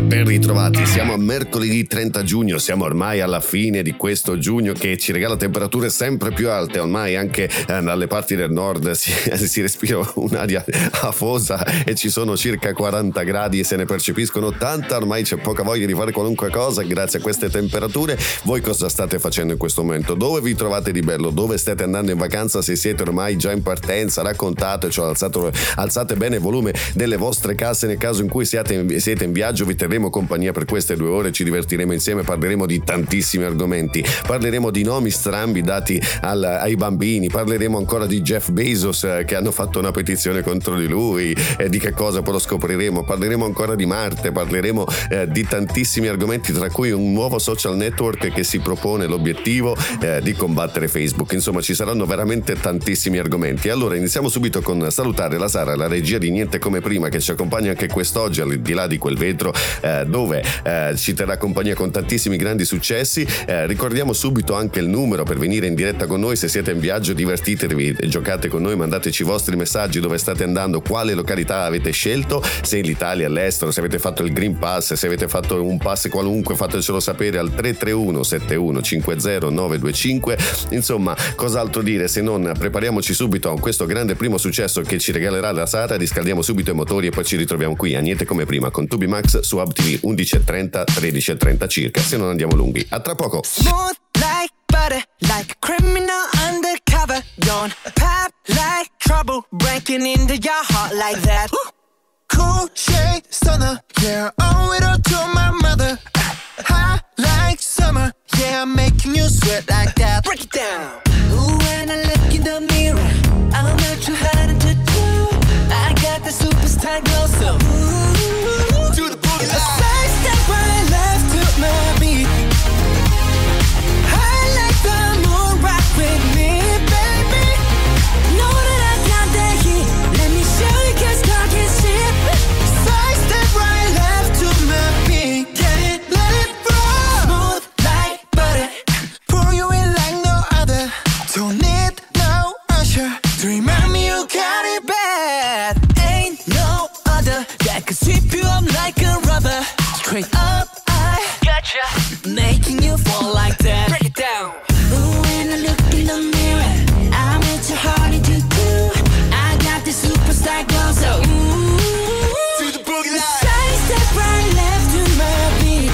Ben ritrovati, siamo a mercoledì 30 giugno, siamo ormai alla fine di questo giugno che ci regala temperature sempre più alte, ormai anche dalle parti del nord si respira un'aria afosa e ci sono circa 40 gradi e se ne percepiscono 80, ormai c'è poca voglia di fare qualunque cosa grazie a queste temperature. Voi cosa state facendo in questo momento? Dove vi trovate di bello? Dove state andando in vacanza? Se siete ormai già in partenza, raccontate, cioè alzate bene il volume delle vostre casse nel caso in cui siete in viaggio, vi terremo compagnia per queste 2 ore, ci divertiremo insieme, parleremo di tantissimi argomenti, parleremo di nomi strambi dati ai bambini, parleremo ancora di Jeff Bezos che hanno fatto una petizione contro di lui e di che cosa poi lo scopriremo, parleremo ancora di Marte, parleremo di tantissimi argomenti, tra cui un nuovo social network che si propone l'obiettivo di combattere Facebook. Insomma, ci saranno veramente tantissimi argomenti. Allora iniziamo subito con salutare la Sara, la regia di Niente Come Prima, che ci accompagna anche quest'oggi al di là di quel vetro, dove ci terrà compagnia con tantissimi grandi successi. Ricordiamo subito anche il numero per venire in diretta con noi. Se siete in viaggio, divertitevi, giocate con noi, mandateci i vostri messaggi, dove state andando, quale località avete scelto, se in Italia, all'estero, se avete fatto il Green Pass, se avete fatto un pass qualunque, fatecelo sapere al 331 71 50 925. Insomma, cos'altro dire se non prepariamoci subito a questo grande primo successo che ci regalerà la Sara, riscaldiamo subito i motori e poi ci ritroviamo qui a Niente Come Prima con Tubi_Max su Hub TV 11:30, 13:30 circa, se non andiamo lunghi. A tra poco. Smooth like butter, like a criminal undercover. Don't pop like trouble, breaking into your heart like that. Cool shade stunner, yeah, owe it all to my mother. Hot like summer, yeah, I'm making you sweat like that. Break it down. Ooh, when I look in the mirror, I'm not too hard to do. I got the superstar glow, so ooh, do the boogie. The first step right left to my beat. I like the moon rock with me, baby. Know that I got the heat. Let me show you 'cause God can see it. First step right left to my beat. Get it, let it roll. Smooth like butter, pour you in like no other. Don't need no usher to remind me you got it bad. Ain't no other that could sweep you up like a rubber. Straight up, I gotcha, making you fall like that. Break it down. Ooh, when I look in the mirror, I'm at your heart and you do. I got this superstar glow, so ooh, to the boogie line. Side step right left to my beat.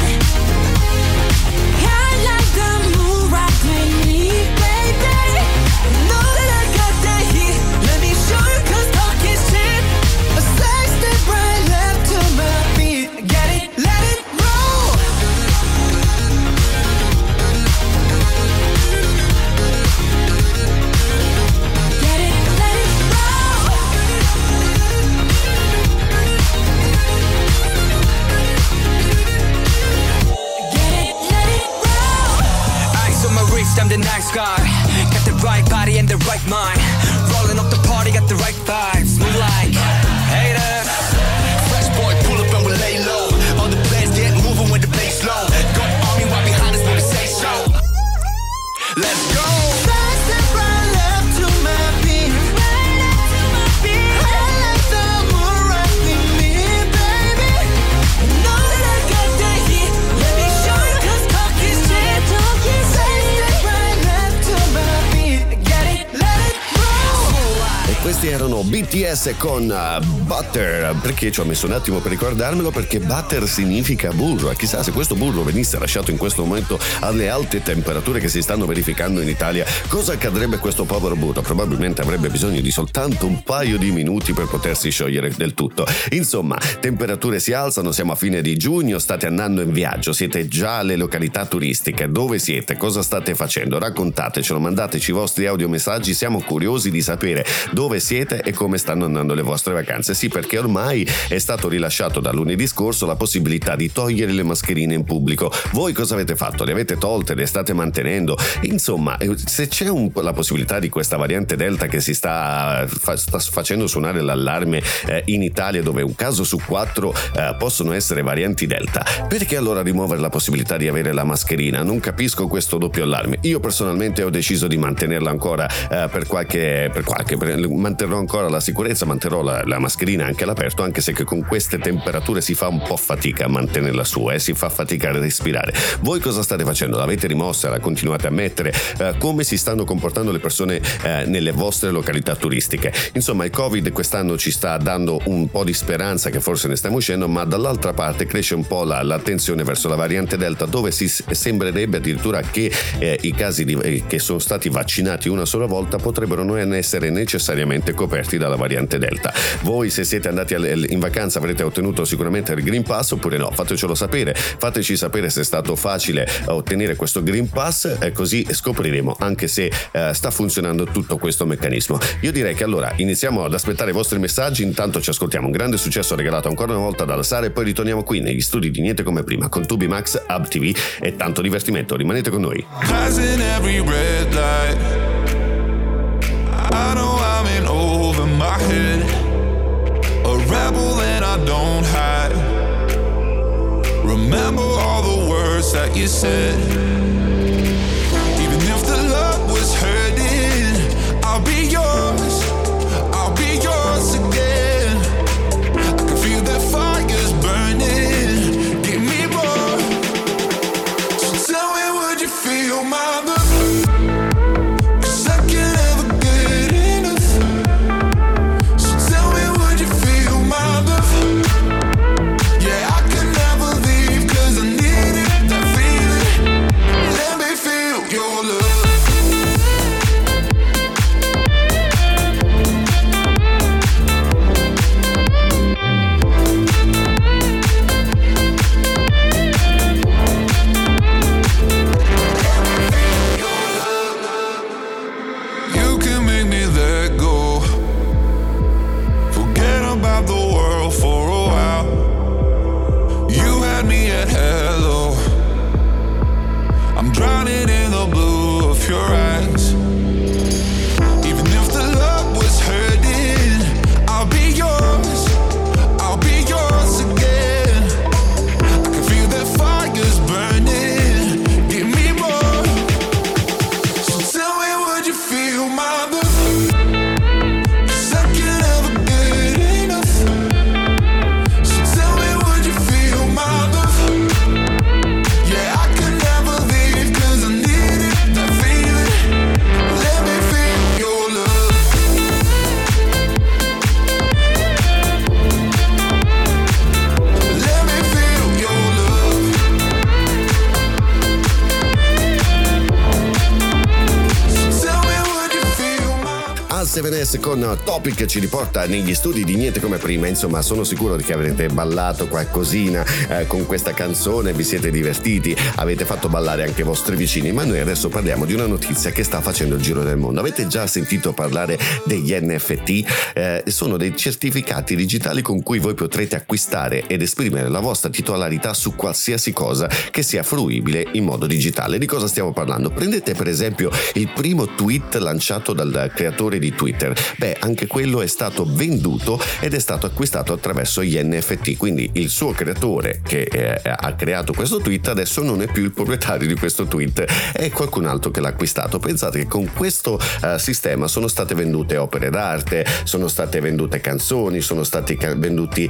I like the moon rock with me, baby. Know that I got that heat. Let me show you 'cause talk is shit. A side step right left to my beat. Get it, let it roll. Get it, let it roll. Get it, let it roll. Eyes on my wrist, I'm the nice guy. Got the right body and the right mind. Rolling up the party, got the right vibes. Move like haters. Fresh boy, pull up and we lay low. All the bands get moving with the bass low. Got army right behind us when we say so. Let's go. First step right left to my beat. I like the moon rock with me, baby. Know that I got the heat. Let me show you 'cause talk is shit. First step right left to my beat. Get it, let it roll. E questi erano Beat BTS con Butter, perché ci ho messo un attimo per ricordarmelo, perché Butter significa burro, e chissà se questo burro venisse lasciato in questo momento alle alte temperature che si stanno verificando in Italia, cosa accadrebbe a questo povero burro? Probabilmente avrebbe bisogno di soltanto un paio di minuti per potersi sciogliere del tutto. Insomma, temperature si alzano, siamo a fine di giugno, state andando in viaggio, siete già alle località turistiche, dove siete? Cosa state facendo? Raccontatecelo, mandateci i vostri audiomessaggi, siamo curiosi di sapere dove siete e come stanno andando le vostre vacanze. Sì, perché ormai è stato rilasciato da lunedì scorso la possibilità di togliere le mascherine in pubblico. Voi cosa avete fatto? Le avete tolte? Le state mantenendo? Insomma, se c'è la possibilità di questa variante Delta che si sta facendo suonare l'allarme in Italia, dove un caso su 4 possono essere varianti Delta, perché allora rimuovere la possibilità di avere la mascherina? Non capisco questo doppio allarme. Io personalmente ho deciso di mantenerla ancora manterrò ancora la sicurezza, manterrò la mascherina anche all'aperto, anche se che con queste temperature si fa un po' fatica a mantenerla su, si fa fatica a respirare. Voi cosa state facendo? L'avete rimossa? La continuate a mettere? Come si stanno comportando le persone nelle vostre località turistiche? Insomma, il Covid quest'anno ci sta dando un po' di speranza che forse ne stiamo uscendo, ma dall'altra parte cresce un po' l'attenzione verso la variante Delta, dove si sembrerebbe addirittura che i casi che sono stati vaccinati una sola volta potrebbero non essere necessariamente coperti dalla variante Delta. Voi, se siete andati in vacanza, avrete ottenuto sicuramente il Green Pass oppure no? Fatecelo sapere, fateci sapere se è stato facile ottenere questo Green Pass, così scopriremo anche se sta funzionando tutto questo meccanismo. Io direi che allora iniziamo ad aspettare i vostri messaggi, intanto ci ascoltiamo un grande successo regalato ancora una volta dalla Sara e poi ritorniamo qui negli studi di Niente Come Prima con Tubi_Max, Hub TV e tanto divertimento. Rimanete con noi. I know I'm in over my head, a rebel that I don't hide. Remember all the words that you said. Even if the love was hurting, I'll be yours again. I can feel that fire's burning, give me more. So tell me, would you feel my love? Con Topic che ci riporta negli studi di Niente Come Prima. Insomma, sono sicuro che avrete ballato qualcosina con questa canzone, vi siete divertiti, avete fatto ballare anche i vostri vicini, ma noi adesso parliamo di una notizia che sta facendo il giro del mondo. Avete già sentito parlare degli NFT? Sono dei certificati digitali con cui voi potrete acquistare ed esprimere la vostra titolarità su qualsiasi cosa che sia fruibile in modo digitale. Di cosa stiamo parlando? Prendete per esempio il primo tweet lanciato dal creatore di Twitter. Beh, anche quello è stato venduto ed è stato acquistato attraverso gli NFT, quindi il suo creatore che ha creato questo tweet adesso non è più il proprietario di questo tweet, è qualcun altro che l'ha acquistato. Pensate che con questo sistema sono state vendute opere d'arte, sono state vendute canzoni, sono stati venduti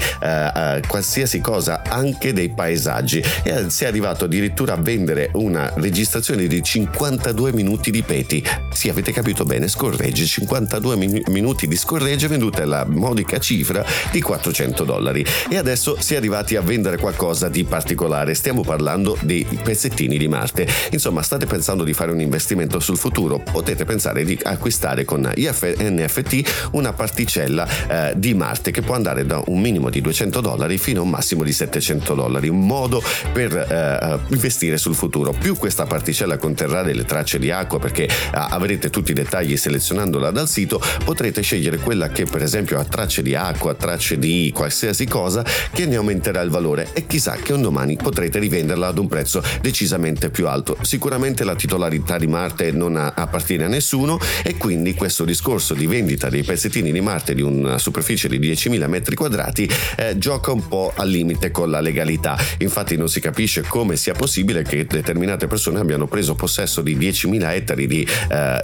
qualsiasi cosa, anche dei paesaggi, e si è arrivato addirittura a vendere una registrazione di 52 minuti di Peti. Sì, avete capito bene, scorregge, 52 minuti minuti di scorreggia venduta alla modica cifra di $400. E adesso si è arrivati a vendere qualcosa di particolare. Stiamo parlando dei pezzettini di Marte. Insomma, state pensando di fare un investimento sul futuro? Potete pensare di acquistare con gli NFT una particella di Marte che può andare da un minimo di $200 fino a un massimo di $700. Un modo per investire sul futuro. Più questa particella conterrà delle tracce di acqua, perché avrete tutti i dettagli selezionandola dal sito, potrete scegliere quella che per esempio ha tracce di acqua, tracce di qualsiasi cosa, che ne aumenterà il valore, e chissà che un domani potrete rivenderla ad un prezzo decisamente più alto. Sicuramente la titolarità di Marte non appartiene a nessuno, e quindi questo discorso di vendita dei pezzettini di Marte di una superficie di 10.000 metri quadrati gioca un po' al limite con la legalità. Infatti non si capisce come sia possibile che determinate persone abbiano preso possesso di 10.000 ettari di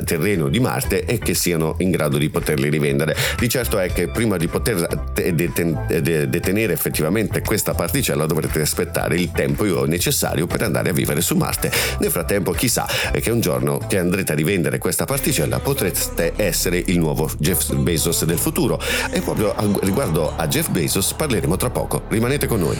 terreno di Marte e che siano in grado di poterli rivendere. Di certo è che prima di poter detenere effettivamente questa particella dovrete aspettare il tempo necessario per andare a vivere su Marte. Nel frattempo chissà che un giorno che andrete a rivendere questa particella potreste essere il nuovo Jeff Bezos del futuro. E proprio riguardo a Jeff Bezos parleremo tra poco. Rimanete con noi.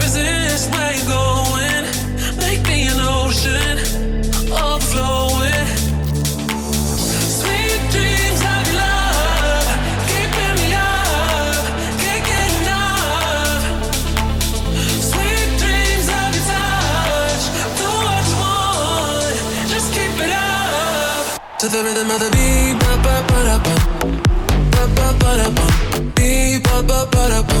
Resist where you're going, make me an ocean, overflowing, sweet dreams of your love, keeping me up, can't get enough, sweet dreams of your touch, do what you want, just keep it up, to the rhythm of the beat, ba ba ba da ba, beat ba ba ba da ba.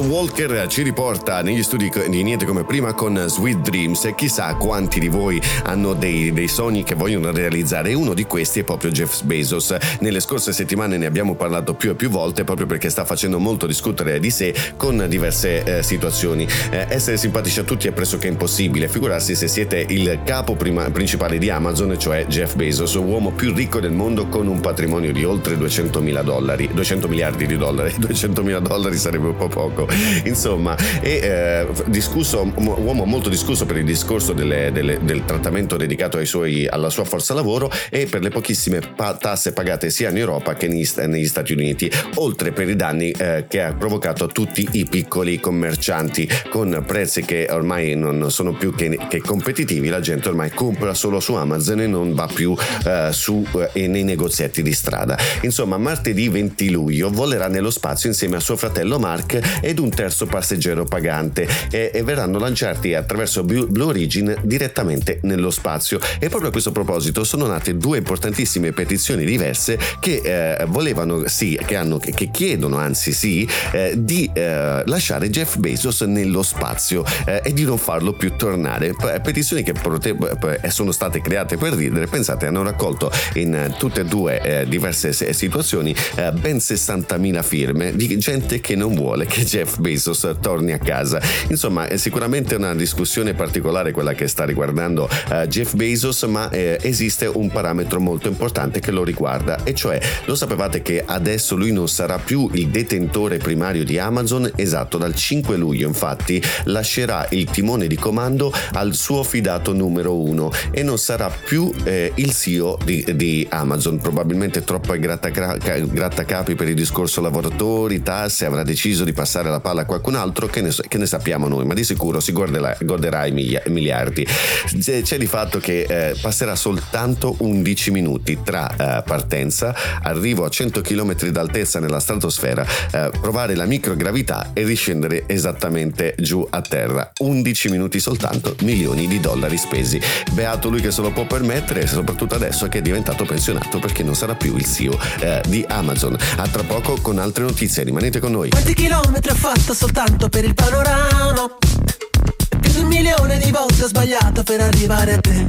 Walker ci riporta negli studi di Niente Come Prima con Sweet Dreams, e chissà quanti di voi hanno dei sogni che vogliono realizzare, e uno di questi è proprio Jeff Bezos. Nelle scorse settimane ne abbiamo parlato più e più volte, proprio perché sta facendo molto discutere di sé con diverse situazioni. Essere simpatici a tutti è pressoché impossibile, figurarsi se siete il capo principale di Amazon, cioè Jeff Bezos, uomo più ricco del mondo con un patrimonio di oltre $200 miliardi, 200 miliardi di dollari, 200 mila dollari sarebbe un po' poco. Insomma, discusso, uomo molto discusso per il discorso del trattamento dedicato alla sua forza lavoro e per le pochissime tasse pagate sia in Europa che negli Stati Uniti, oltre per i danni che ha provocato a tutti i piccoli commercianti, con prezzi che ormai non sono più che competitivi. La gente ormai compra solo su Amazon e non va più nei negozietti di strada. Insomma, martedì 20 luglio volerà nello spazio insieme a suo fratello Mark ed un terzo passeggero pagante, e verranno lanciati attraverso Blue Origin direttamente nello spazio. E proprio a questo proposito sono nate due importantissime petizioni diverse che volevano sì, che chiedono anzi sì, di lasciare Jeff Bezos nello spazio e di non farlo più tornare. Petizioni che sono state create per ridere, pensate, hanno raccolto in tutte e due diverse situazioni ben 60.000 firme di gente che non vuole che Jeff Bezos torni a casa. Insomma, è sicuramente una discussione particolare quella che sta riguardando Jeff Bezos, ma esiste un parametro molto importante che lo riguarda, e cioè, lo sapevate che adesso lui non sarà più il detentore primario di Amazon? Esatto, dal 5 luglio infatti lascerà il timone di comando al suo fidato numero 1 e non sarà più il CEO di Amazon. Probabilmente troppo grattacapi per il discorso lavoratori, tasse, avrà deciso di passare la palla a qualcun altro che ne sappiamo noi, ma di sicuro si goderà i miliardi. C'è di fatto che passerà soltanto 11 minuti tra partenza, arrivo a 100 km d'altezza nella stratosfera, provare la microgravità e riscendere esattamente giù a terra. 11 minuti soltanto, milioni di dollari spesi. Beato lui che se lo può permettere, soprattutto adesso che è diventato pensionato, perché non sarà più il CEO di Amazon. A tra poco con altre notizie, rimanete con noi. Quanti chilometri ho fatto soltanto per il panorama? Più di 1 milione di volte ho sbagliato per arrivare a te.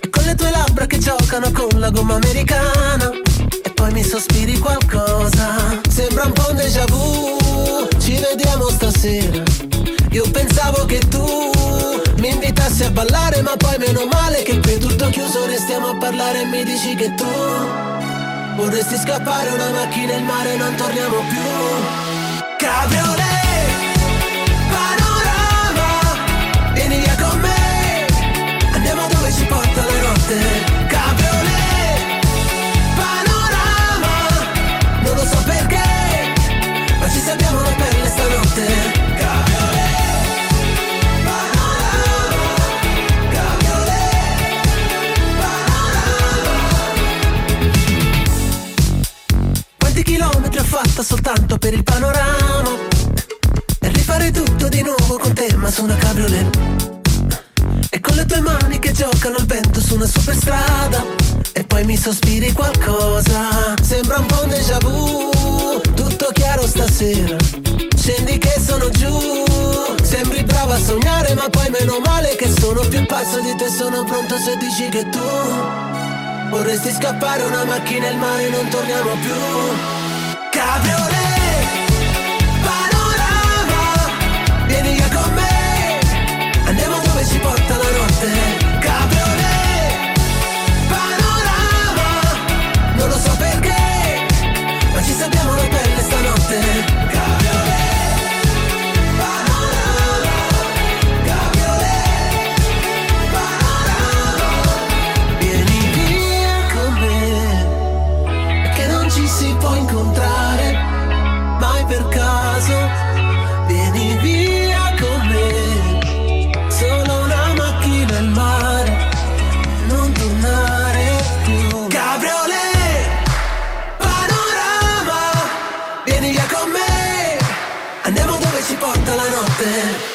E con le tue labbra che giocano con la gomma americana, e poi mi sospiri qualcosa. Sembra un po' un déjà vu, ci vediamo stasera. Io pensavo che tu mi invitassi a ballare, ma poi meno male che qui è tutto chiuso, restiamo a parlare e mi dici che tu vorresti scappare, una macchina e il mare, non torniamo più. Cabriolet, panorama, vieni via con me, andiamo dove ci porta la notte. Cabriolet, panorama, non lo so perché, ma ci salviamo la pelle stanotte. Fatta soltanto per il panorama, e rifare tutto di nuovo con te ma su una cabriolet, e con le tue mani che giocano al vento su una superstrada, e poi mi sospiri qualcosa. Sembra un po' un déjà vu, tutto chiaro stasera, scendi che sono giù. Sembri brava a sognare, ma poi meno male che sono più pazzo di te. Sono pronto se dici che tu vorresti scappare, una macchina e il mare, non torniamo più. Cabriolet, panorama, vieni via con me, andiamo dove ci porta la notte. Cabriolet, panorama, non lo so perché, ma ci salviamo la pelle stanotte. Cabriolet, panorama, cabriolet, panorama, vieni via con me, perché non ci si può incontrare per caso, vieni via con me, solo una macchina al mare, non tornare più. Cabriolet, panorama, vieni via con me, andiamo dove ci porta la notte.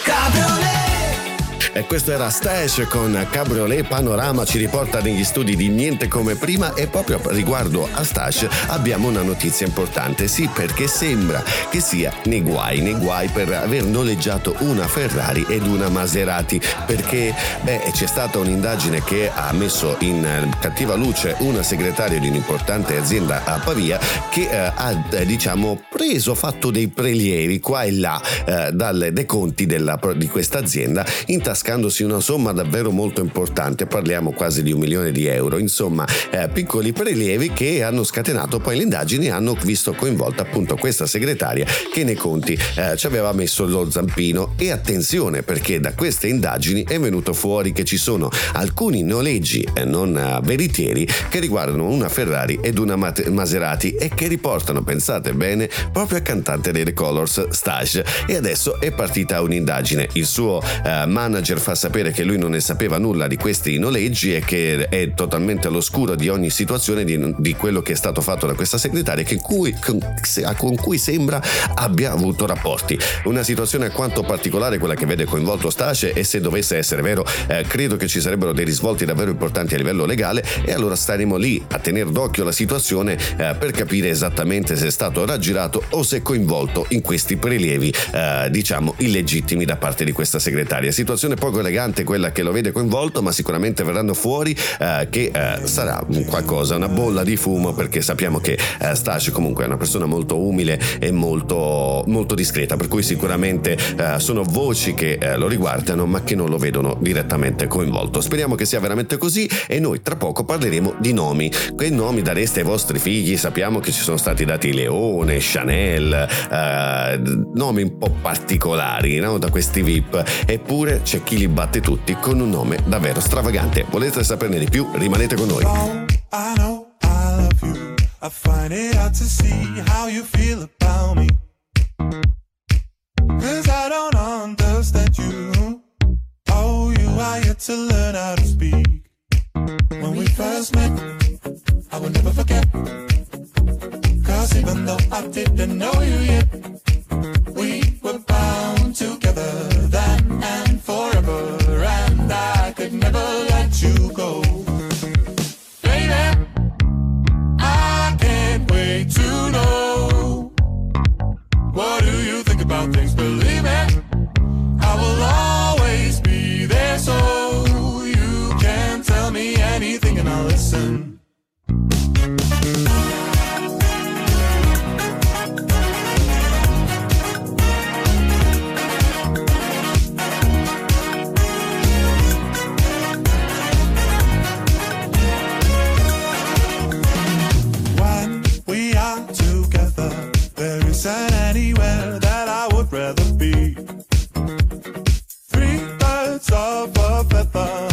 E questo era Stash con Cabriolet Panorama, ci riporta negli studi di Niente Come Prima. E proprio riguardo a Stash abbiamo una notizia importante, sì, perché sembra che sia nei guai per aver noleggiato una Ferrari ed una Maserati, perché c'è stata un'indagine che ha messo in cattiva luce una segretaria di un'importante azienda a Pavia che ha fatto dei prelievi qua e là dai conti di questa azienda, in tascandosi una somma davvero molto importante, parliamo quasi di 1 milione di euro. Insomma, piccoli prelievi che hanno scatenato poi le indagini, hanno visto coinvolta appunto questa segretaria che nei conti ci aveva messo lo zampino. E attenzione, perché da queste indagini è venuto fuori che ci sono alcuni noleggi non veritieri che riguardano una Ferrari ed una Maserati e che riportano, pensate bene, proprio al cantante dei The Colors, Stash, e adesso è partita un'indagine. Il suo manager fa sapere che lui non ne sapeva nulla di questi noleggi e che è totalmente all'oscuro di ogni situazione di quello che è stato fatto da questa segretaria con cui sembra abbia avuto rapporti. Una situazione alquanto particolare quella che vede coinvolto Stash, e se dovesse essere vero credo che ci sarebbero dei risvolti davvero importanti a livello legale, e allora staremo lì a tenere d'occhio la situazione per capire esattamente se è stato raggirato o se è coinvolto in questi prelievi diciamo illegittimi da parte di questa segretaria. Situazione poco elegante quella che lo vede coinvolto, ma sicuramente verranno fuori che sarà qualcosa, una bolla di fumo, perché sappiamo che Stash comunque è una persona molto umile e molto, molto discreta, per cui sicuramente sono voci che lo riguardano ma che non lo vedono direttamente coinvolto. Speriamo che sia veramente così, e noi tra poco parleremo di nomi. Che nomi dareste ai vostri figli? Sappiamo che ci sono stati dati Leone, Chanel, nomi un po' particolari, no? Da questi VIP, eppure c'è chi li batte tutti con un nome davvero stravagante. Volete saperne di più? Rimanete con noi. I know I love you. I find it hard to see how you feel about me. 'Cause I don't understand you. Oh, you are yet to learn how to speak. When we first met, I will never forget. 'Cause even though I didn't know you yet, we were bound together then and forever, and I could never let you go. Baby, I can't wait to know. What do you think about things? Believe me, I will always be there, so you can tell me anything and I'll listen. Said anywhere that I would rather be. 3/3 of a feather.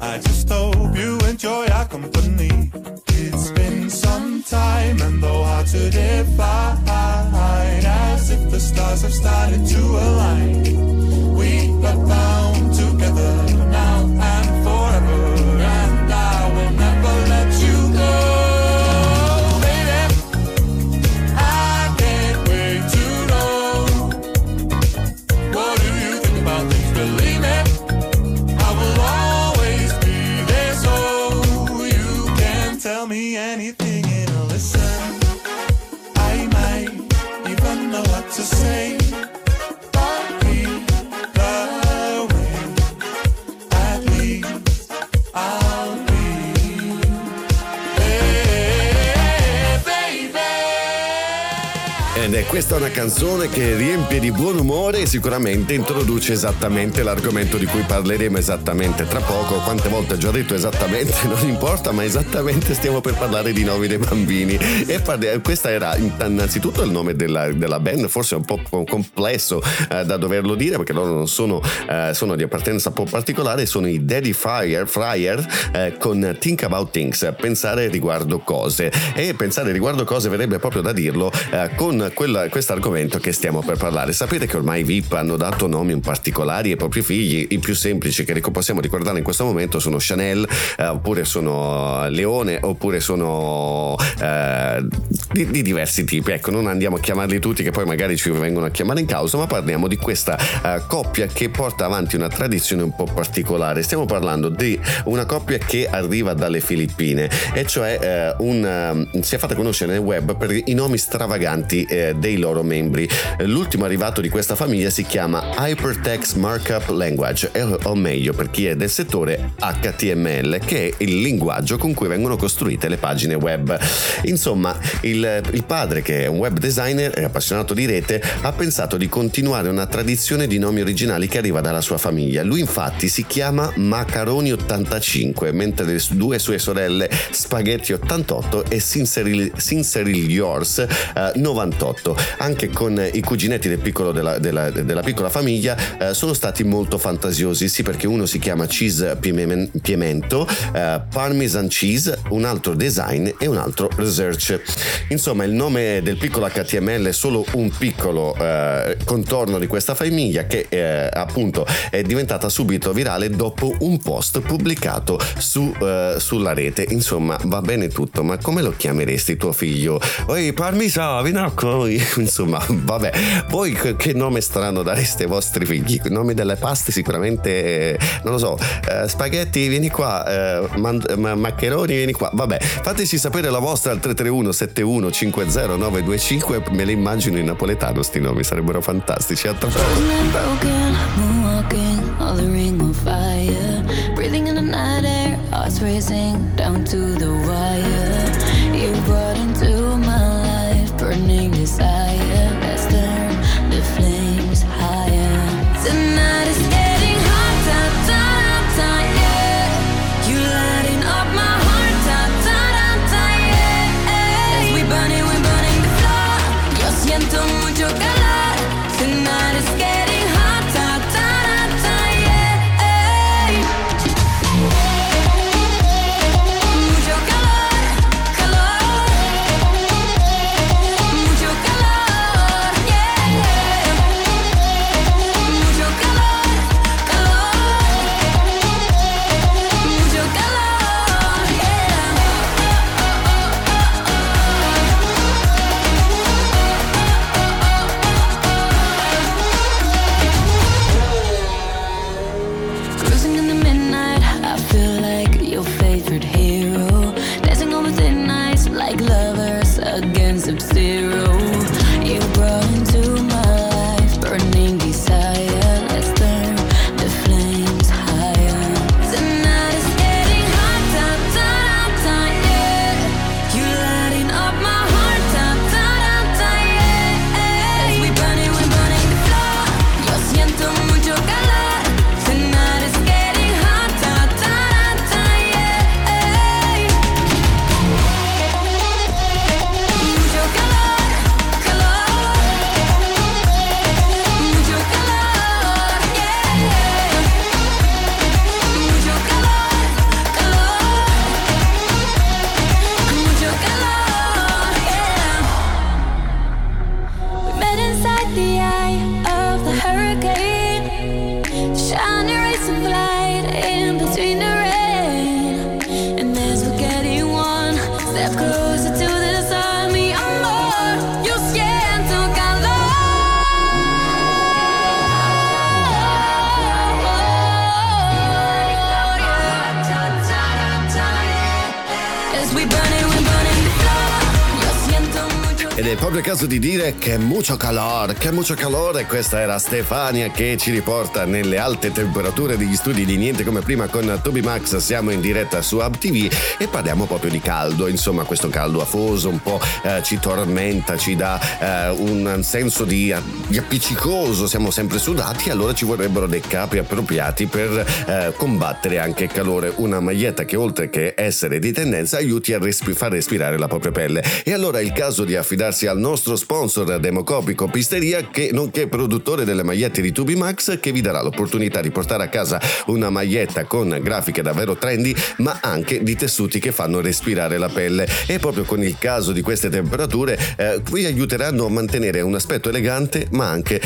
I just hope you enjoy our company. It's been some time and though hard to define, as if the stars have started to align. We were bound together now and forever, and I will never let you go. To say, but we the way, at least I'll be baby. Ed è questa una canzone che riempie di buon umore e sicuramente introduce esattamente l'argomento di cui parleremo esattamente tra poco. Quante volte ho già detto esattamente, non importa, ma esattamente stiamo per parlare di nomi dei bambini. E questa era innanzitutto il nome della band, forse un po' complesso da doverlo dire, perché loro non sono di appartenenza un po' particolare, sono i Daddy Fryer con Think About Things, pensare riguardo cose. E pensare riguardo cose verrebbe proprio da dirlo con questo argomento che stiamo per parlare. Sapete che ormai i VIP hanno dato nomi in particolari ai propri figli. I più semplici che possiamo ricordare in questo momento sono Chanel, oppure sono Leone, oppure sono di diversi tipi. Ecco, non andiamo a chiamarli tutti, che poi magari ci vengono a chiamare in causa, ma parliamo di questa coppia che porta avanti una tradizione un po' particolare. Stiamo parlando di una coppia che arriva dalle Filippine, e cioè si è fatta conoscere nel web per i nomi stravaganti dei loro membri. L'ultimo arrivato di questa famiglia si chiama Hypertext Markup Language, o meglio, per chi è del settore, HTML, che è il linguaggio con cui vengono costruite le pagine web. Insomma, il padre, che è un web designer e appassionato di rete, ha pensato di continuare una tradizione di nomi originali che arriva dalla sua famiglia. Lui infatti si chiama Macaroni85, mentre le due sue sorelle Spaghetti88 e Sincerigliors98. 1998, anche con i cuginetti del piccolo della piccola famiglia, sono stati molto fantasiosi, sì, perché uno si chiama cheese piemento, parmesan cheese, un altro design e un altro research. Insomma, il nome del piccolo HTML è solo un piccolo contorno di questa famiglia che appunto è diventata subito virale dopo un post pubblicato sulla rete. Insomma, va bene tutto, ma come lo chiameresti tuo figlio? Oi parmigiano, vinacco, insomma, vabbè. Voi che nome strano dareste ai vostri figli? Il nome delle paste sicuramente, non lo so, spaghetti vieni qua, maccheroni vieni qua, vabbè. Fateci sapere la vostra al 331 71 50925. Me le immagino in napoletano sti nomi, sarebbero fantastici. A tra poco. Burning desire, let's turn the flames higher. Tonight is getting hotter, yeah. You lighting up my heart, yeah. As we're burning the floor. Yo siento mucho calor. Tonight is getting hotter, yeah. Di dire che mucho calore, questa era Stefania che ci riporta nelle alte temperature degli studi di Niente Come Prima con Tubi_Max. Siamo in diretta su Hub TV e parliamo proprio di caldo, insomma questo caldo afoso un po' ci tormenta, ci dà un senso di appiccicoso, siamo sempre sudati, allora ci vorrebbero dei capi appropriati per combattere anche il calore, una maglietta che oltre che essere di tendenza aiuti a far respirare la propria pelle. E allora è il caso di affidarsi al nostro sponsor Democopy Copisteria, che nonché produttore delle magliette di Tubi_Max, che vi darà l'opportunità di portare a casa una maglietta con grafiche davvero trendy, ma anche di tessuti che fanno respirare la pelle. E proprio con il caso di queste temperature vi aiuteranno a mantenere un aspetto elegante, ma anche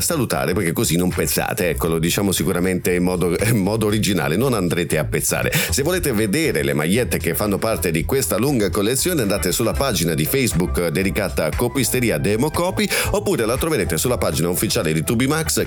salutare, perché così non pezzate. Ecco, lo diciamo sicuramente in modo originale, non andrete a pezzare. Se volete vedere le magliette che fanno parte di questa lunga collezione, andate sulla pagina di Facebook dedicata a Copisteria Democopy, oppure la troverete sulla pagina ufficiale di Tubi_Max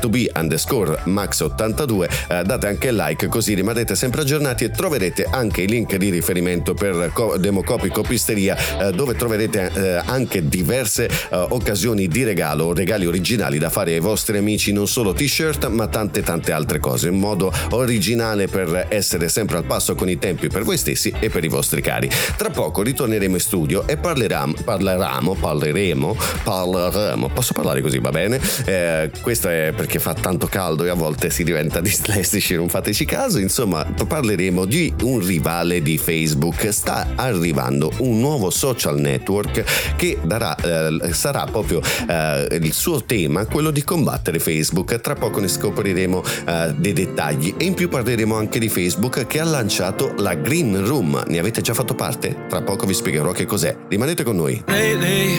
@Tubi_Max82. Date anche like, così rimarrete sempre aggiornati e troverete anche i link di riferimento per Democopy Copisteria, dove troverete anche diverse occasioni di regalo o regali originali da fare ai vostri amici, non solo t-shirt ma tante altre cose, in modo originale per essere sempre al passo con i tempi per voi stessi e per i vostri cari. Tra poco ritorneremo in studio e parleremo parleremo. Posso parlare così, va bene? Questo è perché fa tanto caldo e a volte si diventa dislessici, non fateci caso. Insomma, parleremo di un rivale di Facebook. Sta arrivando un nuovo social network che sarà proprio il suo tema, quello di combattere Facebook. Tra poco ne scopriremo dei dettagli e in più parleremo anche di Facebook che ha lanciato la Green Room. Ne avete già fatto parte? Tra poco vi spiegherò che cos'è. Rimanete con noi. Lately,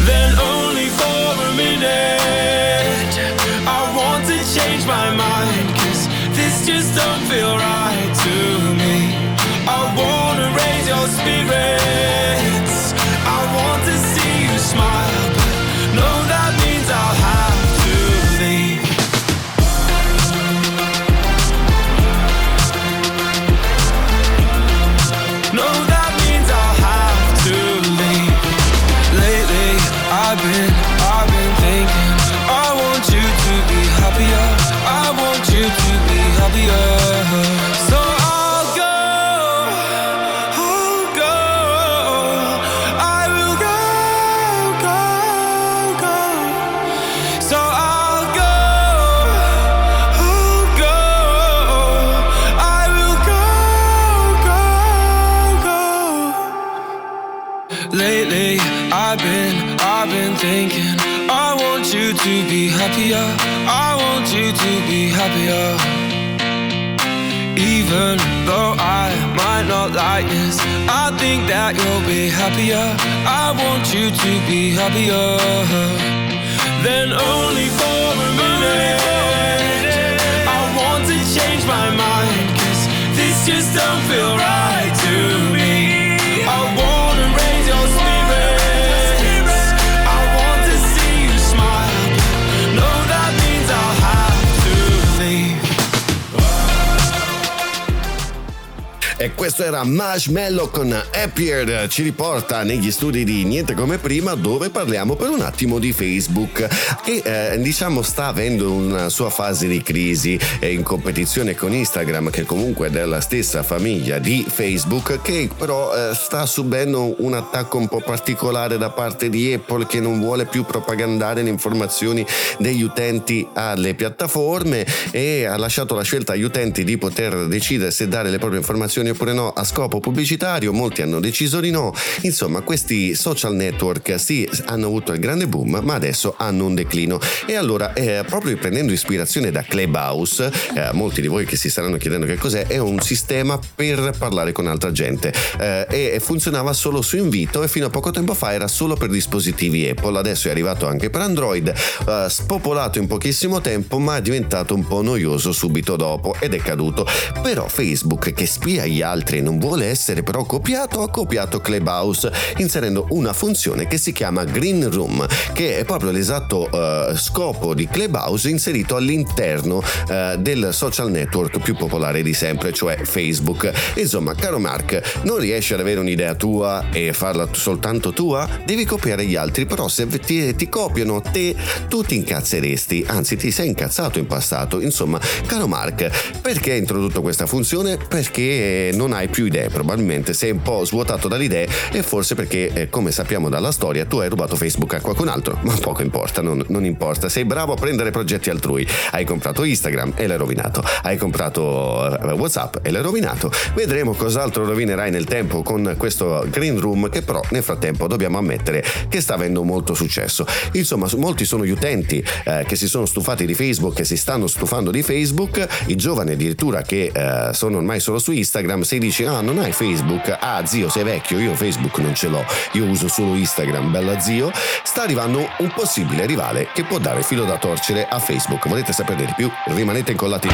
Then only for a minute I want to change my mind, 'cause this just don't feel right to me. I wanna raise your spirits, I want to see you smile, but no, that means I'll have to leave. No, that means I'll have to leave. Lately, I've been thinking I want you to be happier, I want you to be happier. So thinking, I want you to be happier, I want you to be happier. Even though I might not like this, I think that you'll be happier, I want you to be happier. Then only for a minute I want to change my mind, 'cause this just don't feel right to me. I wanna raise your spirit, e questo era Marshmello con Happier. Ci riporta negli studi di Niente Come Prima, dove parliamo per un attimo di Facebook che sta avendo una sua fase di crisi in competizione con Instagram, che comunque è della stessa famiglia di Facebook, che però sta subendo un attacco un po' particolare da parte di Apple, che non vuole più propagandare le informazioni degli utenti alle piattaforme e ha lasciato la scelta agli utenti di poter decidere se dare le proprie informazioni oppure no a scopo pubblicitario. Molti hanno deciso di no. Insomma, questi social network hanno avuto il grande boom, ma adesso hanno un declino. E allora, proprio prendendo ispirazione da Clubhouse, molti di voi che si staranno chiedendo che cos'è, è un sistema per parlare con altra gente e funzionava solo su invito e fino a poco tempo fa era solo per dispositivi Apple. Adesso è arrivato anche per Android, spopolato in pochissimo tempo, ma è diventato un po' noioso subito dopo ed è caduto. Però Facebook, che spia gli altri e non vuole essere però copiato, ha copiato Clubhouse inserendo una funzione che si chiama Green Room, che è proprio l'esatto scopo di Clubhouse inserito all'interno del social network più popolare di sempre, cioè Facebook. Insomma, caro Mark, non riesci ad avere un'idea tua e farla soltanto tua? Devi copiare gli altri, però se ti copiano te, tu ti incazzeresti, anzi ti sei incazzato in passato. Insomma, caro Mark, perché hai introdotto questa funzione? Perché non hai più idee, probabilmente sei un po' svuotato dalle idee, e forse perché, come sappiamo dalla storia, tu hai rubato Facebook a qualcun altro, ma poco importa, non importa, sei bravo a prendere progetti altrui. Hai comprato Instagram e l'hai rovinato, hai comprato WhatsApp e l'hai rovinato, vedremo cos'altro rovinerai nel tempo con questo Green Room, che però nel frattempo dobbiamo ammettere che sta avendo molto successo. Insomma, molti sono gli utenti che si sono stufati di Facebook, che si stanno stufando di Facebook, i giovani addirittura che sono ormai solo su Instagram. Se dici ah, non hai Facebook, ah zio sei vecchio, io Facebook non ce l'ho, io uso solo Instagram, bella zio. Sta arrivando un possibile rivale che può dare filo da torcere a Facebook. Volete saperne di più? Rimanete incollati.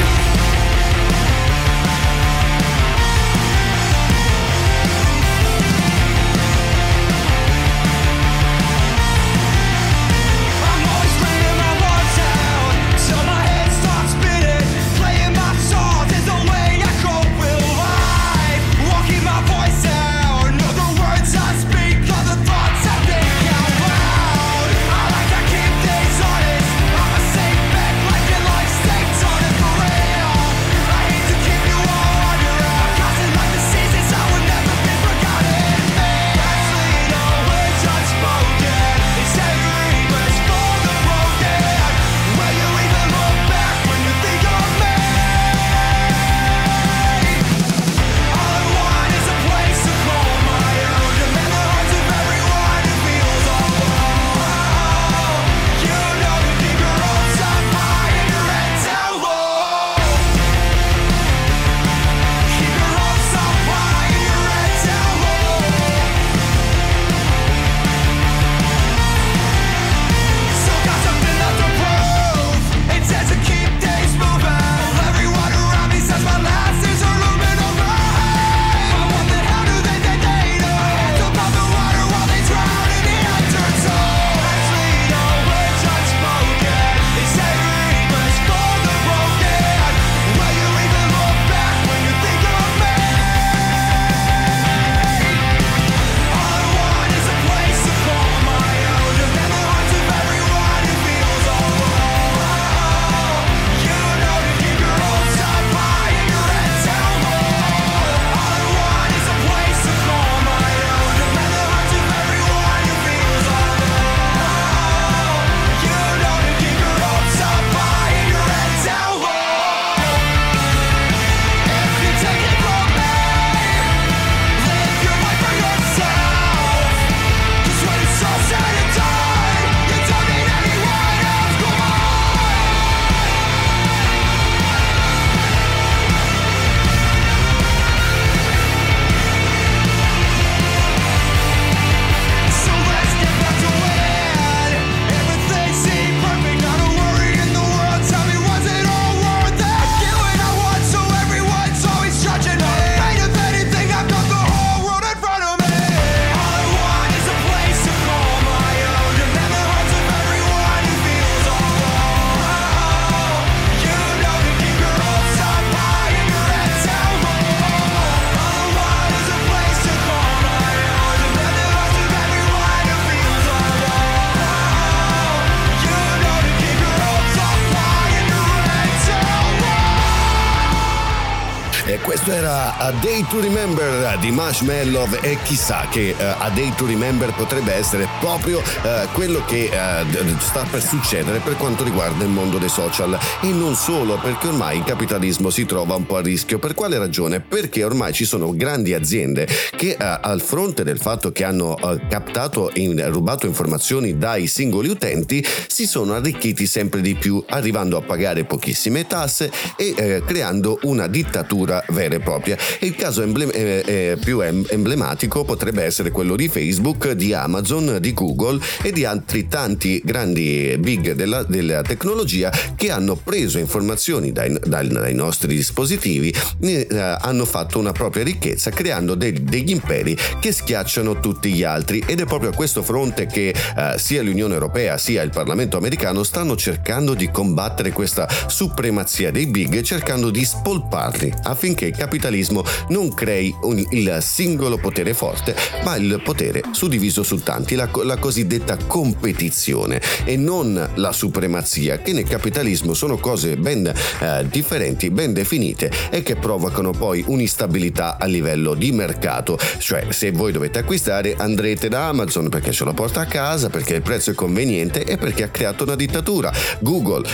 A Day to Remember di Marshmello, e chissà che A Day to Remember potrebbe essere proprio quello che sta per succedere per quanto riguarda il mondo dei social, e non solo, perché ormai il capitalismo si trova un po' a rischio. Per quale ragione? Perché ormai ci sono grandi aziende che al fronte del fatto che hanno captato e rubato informazioni dai singoli utenti, si sono arricchiti sempre di più, arrivando a pagare pochissime tasse e creando una dittatura vera e propria, e il caso più emblematico potrebbe essere quello di Facebook, di Amazon, di Google e di altri tanti grandi big della tecnologia che hanno preso informazioni dai nostri dispositivi, hanno fatto una propria ricchezza creando degli imperi che schiacciano tutti gli altri, ed è proprio a questo fronte che sia l'Unione Europea sia il Parlamento americano stanno cercando di combattere questa supremazia dei big, cercando di spolparli affinché il capitalismo non crei il singolo potere forte ma il potere suddiviso su tanti, la cosiddetta competizione e non la supremazia, che nel capitalismo sono cose ben differenti, ben definite, e che provocano poi un'instabilità a livello di mercato, cioè se voi dovete acquistare andrete da Amazon perché ce lo porta a casa, perché il prezzo è conveniente e perché ha creato una dittatura. Google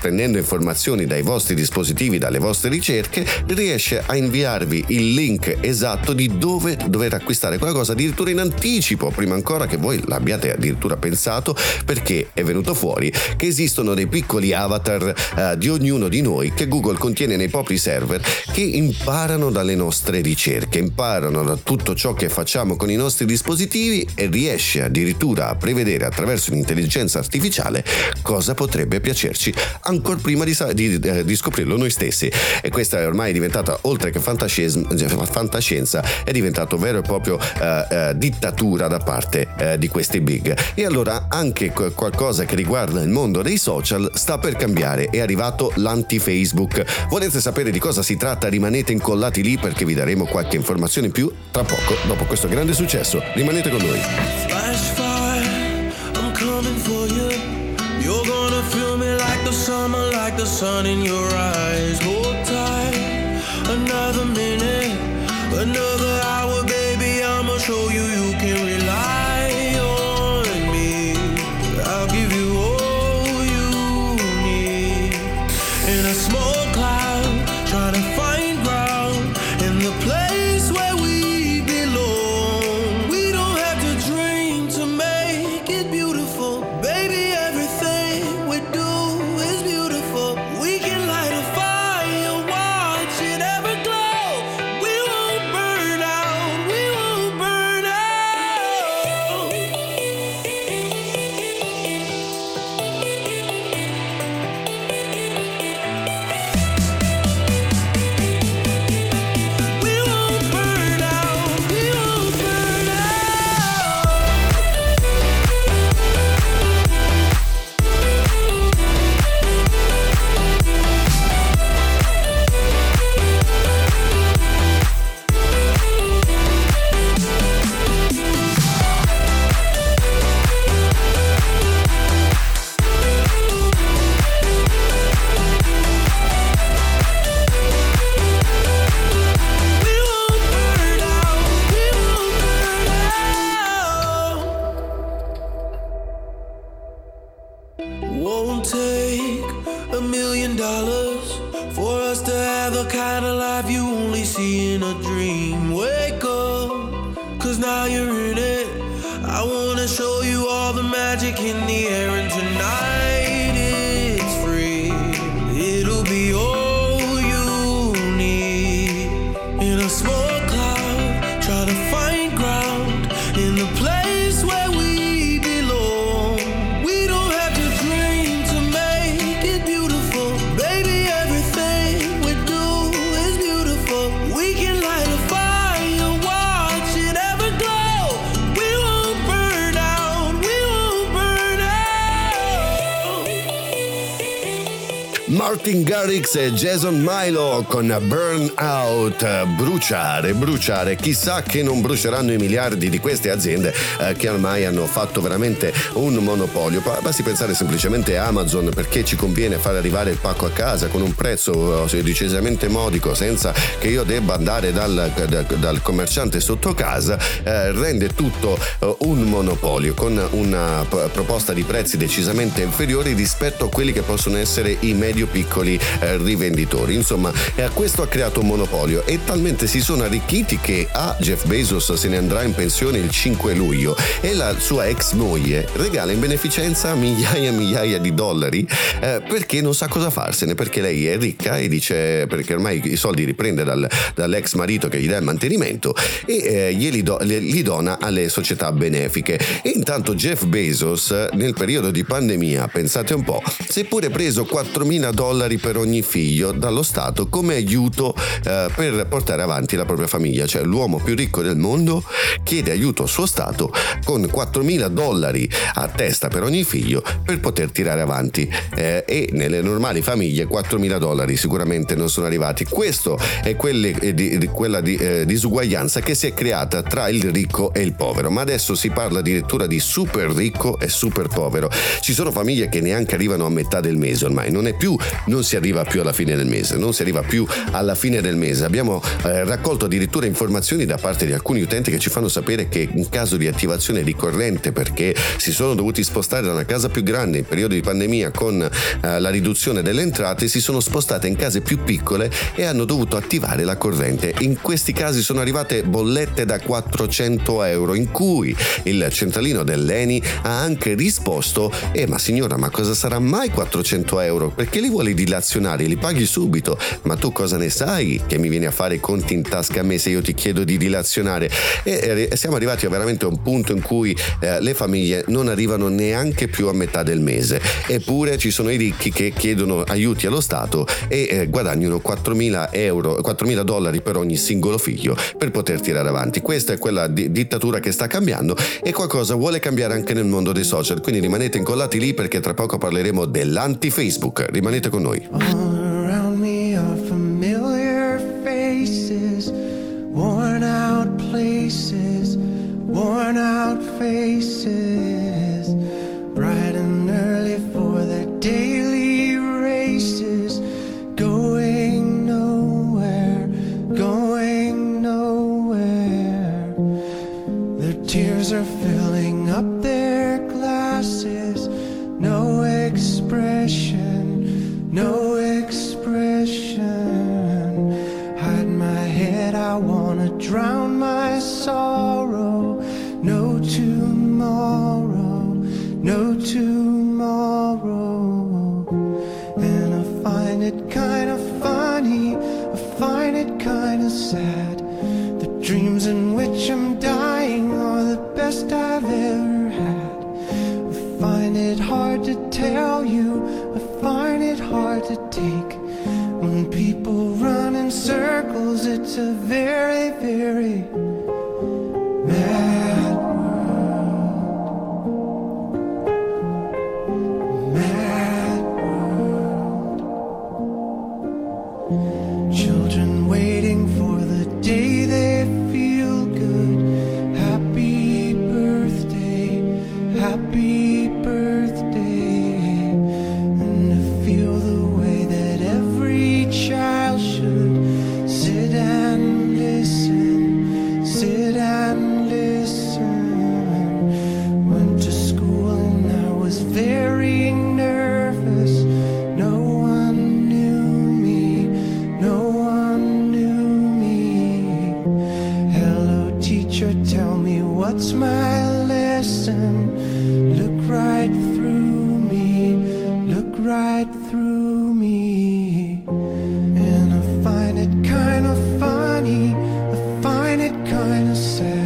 prendendo informazioni dai vostri dispositivi, dalle vostre ricerche, riesce a inviarvi il link esatto di dove dover acquistare quella cosa, addirittura in anticipo, prima ancora che voi l'abbiate addirittura pensato, perché è venuto fuori che esistono dei piccoli avatar di ognuno di noi che Google contiene nei propri server, che imparano dalle nostre ricerche, imparano da tutto ciò che facciamo con i nostri dispositivi e riesce addirittura a prevedere attraverso un'intelligenza artificiale cosa potrebbe piacerci ancora prima di scoprirlo noi stessi. E questa è ormai diventata, oltre che fantascienza, è diventato vero e proprio dittatura da parte di questi big. E allora anche qualcosa che riguarda il mondo dei social sta per cambiare, è arrivato l'anti-Facebook. Volete sapere di cosa si tratta? Rimanete incollati lì perché vi daremo qualche informazione in più tra poco, dopo questo grande successo. Rimanete con noi. Flash fire, I'm coming for you. You're gonna feel me like the summer, like the sun in your eyes. Hold tight, another minute, another hour, baby, I'ma show you you can rely on me. I'll give you all you need. In a small cloud, trying to find ground in the place where we belong. We don't have to dream to make it beautiful. Baby, everything we do is beautiful. We can light a fire, watch it ever glow. We won't burn out, we won't burn out. We won't burn out, we won't burn out. We won't burn out, we won't burn out. Won't take $1 million for us to have the kind of life you only see in a dream. Wake up, cause now you're in it. I wanna show you all the magic in the air, and tonight it's free. It'll be all you need. In a small cloud, try to find ground in the place where we belong. We don't have to dream to make it beautiful. Baby, everything we do is beautiful. We can light a fire, watch it ever glow. We won't burn out, we won't burn out. Martin Garrix e Jason Milo con Burnout, bruciare, chissà che non bruceranno i miliardi di queste aziende che ormai hanno fatto veramente un monopolio. Basti pensare semplicemente a Amazon, perché ci conviene far arrivare il pacco a casa con un prezzo decisamente modico, senza che io debba andare dal commerciante sotto casa, rende tutto un monopolio con una proposta di prezzi decisamente inferiori rispetto a quelli che possono essere i medio piccoli rivenditori. Insomma, questo ha creato un monopolio e talmente si sono arricchiti che Jeff Bezos se ne andrà in pensione il 5 luglio e la sua ex moglie regala in beneficenza migliaia e migliaia di dollari perché non sa cosa farsene, perché lei è ricca e dice, perché ormai i soldi li prende dall'ex marito che gli dà il mantenimento e li dona alle società benefiche. E intanto Jeff Bezos nel periodo di pandemia, pensate un po', si è pure preso $4.000 per ogni figlio dallo Stato come aiuto per portare avanti la propria famiglia. Cioè, l'uomo più ricco del mondo chiede aiuto al suo Stato con $4.000 a testa per ogni figlio per poter tirare avanti e nelle normali famiglie $4.000 sicuramente non sono arrivati. Questo è quella disuguaglianza che si è creata tra il ricco e il povero, ma adesso si parla addirittura di super ricco e super povero. Ci sono famiglie che neanche arrivano a metà del mese ormai, non si arriva più alla fine del mese. Abbiamo raccolto addirittura informazioni da parte di alcuni utenti che ci fanno sapere che in caso di attivazione ricorrente, perché si sono dovuti spostare da una casa più grande in periodo di pandemia con la riduzione delle entrate, si sono spostate in case più piccole e hanno dovuto attivare la corrente. In questi casi sono arrivate bollette da €400 in cui il centralino dell'ENI ha anche risposto ma signora, ma cosa sarà mai €400? Perché li vuole dilazionare, li paghi subito, ma tu cosa ne sai che mi vieni a fare i conti in tasca a me se io ti chiedo di dilazionare? E siamo arrivati a veramente un punto in cui le famiglie non arrivano neanche più a metà del mese, eppure ci sono i ricchi che chiedono aiuti allo Stato e guadagnano $4.000 per ogni singolo figlio per poter tirare avanti. Questa è quella dittatura che sta cambiando e qualcosa vuole cambiare anche nel mondo dei social, quindi rimanete incollati lì perché tra poco parleremo dell'anti-Facebook. Rimanete con noi. All around me are familiar faces, worn out places, worn out faces, bright and early for their daily races, going nowhere, going nowhere. Their tears are filling up their glasses, no expression, no expression. Hide my head, I wanna drown my sorrow. No tomorrow, no tomorrow. And I find it kinda funny, I find it kinda sad. The dreams in which I'm dying are the best I've ever had. I find it hard to tell you, I find it hard to take. When people run in circles, it's a very, very mad world. Mad world. Children waiting for the day they feel good. Happy birthday, happy birthday. What's my lesson? Look right through me, look right through me. And I find it kind of funny, I find it kind of sad.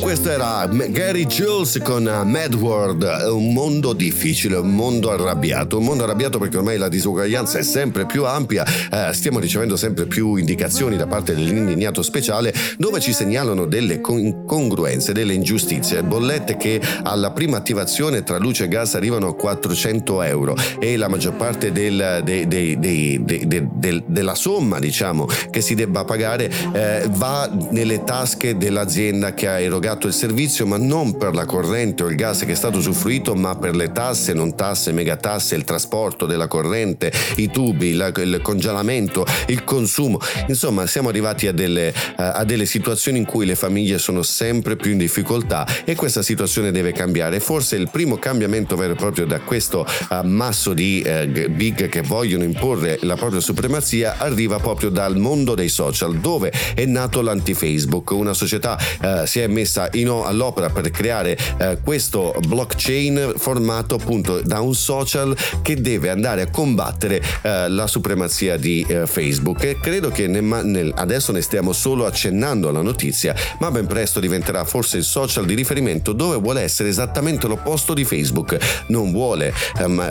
Questo era Gary Jules con Mad World, un mondo difficile, un mondo arrabbiato perché ormai la disuguaglianza è sempre più ampia, stiamo ricevendo sempre più indicazioni da parte dell'indignato speciale dove ci segnalano delle incongruenze, delle ingiustizie, bollette che alla prima attivazione tra luce e gas arrivano a €400 e la maggior parte della somma, diciamo, che si debba pagare va nelle tasche dell'azienda che ha erogato il servizio, ma non per la corrente o il gas che è stato usufruito, ma per le tasse, non tasse, megatasse, il trasporto della corrente, i tubi, il congelamento, il consumo. Insomma, siamo arrivati a delle situazioni in cui le famiglie sono sempre più in difficoltà, e questa situazione deve cambiare. Forse il primo cambiamento vero e proprio da questo ammasso di big che vogliono imporre la propria supremazia arriva proprio dal mondo dei social, dove è nato l'anti-Facebook. Una società si è messa all'opera per creare questo blockchain formato appunto da un social che deve andare a combattere la supremazia di Facebook, e credo che adesso ne stiamo solo accennando alla notizia, ma ben presto diventerà forse il social di riferimento, dove vuole essere esattamente l'opposto di Facebook. Non vuole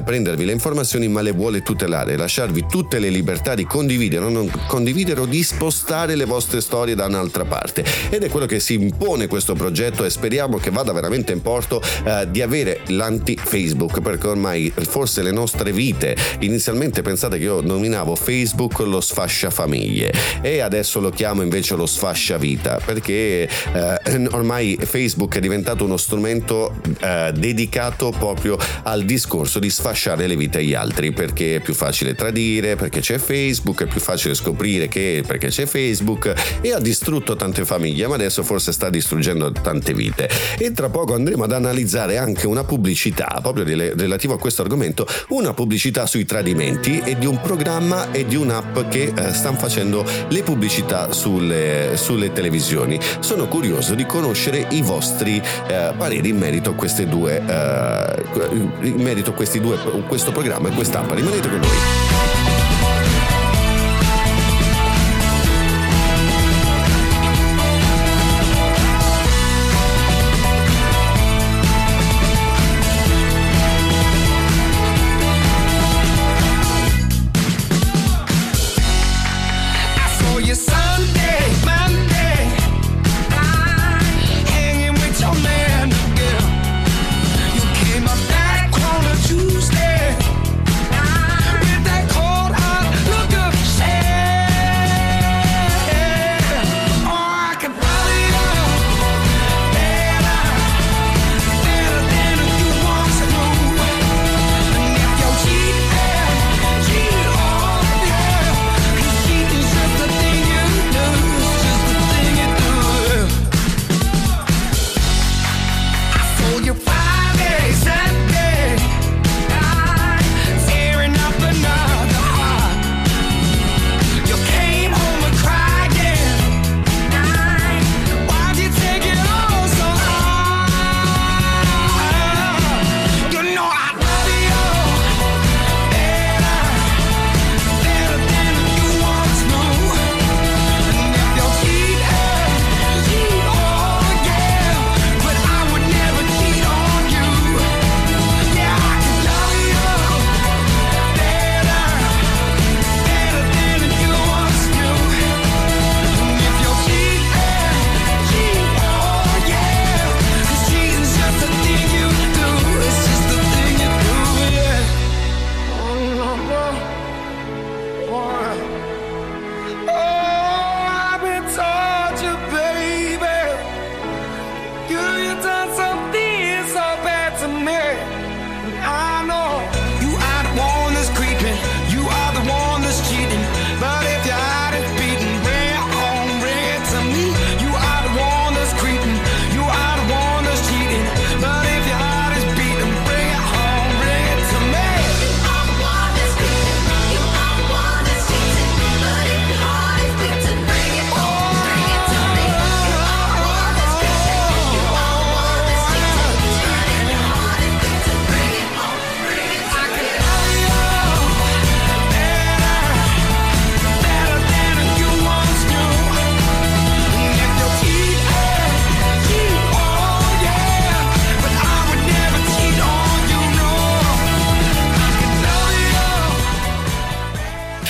prendervi le informazioni, ma le vuole tutelare, lasciarvi tutte le libertà di condividere o non condividere o di spostare le vostre storie da un'altra parte. Ed è quello che si impone questo progetto, e speriamo che vada veramente in porto di avere l'anti-Facebook, perché ormai forse le nostre vite, inizialmente pensate che io nominavo Facebook lo sfascia famiglie e adesso lo chiamo invece lo sfascia vita, perché ormai Facebook è diventato uno strumento dedicato proprio al discorso di sfasciare le vite agli altri, perché è più facile tradire perché c'è Facebook, è più facile scoprire che perché c'è Facebook, e ha distrutto tante famiglie, ma adesso forse sta distruggendo tante vite. E tra poco andremo ad analizzare anche una pubblicità proprio relativo a questo argomento, una pubblicità sui tradimenti e di un programma e di un'app che stanno facendo le pubblicità sulle televisioni. Sono curioso di conoscere i vostri pareri in merito a questi due, questo programma e quest'app. Rimanete con noi.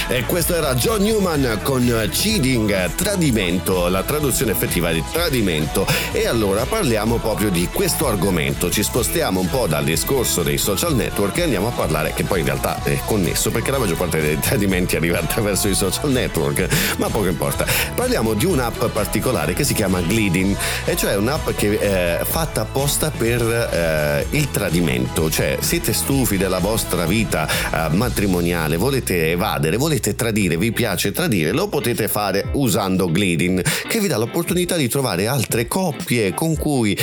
E questo era John Newman con Cheating, tradimento, la traduzione effettiva di tradimento. E allora parliamo proprio di questo argomento, ci spostiamo un po' dal discorso dei social network e andiamo a parlare, che poi in realtà è connesso perché la maggior parte dei tradimenti arriva attraverso i social network, ma poco importa. Parliamo di un'app particolare che si chiama Gliding, e cioè un'app che è fatta apposta per il tradimento, cioè siete stufi della vostra vita matrimoniale, volete evadere, volete tradire, vi piace tradire, lo potete fare usando Gliding, che vi dà l'opportunità di trovare altre coppie con cui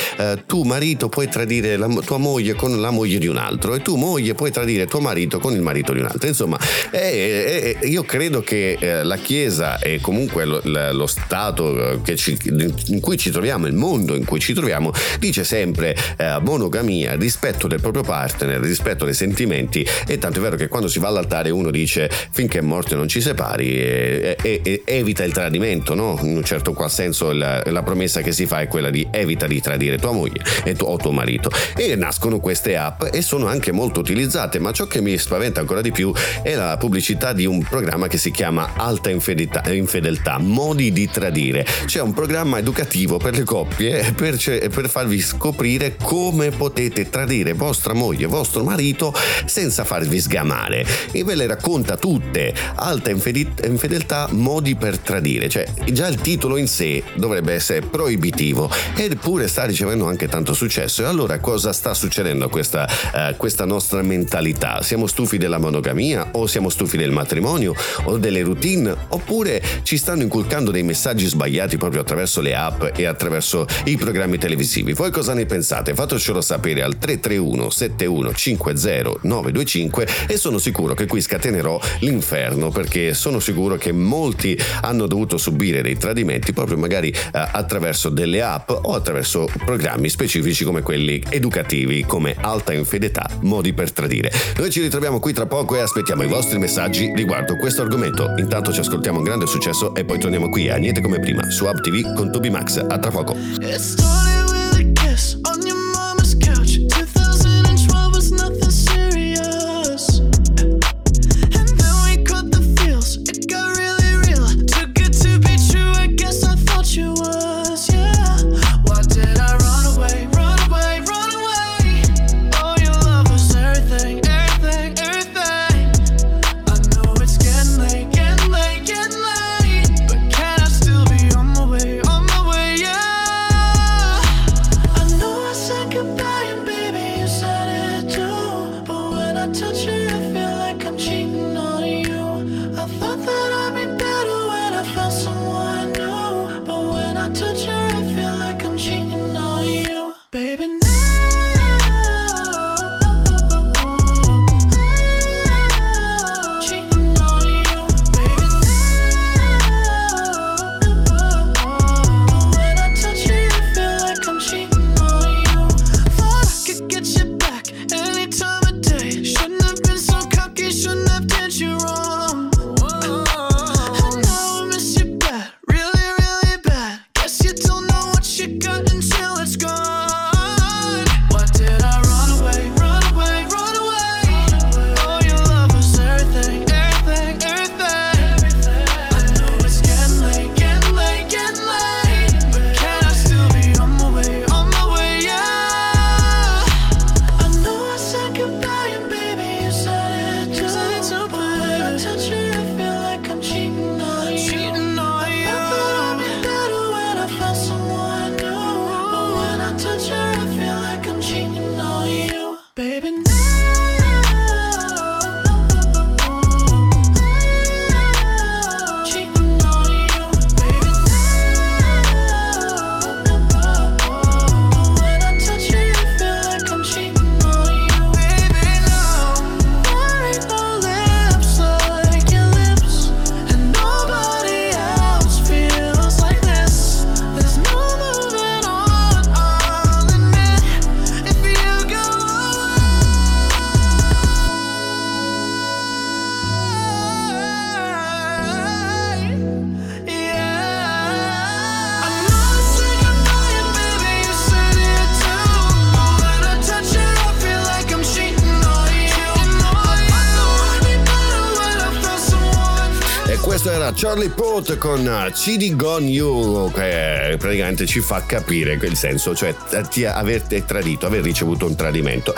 tu marito puoi tradire la tua moglie con la moglie di un altro e tu moglie puoi tradire tuo marito con il marito di un altro. Insomma, io credo che la Chiesa e comunque lo Stato che in cui ci troviamo, il mondo in cui ci troviamo, dice sempre monogamia, rispetto del proprio partner, rispetto dei sentimenti, e tanto è vero che quando si va all'altare uno dice finché è morte non ci separi, e evita il tradimento, no? In un certo qual senso la promessa che si fa è quella di evita di tradire tua moglie o tuo marito, e nascono queste app e sono anche molto utilizzate. Ma ciò che mi spaventa ancora di più è la pubblicità di un programma che si chiama Alta Infedeltà, modi di tradire. C'è un programma educativo per le coppie per farvi scoprire come potete tradire vostra moglie, vostro marito senza farvi sgamare, e ve le racconta tutte. Alta Infedeltà, modi per tradire, cioè già il titolo in sé dovrebbe essere proibitivo, eppure sta ricevendo anche tanto successo. E allora cosa sta succedendo a questa nostra mentalità? Siamo stufi della monogamia, o siamo stufi del matrimonio o delle routine, oppure ci stanno inculcando dei messaggi sbagliati proprio attraverso le app e attraverso i programmi televisivi? Voi cosa ne pensate? Fatecelo sapere al 331 71 50 925, e sono sicuro che qui scatenerò l'inferno, perché sono sicuro che molti hanno dovuto subire dei tradimenti proprio magari attraverso delle app o attraverso programmi specifici come quelli educativi come Alta Infedeltà, modi per tradire. Noi ci ritroviamo qui tra poco e aspettiamo i vostri messaggi riguardo questo argomento. Intanto ci ascoltiamo un grande successo e poi torniamo qui a Niente Come Prima su Hub TV con Tubi_Max. A tra poco. Goodbye, baby. questo era Charlie Puth con CD Gone You, che praticamente ci fa capire quel senso, cioè aver tradito, aver ricevuto un tradimento.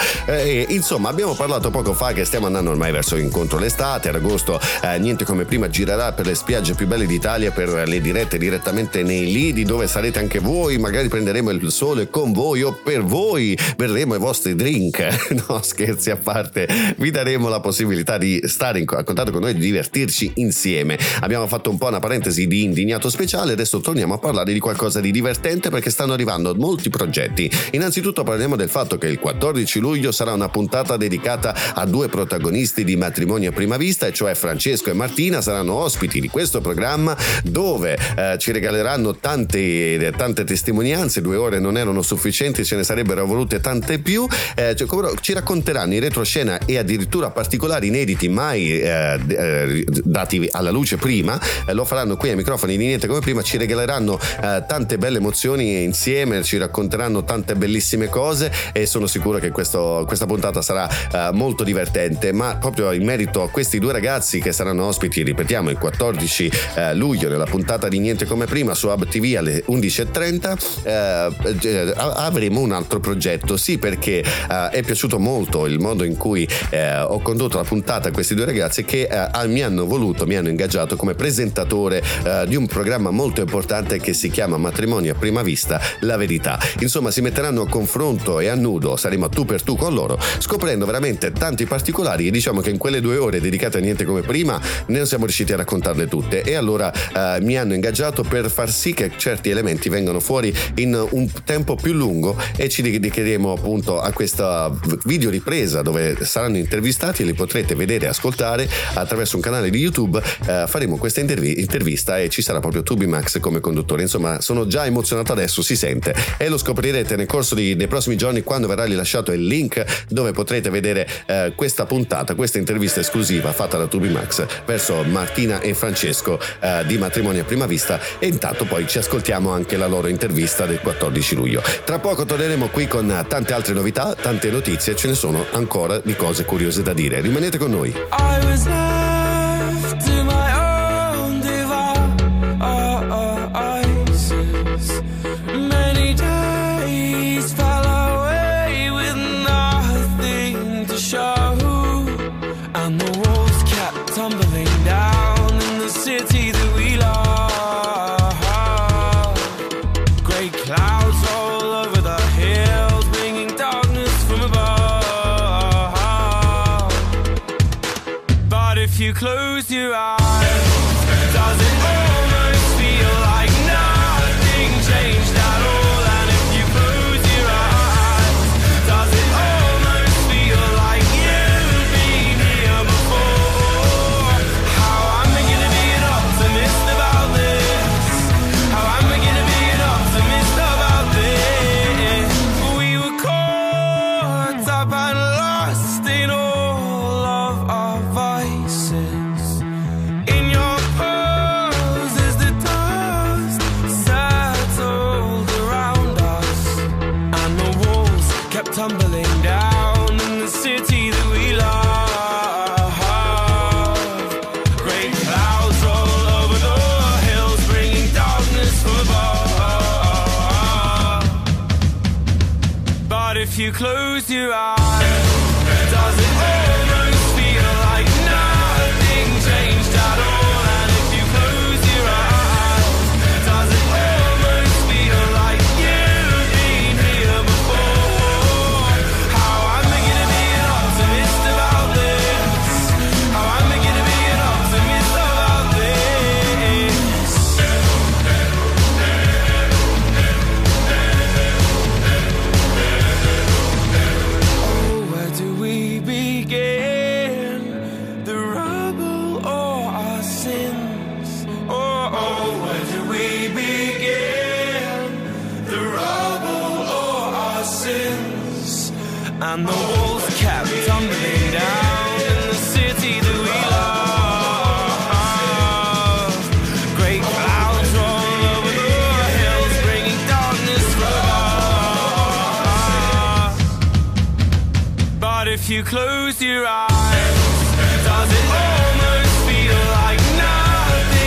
Insomma, abbiamo parlato poco fa che stiamo andando ormai verso incontro l'estate, ad agosto Niente Come Prima girerà per le spiagge più belle d'Italia, per le dirette direttamente nei lidi, dove sarete anche voi, magari prenderemo il sole con voi o per voi berremo i vostri drink. No, scherzi a parte, vi daremo la possibilità di stare a contatto con noi, di divertirci insieme. Abbiamo fatto un po' una parentesi di Indignato Speciale, adesso torniamo a parlare di qualcosa di divertente perché stanno arrivando molti progetti. Innanzitutto parliamo del fatto che il 14 luglio sarà una puntata dedicata a due protagonisti di Matrimonio a Prima Vista, e cioè Francesco e Martina saranno ospiti di questo programma dove ci regaleranno tante testimonianze. 2 ore non erano sufficienti, ce ne sarebbero volute tante più. Ci racconteranno in retroscena e addirittura particolari inediti mai dati alla luce prima. Lo faranno qui ai microfoni di Niente Come Prima, ci regaleranno tante belle emozioni insieme, ci racconteranno tante bellissime cose e sono sicuro che questa puntata sarà molto divertente. Ma proprio in merito a questi due ragazzi che saranno ospiti, ripetiamo, il 14 luglio nella puntata di Niente Come Prima su Hub TV alle 11.30, avremo un altro progetto, sì, perché è piaciuto molto il modo in cui ho condotto la puntata a questi due ragazzi che mi hanno ingaggiato come presentatore di un programma molto importante che si chiama Matrimonio a Prima Vista, La Verità. Insomma, si metteranno a confronto e a nudo, saremo a tu per tu con loro, scoprendo veramente tanti particolari, e diciamo che in quelle 2 ore dedicate a Niente Come Prima non siamo riusciti a raccontarle tutte, e allora mi hanno ingaggiato per far sì che certi elementi vengano fuori in un tempo più lungo, e ci dedicheremo appunto a questa video ripresa dove saranno intervistati e li potrete vedere e ascoltare attraverso un canale di YouTube. Faremo questa intervista e ci sarà proprio Tubi_Max come conduttore. Insomma, sono già emozionato adesso, si sente, e lo scoprirete nel corso dei prossimi giorni quando verrà rilasciato il link dove potrete vedere questa puntata, questa intervista esclusiva fatta da Tubi_Max verso Martina e Francesco di Matrimonio a Prima Vista. E intanto poi ci ascoltiamo anche la loro intervista del 14 luglio. Tra poco torneremo qui con tante altre novità, tante notizie, ce ne sono ancora di cose curiose da dire. Rimanete con noi. Close your eyes. Does it almost feel like nothing changed at all? And if you close your eyes, does it almost feel like you've been here before? How am I gonna be an optimist about this? How am I gonna be an optimist about this? We were caught up and lost in all of our vices. Tumbling down in the city that we love. Great clouds roll over the hills, bringing darkness from above. But if you close your eyes, does it almost feel like nothing changed at all? And the walls kept tumbling down in the city that we love. Great clouds roll over the hills, bringing darkness from above. But if you close your eyes, does it almost feel like nothing?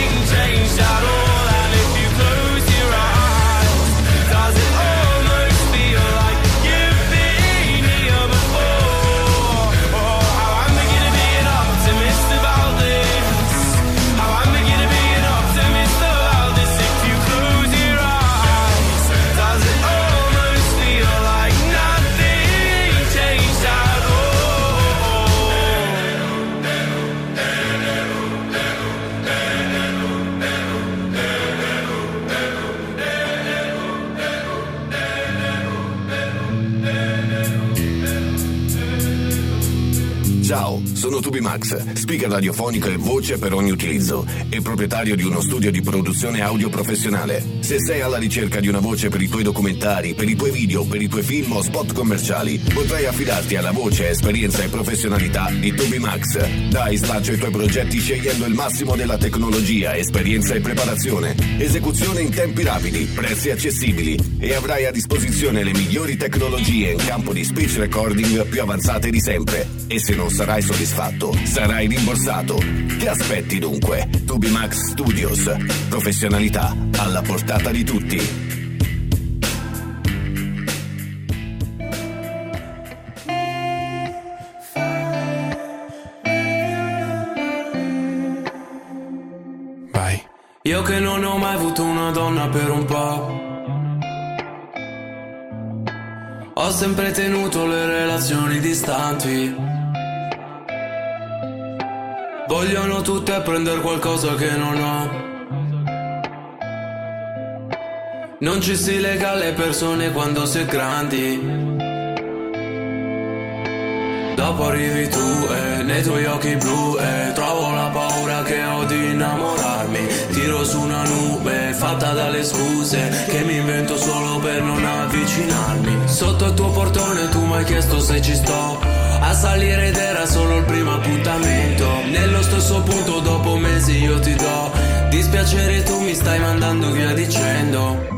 Sono Tubi_Max, speaker radiofonico e voce per ogni utilizzo, e proprietario di uno studio di produzione audio professionale. Se sei alla ricerca di una voce per i tuoi documentari, per i tuoi video, per i tuoi film o spot commerciali, potrai affidarti alla voce, esperienza e professionalità di Tubi_Max. Dai slancio ai tuoi progetti scegliendo il massimo della tecnologia, esperienza e preparazione. Esecuzione in tempi rapidi, prezzi accessibili, e avrai a disposizione le migliori tecnologie in campo di speech recording più avanzate di sempre. E se non sarai soddisfatto, sarai rimborsato. Che aspetti dunque? Tubi_Max Studios. Professionalità alla portata di tutti. Vai. Io che non ho mai avuto una donna per un po', ho sempre tenuto le relazioni distanti. Vogliono tutte prendere qualcosa che non ho. Non ci si lega alle persone quando si è grandi. Dopo arrivi tu e nei tuoi occhi blu e trovo la paura che ho di innamorarmi. Tiro su una nube fatta dalle scuse che mi invento solo per non avvicinarmi. Sotto il tuo portone tu mi hai chiesto se ci sto a salire ed era solo il primo appuntamento. Nello stesso punto dopo mesi io ti do dispiacere, tu mi stai mandando via dicendo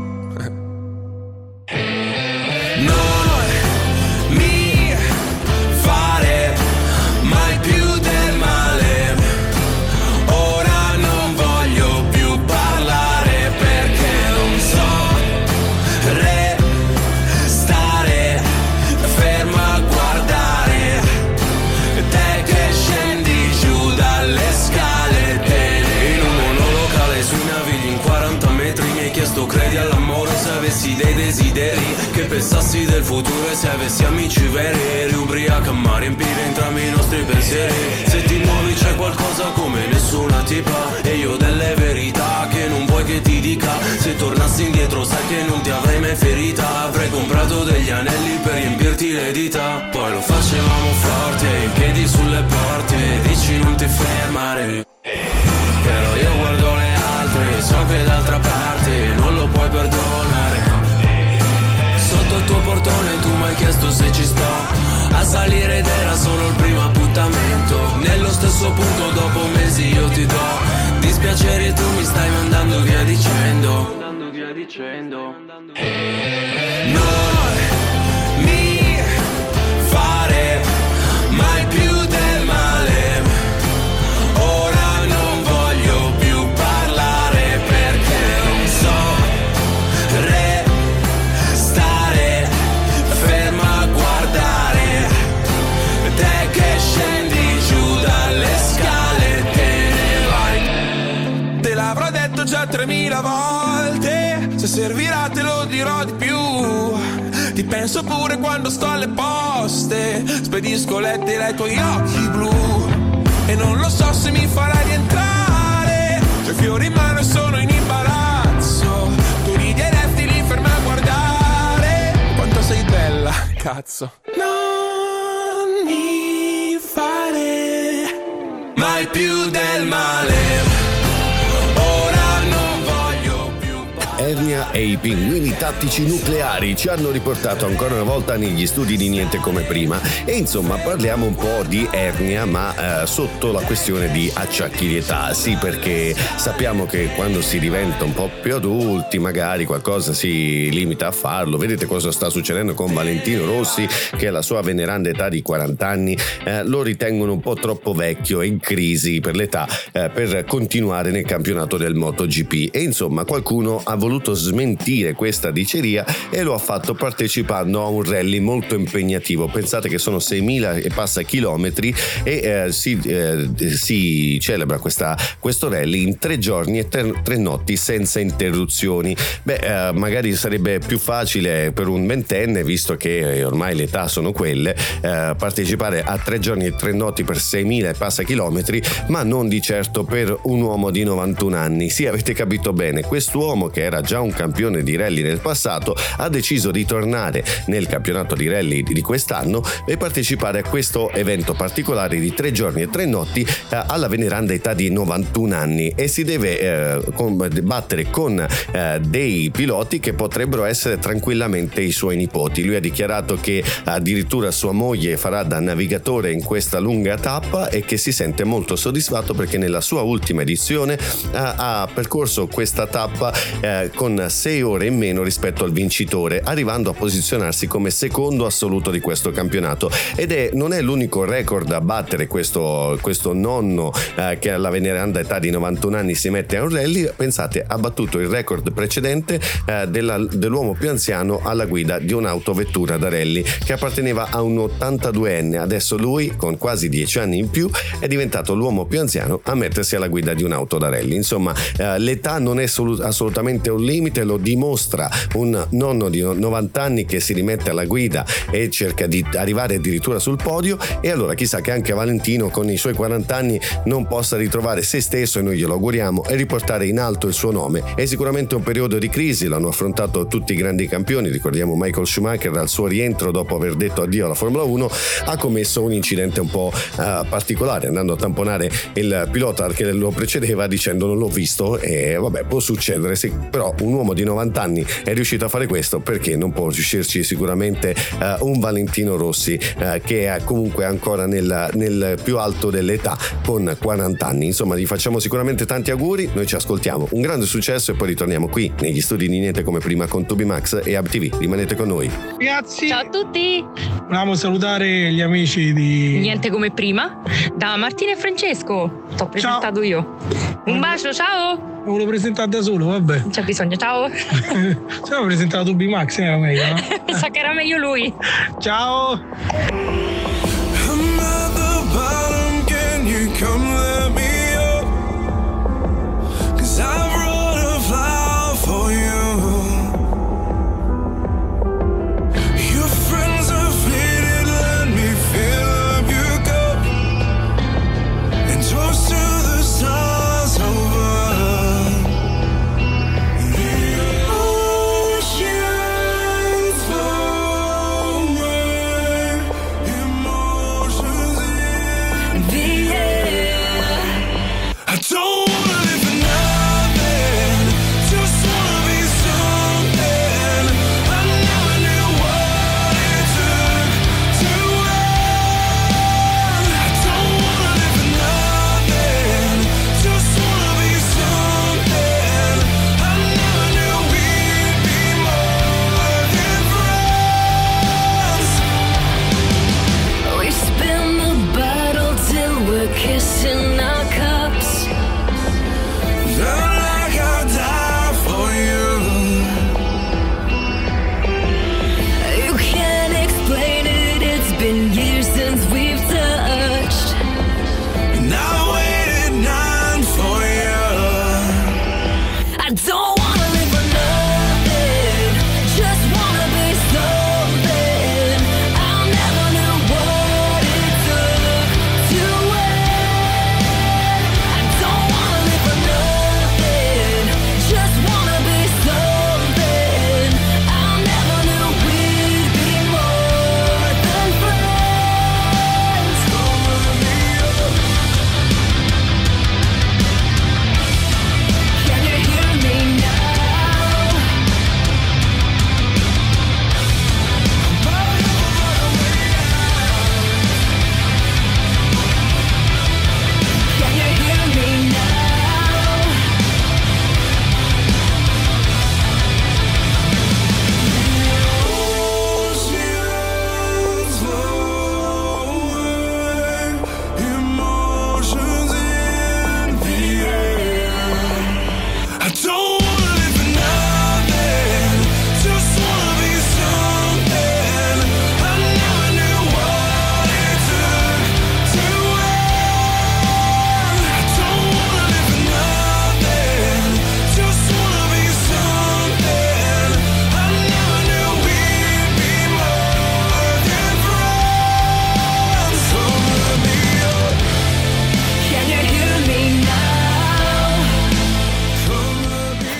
dei desideri, che pensassi del futuro e se avessi amici veri, eri ubriaca a mare in pira entrambi i nostri pensieri. Se ti muovi c'è qualcosa come nessuna tipa e io delle verità che non vuoi che ti dica. Se tornassi indietro sai che non ti avrei mai ferita, avrei comprato degli anelli per riempirti le dita. Poi lo facevamo forte, i piedi sulle porte, dici non ti fermare. Però io guardo le altre, so che d'altra parte non lo puoi perdonare. Sotto il tuo portone tu mi hai chiesto se ci sto a salire ed era solo il primo appuntamento. Nello stesso punto dopo mesi io ti do dispiacere e tu mi stai mandando via dicendo non mi fare mai più del male. Ora non voglio più parlare perché non so già 3000 volte, se servirà te lo dirò di più. Ti penso pure quando sto alle poste, spedisco lettere ai tuoi occhi blu e non lo so se mi farai rientrare. C'ho fiori in mano e sono in imbarazzo, tu ridi e resti lì ferma a guardare. Quanto sei bella, cazzo. Non mi fare mai più del male. Ernia e i pinguini tattici nucleari ci hanno riportato ancora una volta negli studi di Niente Come Prima e insomma parliamo un po' di ernia ma sotto la questione di acciacchi di età, sì, perché sappiamo che quando si diventa un po' più adulti magari qualcosa si limita a farlo. Vedete cosa sta succedendo con Valentino Rossi, che alla sua veneranda età di 40 anni lo ritengono un po' troppo vecchio e in crisi per l'età per continuare nel campionato del MotoGP e insomma qualcuno ha voluto smentire questa diceria e lo ha fatto partecipando a un rally molto impegnativo. Pensate che sono 6.000 e passa chilometri e si celebra questo rally in 3 giorni e 3 notti senza interruzioni. Magari sarebbe più facile per un ventenne, visto che ormai le età sono quelle, partecipare a 3 giorni e 3 notti per 6.000 e passa chilometri, ma non di certo per un uomo di 91 anni. Sì, avete capito bene, quest'uomo che era già un campione di rally nel passato, ha deciso di tornare nel campionato di rally di quest'anno e partecipare a questo evento particolare di 3 giorni e 3 notti alla veneranda età di 91 anni e si deve battere con dei piloti che potrebbero essere tranquillamente i suoi nipoti. Lui ha dichiarato che addirittura sua moglie farà da navigatore in questa lunga tappa e che si sente molto soddisfatto perché nella sua ultima edizione ha percorso questa tappa con 6 ore in meno rispetto al vincitore, arrivando a posizionarsi come secondo assoluto di questo campionato, ed non è l'unico record a battere questo nonno che alla veneranda età di 91 anni si mette a un rally. Pensate, ha battuto il record precedente dell'uomo più anziano alla guida di un'autovettura da rally, che apparteneva a un 82enne. Adesso lui, con quasi 10 anni in più, è diventato l'uomo più anziano a mettersi alla guida di un'auto da rally. Insomma, l'età non è assolutamente un limite, lo dimostra un nonno di 90 anni che si rimette alla guida e cerca di arrivare addirittura sul podio. E allora chissà che anche Valentino con i suoi 40 anni non possa ritrovare se stesso, e noi glielo auguriamo, e riportare in alto il suo nome. È sicuramente un periodo di crisi, l'hanno affrontato tutti i grandi campioni. Ricordiamo Michael Schumacher, al suo rientro dopo aver detto addio alla Formula 1 ha commesso un incidente un po' particolare, andando a tamponare il pilota che lo precedeva dicendo non l'ho visto, e vabbè, può succedere sì, però un uomo di 90 anni è riuscito a fare questo, perché non può riuscirci sicuramente un Valentino Rossi che è comunque ancora nel più alto dell'età con 40 anni. Insomma, gli facciamo sicuramente tanti auguri, noi ci ascoltiamo un grande successo e poi ritorniamo qui negli studi di Niente Come Prima con Tubi_Max e Hub TV. Rimanete con noi, ragazzi. Ciao a tutti. Volevamo salutare gli amici di Niente Come Prima da Martina e Francesco. T'ho presentato ciao. Io un bacio, ciao. Lo volevo presentare da solo, vabbè. Non c'è bisogno, ciao. Se l'ho presentato Tubi_Max, era meglio, no? Pensa che era meglio lui. Ciao.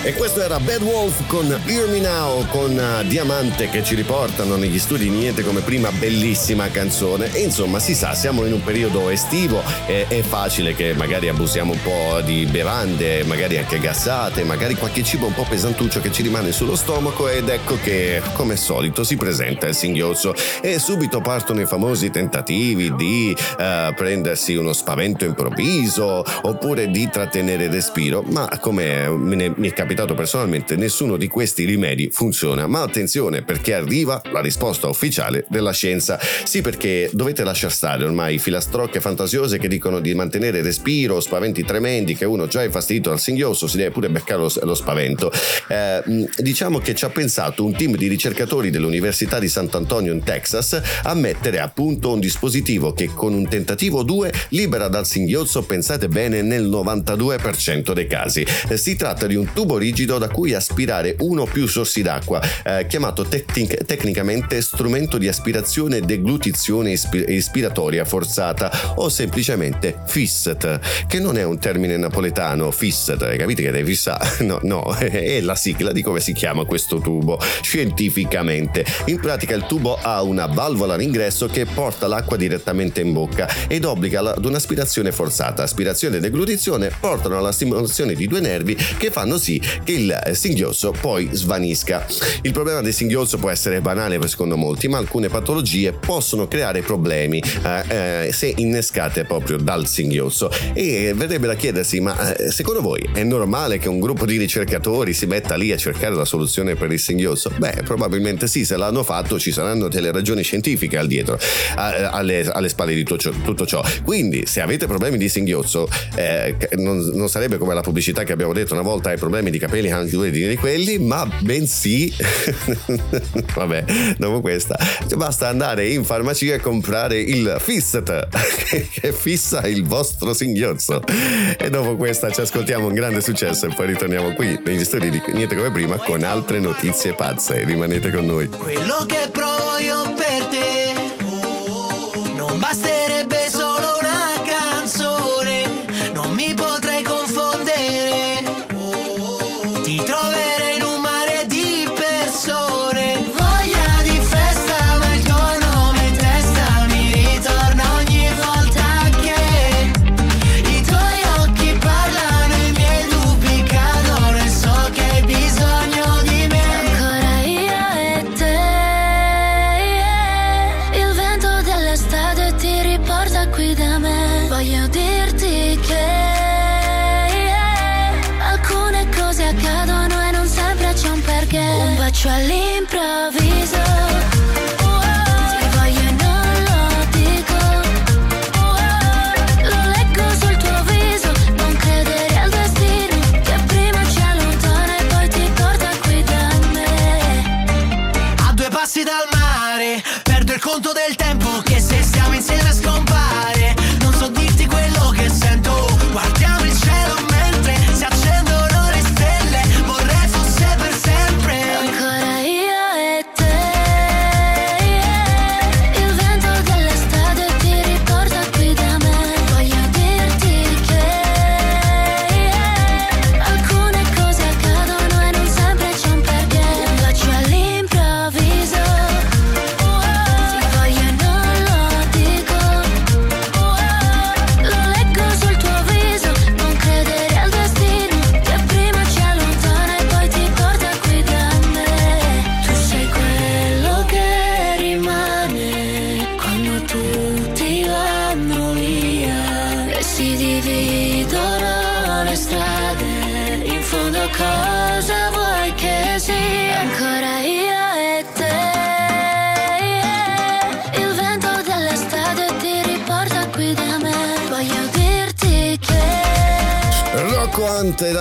E questo era Bad Wolf con Hear Me Now, con Diamante, che ci riportano negli studi Niente Come Prima, bellissima canzone. E insomma, si sa, siamo in un periodo estivo, è facile che magari abusiamo un po' di bevande, magari anche gassate, magari qualche cibo un po' pesantuccio che ci rimane sullo stomaco, ed ecco che, come al solito, si presenta il singhiozzo e subito partono i famosi tentativi di prendersi uno spavento improvviso oppure di trattenere il respiro, ma come mi è capitato personalmente, nessuno di questi rimedi funziona. Ma attenzione, perché arriva la risposta ufficiale della scienza. Sì, perché dovete lasciar stare ormai filastrocche fantasiose che dicono di mantenere il respiro, spaventi tremendi che uno già è fastidito dal singhiozzo si deve pure beccare lo spavento. Diciamo che ci ha pensato un team di ricercatori dell'Università di Sant'Antonio in Texas a mettere a punto un dispositivo che con un tentativo o due libera dal singhiozzo, pensate bene, nel 92% dei casi. Si tratta di un tubo rigido da cui aspirare uno o più sorsi d'acqua, chiamato tecnicamente strumento di aspirazione e deglutizione ispiratoria forzata, o semplicemente FISSET, che non è un termine napoletano, FISSET, capite che devi fissare? No, è la sigla di come si chiama questo tubo scientificamente. In pratica il tubo ha una valvola all'ingresso che porta l'acqua direttamente in bocca ed obbliga ad un'aspirazione forzata. Aspirazione e deglutizione portano alla stimolazione di due nervi che fanno sì che il singhiozzo poi svanisca. Il problema del singhiozzo può essere banale secondo molti, ma alcune patologie possono creare problemi se innescate proprio dal singhiozzo, e verrebbe da chiedersi, ma secondo voi è normale che un gruppo di ricercatori si metta lì a cercare la soluzione per il singhiozzo? Beh, probabilmente sì, se l'hanno fatto ci saranno delle ragioni scientifiche al dietro, alle spalle di tutto ciò. Quindi se avete problemi di singhiozzo, non sarebbe come la pubblicità che abbiamo detto una volta, ai problemi di capelli anche due di quelli, ma bensì vabbè, dopo questa basta andare in farmacia e comprare il Fisset che fissa il vostro singhiozzo. E dopo questa ci ascoltiamo un grande successo e poi ritorniamo qui negli studi di Niente Come Prima con altre notizie pazze. Rimanete con noi. Quello che provo io per te non basterebbe solo una canzone, non mi potrei confondere, ti troverò all'improvviso.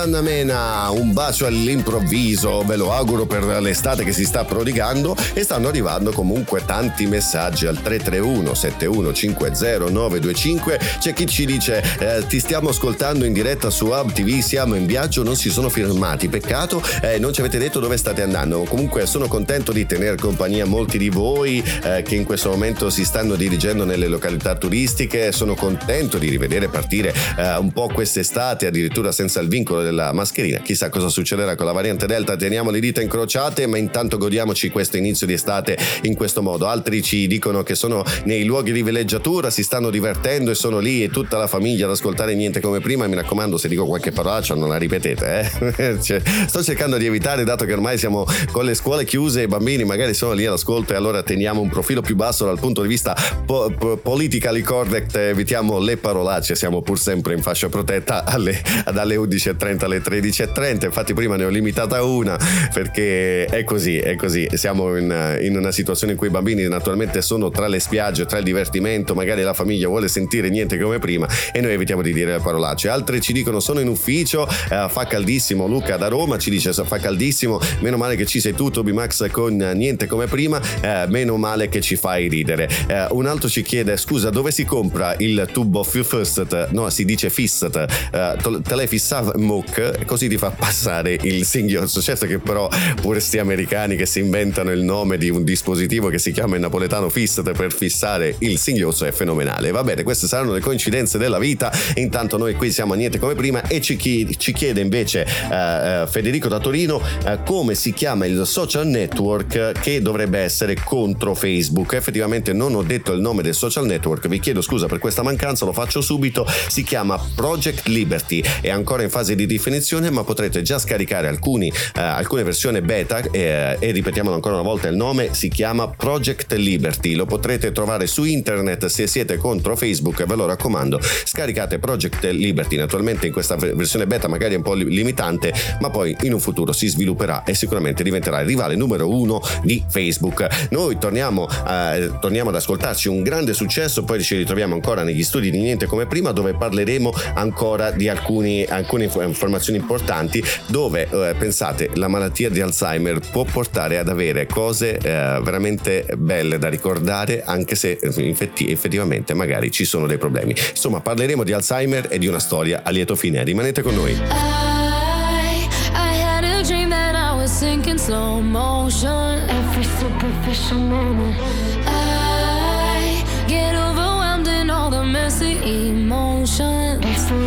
Danna Mena, un bacio all'improvviso, ve lo auguro per l'estate che si sta prodigando, e stanno arrivando comunque tanti messaggi al 331 7150925. C'è chi ci dice ti stiamo ascoltando in diretta su Hub TV, siamo in viaggio, non si sono fermati, peccato, non ci avete detto dove state andando. Comunque sono contento di tener compagnia molti di voi che in questo momento si stanno dirigendo nelle località turistiche. Sono contento di rivedere partire un po' quest'estate, addirittura senza il vincolo della mascherina. Chissà cosa succederà con la variante Delta, teniamo le dita incrociate, ma intanto godiamoci questo inizio di estate in questo modo. Altri ci dicono che sono nei luoghi di villeggiatura, si stanno divertendo e sono lì e tutta la famiglia ad ascoltare Niente Come Prima. Mi raccomando, se dico qualche parolaccia non la ripetete, eh? Sto cercando di evitare, dato che ormai siamo con le scuole chiuse e i bambini magari sono lì all'ascolto, e allora teniamo un profilo più basso dal punto di vista politically correct, evitiamo le parolacce, siamo pur sempre in fascia protetta dalle 11.30 alle 13.30. infatti prima ne ho limitata una perché è così, siamo in una situazione in cui i bambini naturalmente sono tra le spiagge, tra il divertimento, magari la famiglia vuole sentire Niente Come Prima e noi evitiamo di dire le parolacce. Altri ci dicono sono in ufficio, fa caldissimo. Luca da Roma ci dice fa caldissimo, meno male che ci sei tu Tubi_Max con Niente Come Prima, meno male che ci fai ridere. Un altro ci chiede scusa dove si compra il tubo Fisset, no si dice Fisset, te l'hai fissato Mook, così ti fa passare il singhiozzo. Certo che però pure sti americani che si inventano il nome di un dispositivo che si chiama in napoletano Fisset per fissare il singhiozzo è fenomenale. Va bene, queste saranno le coincidenze della vita. Intanto noi qui siamo a Niente Come Prima e ci chiede invece Federico da Torino come si chiama il social network che dovrebbe essere contro Facebook. Effettivamente non ho detto il nome del social network, vi chiedo scusa per questa mancanza, lo faccio subito. Si chiama Project Liberty, è ancora in fase di definizione, ma potrete già scaricare alcune versioni beta, e ripetiamolo ancora una volta il nome, si chiama Project Liberty, lo potrete trovare su internet. Se siete contro Facebook ve lo raccomando, scaricate Project Liberty, naturalmente in questa versione beta magari è un po' limitante, ma poi in un futuro si svilupperà e sicuramente diventerà il rivale numero uno di Facebook. Noi torniamo ad ascoltarci un grande successo, poi ci ritroviamo ancora negli studi di Niente Come Prima, dove parleremo ancora di alcune informazioni importanti, dove pensate la malattia di Alzheimer può portare ad avere cose veramente belle da ricordare, anche se effettivamente magari ci sono dei problemi. Insomma, parleremo di Alzheimer e di una storia a lieto fine. Rimanete con noi. I had a dream that I was sink in slow motion. Every superficial moment I get overwhelmed in all the messy emotions, so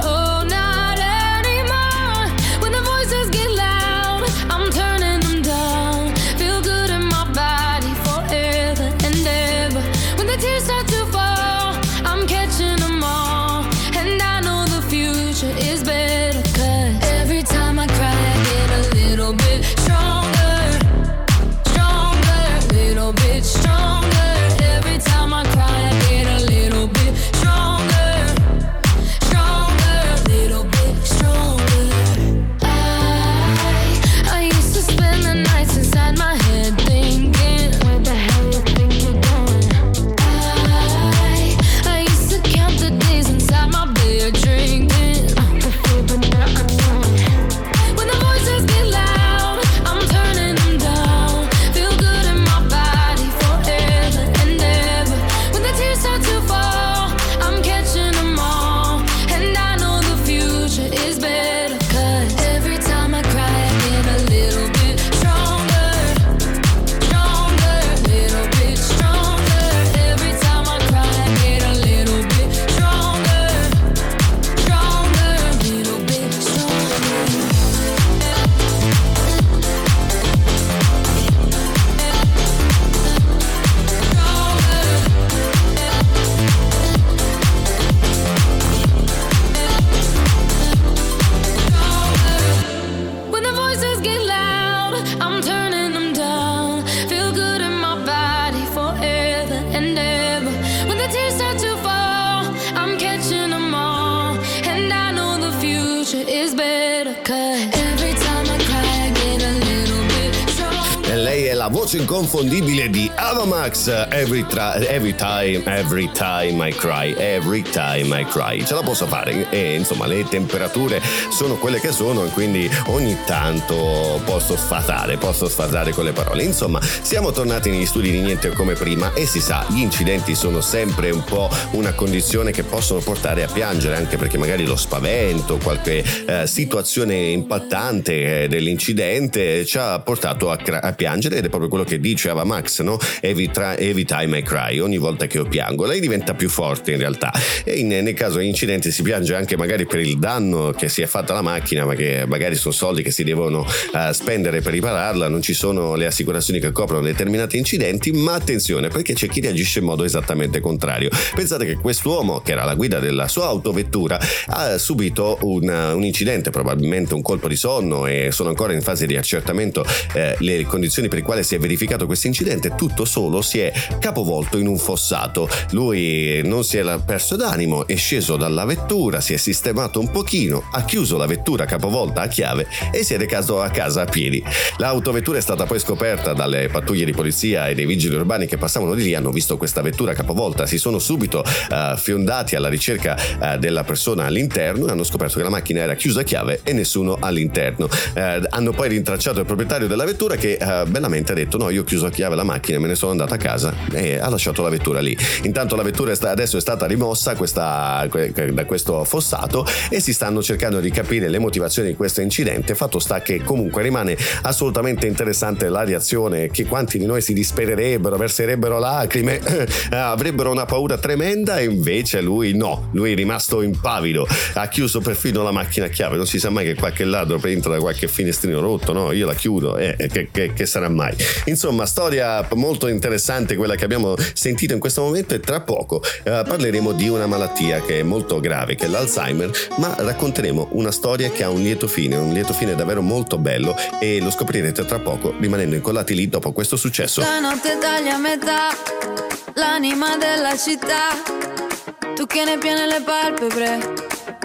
Oh, not anymore. When the voices get loud I'm turning them down. Feel good in my body forever and ever. When the tears start to fall I'm catching them all. And I know the future is better, 'cause every time I cry I get a little bit stronger, little bit stronger. Every time I cry I get a little bit stronger, little bit stronger. I used to spend the nights inside my head thinking, where the hell you think you're going? I used to count the days inside my bed drinking, but now I'm gone. When the voices get loud I'm turning them down. Feel good in my body forever and ever. When the tears start to fall I'm catching them all. And I know the future is better, 'cause every time I cry I get a little bit little bit stronger. Every time I cry I get a little bit stronger, little bit stronger. When the voices get loud, I'm turning them down. Feel good in my body forever and ever. When the tears start to fall, I'm catching them all. And I know the future is better, 'cause every time I cry, I get a little bit stronger. E lei è la voce voce inconfondibile di Avamax, Every time I cry. Ce la posso fare, e insomma le temperature sono quelle che sono, e quindi ogni tanto posso sfatare con le parole. Insomma, siamo tornati negli studi di Niente Come Prima, e si sa, gli incidenti sono sempre un po' una condizione che possono portare a piangere, anche perché magari lo spavento, qualche situazione impattante dell'incidente ci ha portato a piangere, ed è proprio quello che dice Avamax, no? Every time I cry, ogni volta che io piango. Lei diventa più forte in realtà, e nel caso di incidenti si piange anche magari per il danno che si è fatto alla macchina, ma che magari sono soldi che si devono spendere per ripararla, non ci sono le assicurazioni che coprono determinati incidenti. Ma attenzione, perché c'è chi reagisce in modo esattamente contrario. Pensate che quest'uomo, che era alla guida della sua autovettura, ha subito un incidente, probabilmente un colpo di sonno, e sono ancora in fase di accertamento le condizioni per le quali si è verificato questo incidente. Tutto solo si è capovolto in un fossato. Lui non si era perso d'animo, è sceso dalla vettura, si è sistemato un pochino, ha chiuso la vettura capovolta a chiave e si è recato a casa a piedi. L'autovettura è stata poi scoperta dalle pattuglie di polizia e dei vigili urbani che passavano di lì, hanno visto questa vettura capovolta, si sono subito fiondati alla ricerca della persona all'interno, e hanno scoperto che la macchina era chiusa a chiave e nessuno all'interno. Hanno poi rintracciato il proprietario della vettura, che bellamente ha detto: no, io ho chiuso a chiave la macchina, me ne sono andato a casa, e ha lasciato la vettura lì. Intanto la vettura adesso è stata rimossa da questo fossato, e si stanno cercando di capire le motivazioni di questo incidente. Fatto sta che comunque rimane assolutamente interessante la reazione, che quanti di noi si dispererebbero, verserebbero lacrime, avrebbero una paura tremenda, e invece lui è rimasto impavido, ha chiuso perfino la macchina a chiave. Non si sa mai che qualche ladro entra da qualche finestrino rotto, no? Io la chiudo, che sarà mai? Insomma, storia molto interessante quella che abbiamo sentito in questo momento, e tra poco parleremo di una malattia che è molto grave, che è l'Alzheimer, ma racconteremo una storia che ha un lieto fine davvero molto bello, e lo scoprirete tra poco, rimanendo incollati lì dopo questo successo. La notte taglia a metà l'anima della città, tu che ne piene le palpebre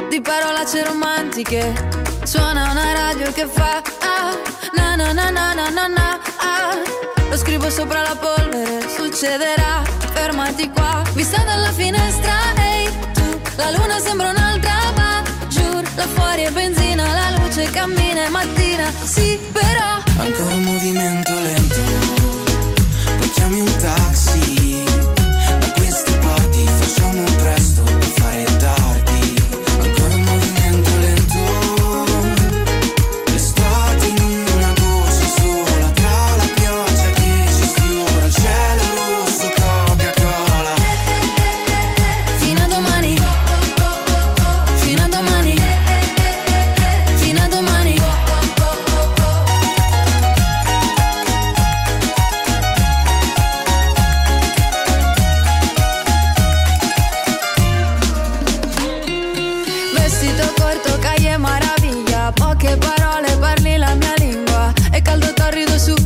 di parolacce romantiche, suona una radio che fa ah, na na na na na na na ah. Lo scrivo sopra la polvere, succederà, fermati qua, vista dalla finestra, ehi tu, la luna sembra un'altra, ma giuro, là fuori è benzina, la luce cammina, è mattina, sì però ancora un movimento lento, poi chiami un taxi, da queste parti facciamo presto per fare tardi.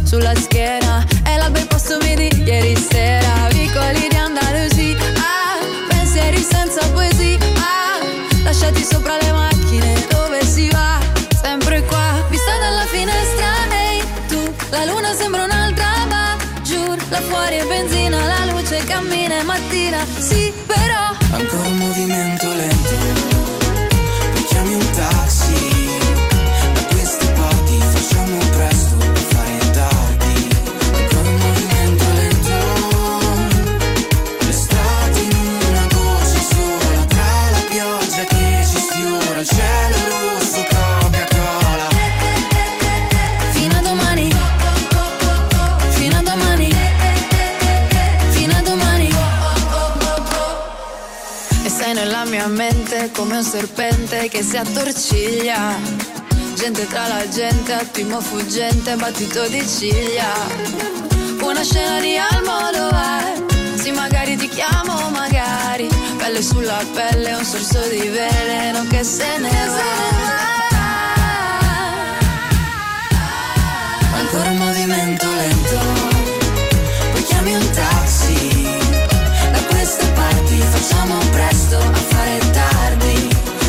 Sulla schiena è l'alba in postumi di ieri sera, vicoli di Andalusia, ah, pensieri senza poesia, ah, lasciati sopra le macchine dove si va, sempre qua, vista dalla finestra, ehi tu, la luna sembra un'altra, ma giuro, là fuori è benzina, la luce cammina, è mattina, sì però ancora un movimento lento, poi chiami un taxi, da queste parti facciamo presto per fare. Mente come un serpente che si attorciglia, gente tra la gente, attimo fuggente, battito di ciglia, una scena di Almodovar, sì magari ti chiamo, magari, pelle sulla pelle, un sorso di veleno che se ne va, ancora un movimento lento, poi chiami un taxi, da queste parti facciamo presto a fare tardi.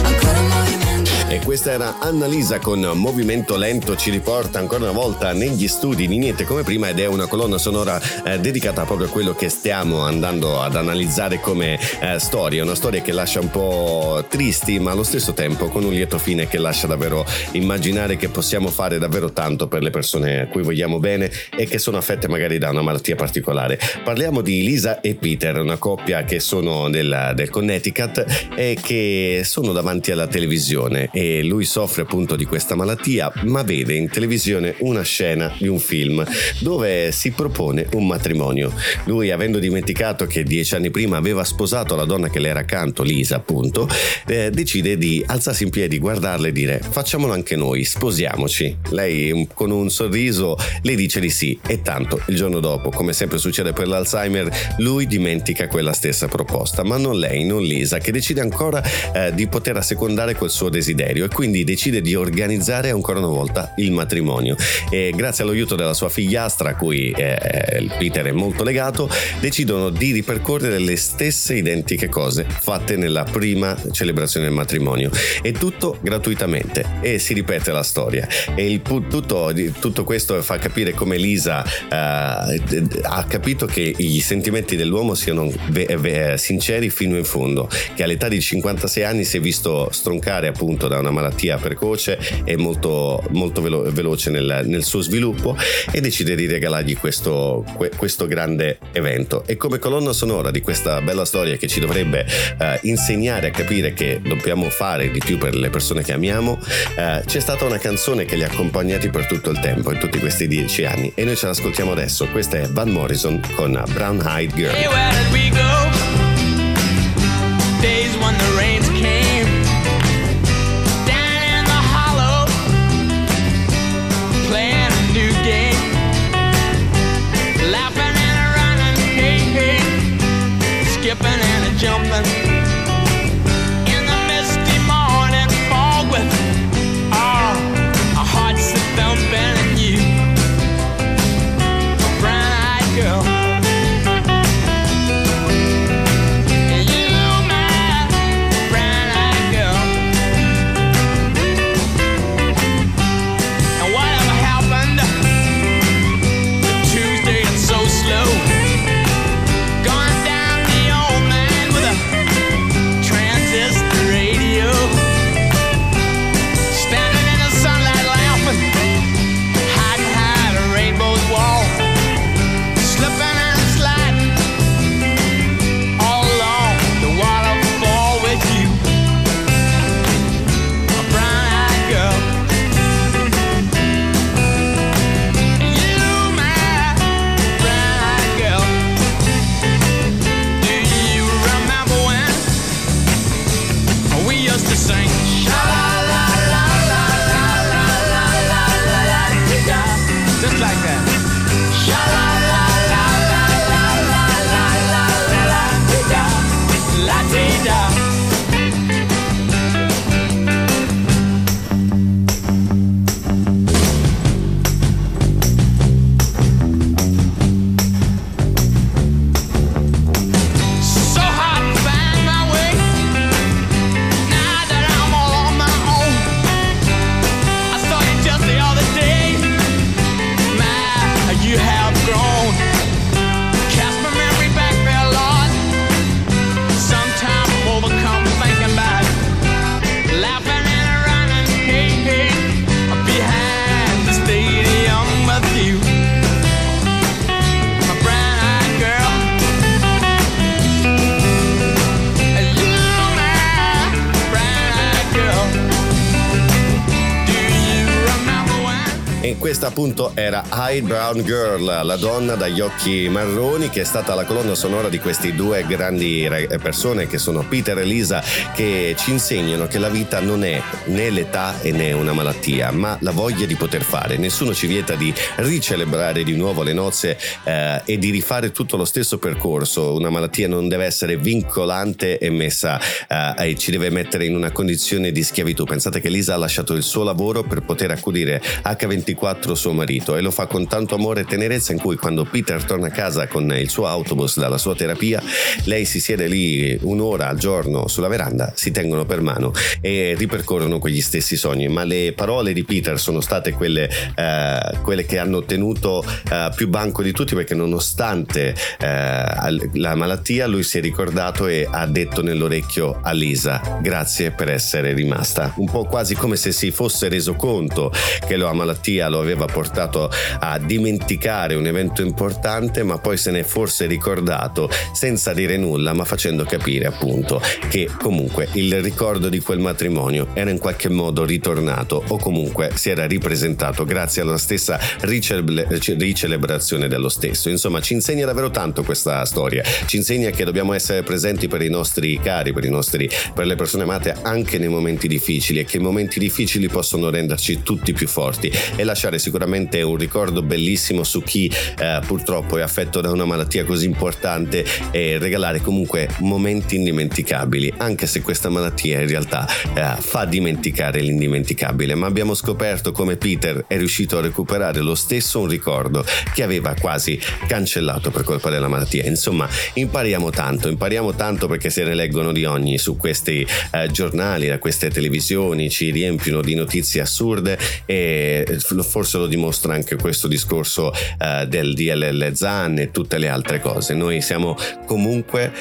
Ancora un movimento. E questa era settimana Annalisa con Movimento Lento ci riporta ancora una volta negli studi di Niente Come Prima, ed è una colonna sonora dedicata proprio a quello che stiamo andando ad analizzare come storia, una storia che lascia un po' tristi ma allo stesso tempo con un lieto fine che lascia davvero immaginare che possiamo fare davvero tanto per le persone a cui vogliamo bene e che sono affette magari da una malattia particolare. Parliamo di Lisa e Peter, una coppia che sono del Connecticut e che sono davanti alla televisione, e lui soffre appunto di questa malattia ma vede in televisione una scena di un film dove si propone un matrimonio. Lui, avendo dimenticato che 10 anni prima aveva sposato la donna che le era accanto, Lisa appunto, decide di alzarsi in piedi, guardarla e dire: facciamolo anche noi, sposiamoci. Lei con un sorriso le dice di sì, e tanto il giorno dopo, come sempre succede per l'Alzheimer, lui dimentica quella stessa proposta, ma non lei, non Lisa, che decide ancora di poter assecondare quel suo desiderio, e quindi decide di organizzare ancora una volta il matrimonio, e grazie all'aiuto della sua figliastra a cui Peter è molto legato, decidono di ripercorrere le stesse identiche cose fatte nella prima celebrazione del matrimonio, e tutto gratuitamente, e si ripete la storia. E tutto questo fa capire come Lisa ha capito che i sentimenti dell'uomo siano sinceri fino in fondo, che all'età di 56 anni si è visto stroncare appunto da una malattia precoce e molto, molto veloce nel suo sviluppo, e decide di regalargli questo grande evento. E come colonna sonora di questa bella storia che ci dovrebbe insegnare a capire che dobbiamo fare di più per le persone che amiamo, c'è stata una canzone che li ha accompagnati per tutto il tempo, in tutti questi 10 anni, e noi ce l'ascoltiamo adesso. Questa è Van Morrison con Brown Eyed Girl. Hey, where did we go? Days when the rains came. Down in the hollow, playing a new game. Laughing and a running, hey, hey. Skipping and a jumping. Questa appunto era High Brown Girl, la donna dagli occhi marroni, che è stata la colonna sonora di questi due grandi persone che sono Peter e Lisa, che ci insegnano che la vita non è né l'età e né una malattia, ma la voglia di poter fare. Nessuno ci vieta di ricelebrare di nuovo le nozze e di rifare tutto lo stesso percorso. Una malattia non deve essere vincolante e messa e ci deve mettere in una condizione di schiavitù. Pensate che Lisa ha lasciato il suo lavoro per poter accudire H24 24 suo marito, e lo fa con tanto amore e tenerezza in cui, quando Peter torna a casa con il suo autobus dalla sua terapia, lei si siede lì un'ora al giorno sulla veranda, si tengono per mano e ripercorrono quegli stessi sogni. Ma le parole di Peter sono state quelle che hanno ottenuto più banco di tutti, perché nonostante la malattia lui si è ricordato e ha detto nell'orecchio a Lisa: grazie per essere rimasta. Un po' quasi come se si fosse reso conto che la malattia lo aveva portato a dimenticare un evento importante, ma poi se ne è forse ricordato senza dire nulla, ma facendo capire appunto che comunque il ricordo di quel matrimonio era in qualche modo ritornato, o comunque si era ripresentato grazie alla stessa ricelebrazione dello stesso. Insomma, ci insegna davvero tanto questa storia, ci insegna che dobbiamo essere presenti per i nostri cari, per le persone amate, anche nei momenti difficili, e che i momenti difficili possono renderci tutti più forti e lasciare sicuramente un ricordo bellissimo su chi purtroppo è affetto da una malattia così importante, e regalare comunque momenti indimenticabili, anche se questa malattia in realtà fa dimenticare l'indimenticabile. Ma abbiamo scoperto come Peter è riuscito a recuperare lo stesso un ricordo che aveva quasi cancellato per colpa della malattia. Insomma, impariamo tanto perché se ne leggono di ogni su questi giornali, da queste televisioni, ci riempiono di notizie assurde, e forse lo dimostra anche questo discorso del DLL Zan e tutte le altre cose. Noi siamo comunque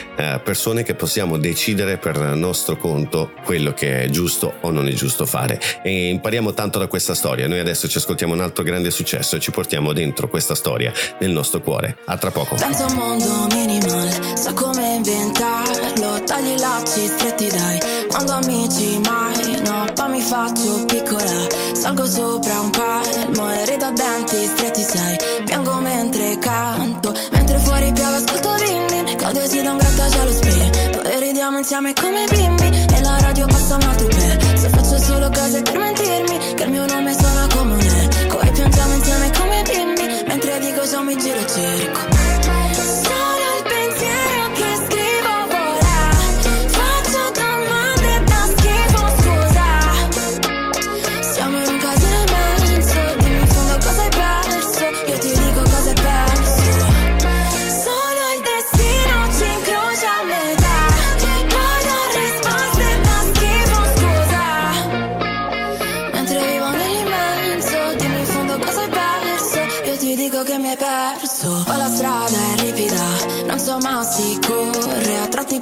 persone che possiamo decidere per nostro conto quello che è giusto o non è giusto fare, e impariamo tanto da questa storia. Noi adesso ci ascoltiamo un altro grande successo e ci portiamo dentro questa storia nel nostro cuore. A tra poco. Senza un mondo minimal, so come inventarlo, tagli i lacci stretti dai, quando amici mai no, poi mi faccio piccola, salgo sopra un palmo e rido a denti stretti sai, piango mentre canto, mentre fuori piove ascolto Rimini, Claudio si da un grattacielo spray, poi ridiamo insieme come bimbi e la radio passa un altro per, se faccio solo cose per mentirmi, che il mio nome suona comune, poi piangiamo insieme come bimbi, mentre dico ciò mi giro e cerco.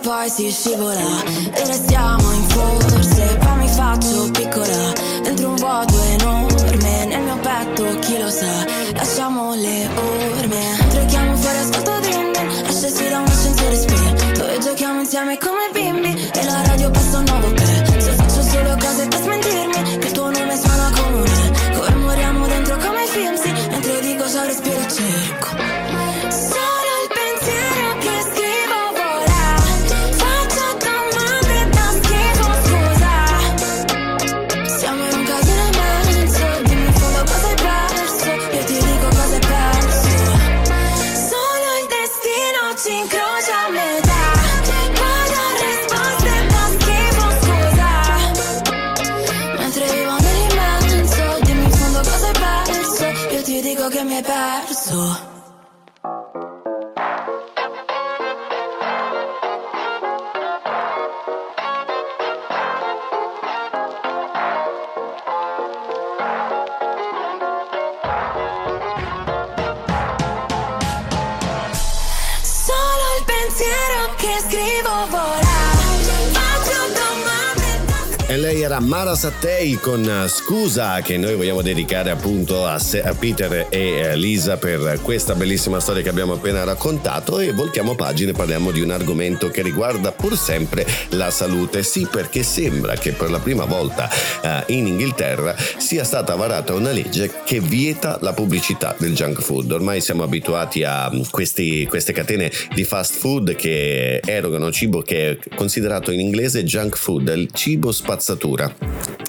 Poi si scivola e restiamo in forze, poi mi faccio piccola, dentro un vuoto enorme, nel mio petto chi lo sa, lasciamo le orme, giochiamo fuori ascolto Dreaming, ascesi da un ascensore spinto e giochiamo insieme come bimbi e la radio passa un nuovo pezzo, se faccio solo cose per smentirmi, che il tuo nome suona comune, come moriamo dentro come film, sì, mentre dico ciò respiro e cerco. Era Mara Sattei con Scusa, che noi vogliamo dedicare appunto a Peter e Lisa per questa bellissima storia che abbiamo appena raccontato. E voltiamo pagina e parliamo di un argomento che riguarda pur sempre la salute. Sì, perché sembra che per la prima volta in Inghilterra sia stata varata una legge che vieta la pubblicità del junk food. Ormai siamo abituati a queste catene di fast food che erogano cibo che è considerato in inglese junk food, il cibo spazzatura.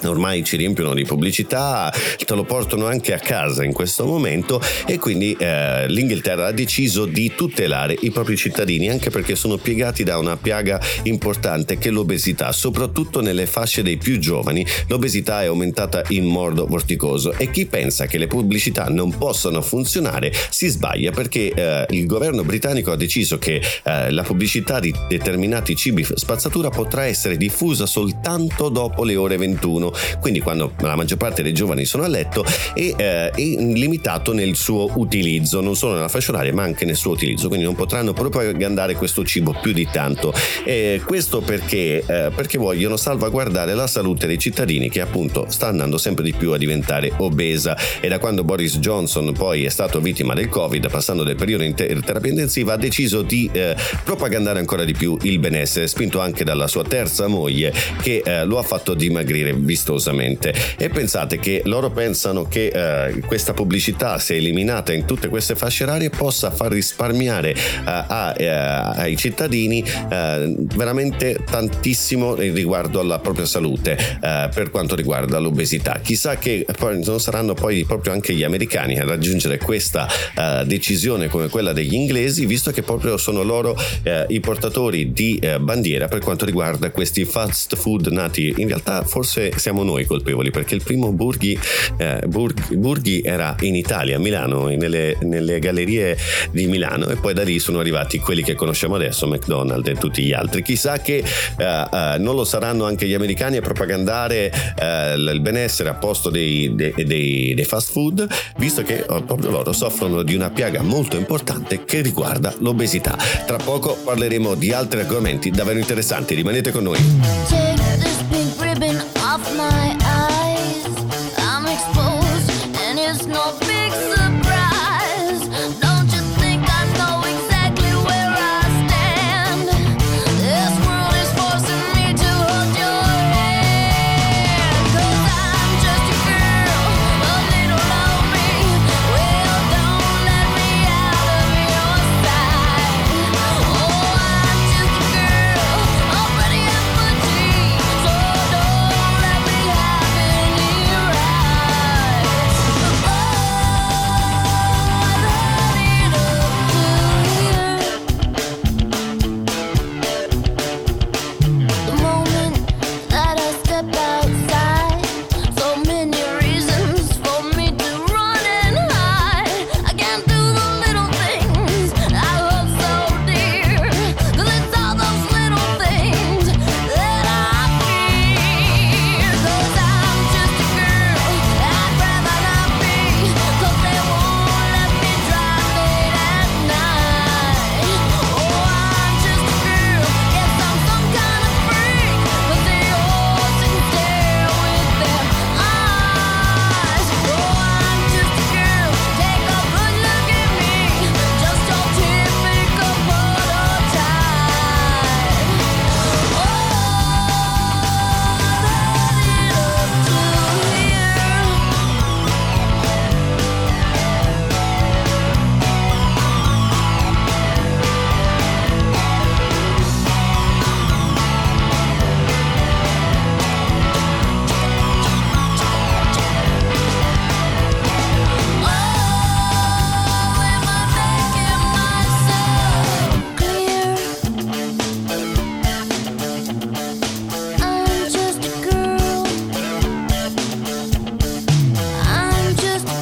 ormai ci riempiono di pubblicità, te lo portano anche a casa in questo momento, e quindi l'Inghilterra ha deciso di tutelare i propri cittadini, anche perché sono piegati da una piaga importante che è l'obesità, soprattutto nelle fasce dei più giovani. L'obesità è aumentata in modo vorticoso, e chi pensa che le pubblicità non possano funzionare si sbaglia, perché il governo britannico ha deciso che la pubblicità di determinati cibi spazzatura potrà essere diffusa soltanto dopo le ore 21, quindi quando la maggior parte dei giovani sono a letto, e limitato nel suo utilizzo, non solo nella fascia oraria ma anche nel suo utilizzo, quindi non potranno propagandare questo cibo più di tanto. Questo perché vogliono salvaguardare la salute dei cittadini, che appunto sta andando sempre di più a diventare obesa, e da quando Boris Johnson poi è stato vittima del Covid, passando del periodo in terapia intensiva, ha deciso di propagandare ancora di più il benessere, spinto anche dalla sua terza moglie che lo ha fatto dimagrire vistosamente. E pensate che loro pensano che questa pubblicità, se eliminata in tutte queste fasce orarie, possa far risparmiare ai cittadini veramente tantissimo riguardo alla propria salute per quanto riguarda l'obesità. Chissà che non saranno poi proprio anche gli americani a raggiungere questa decisione come quella degli inglesi, visto che proprio sono loro i portatori di bandiera per quanto riguarda questi fast food nati. In realtà forse siamo noi colpevoli, perché il primo Burghi era in Italia, a Milano, nelle gallerie di Milano, e poi da lì sono arrivati quelli che conosciamo adesso, McDonald's e tutti gli altri. Chissà che non lo saranno anche gli americani a propagandare il benessere a posto dei fast food, visto che proprio loro soffrono di una piaga molto importante che riguarda l'obesità. Tra poco parleremo di altri argomenti davvero interessanti, rimanete con noi. Take this pink ribbon off my eyes. I'm exposed and it's no big surprise. Don't you think I know exactly where I stand? This world is forcing me to hold your hand. 'Cause I'm just a girl, a little lonely. Well, don't let me out of your sight. Oh, I'm just a girl, already up a tree. So don't let me have any rights. Oh, I've had it up to here. The moment that I step outside, so many reasons for me to run and hide. I can't do the little things I love so dear, 'cause it's all those little things that I fear. 'Cause I'm just a girl, I'd rather not be, 'cause they won't let me drive late at night. Oh, I'm just a girl, yes, I'm some kind of freak, but they all seem stare with their eyes. Oh, I'm just a girl, take a good look at me, just a typical prototype. I'm just a girl. I'm just a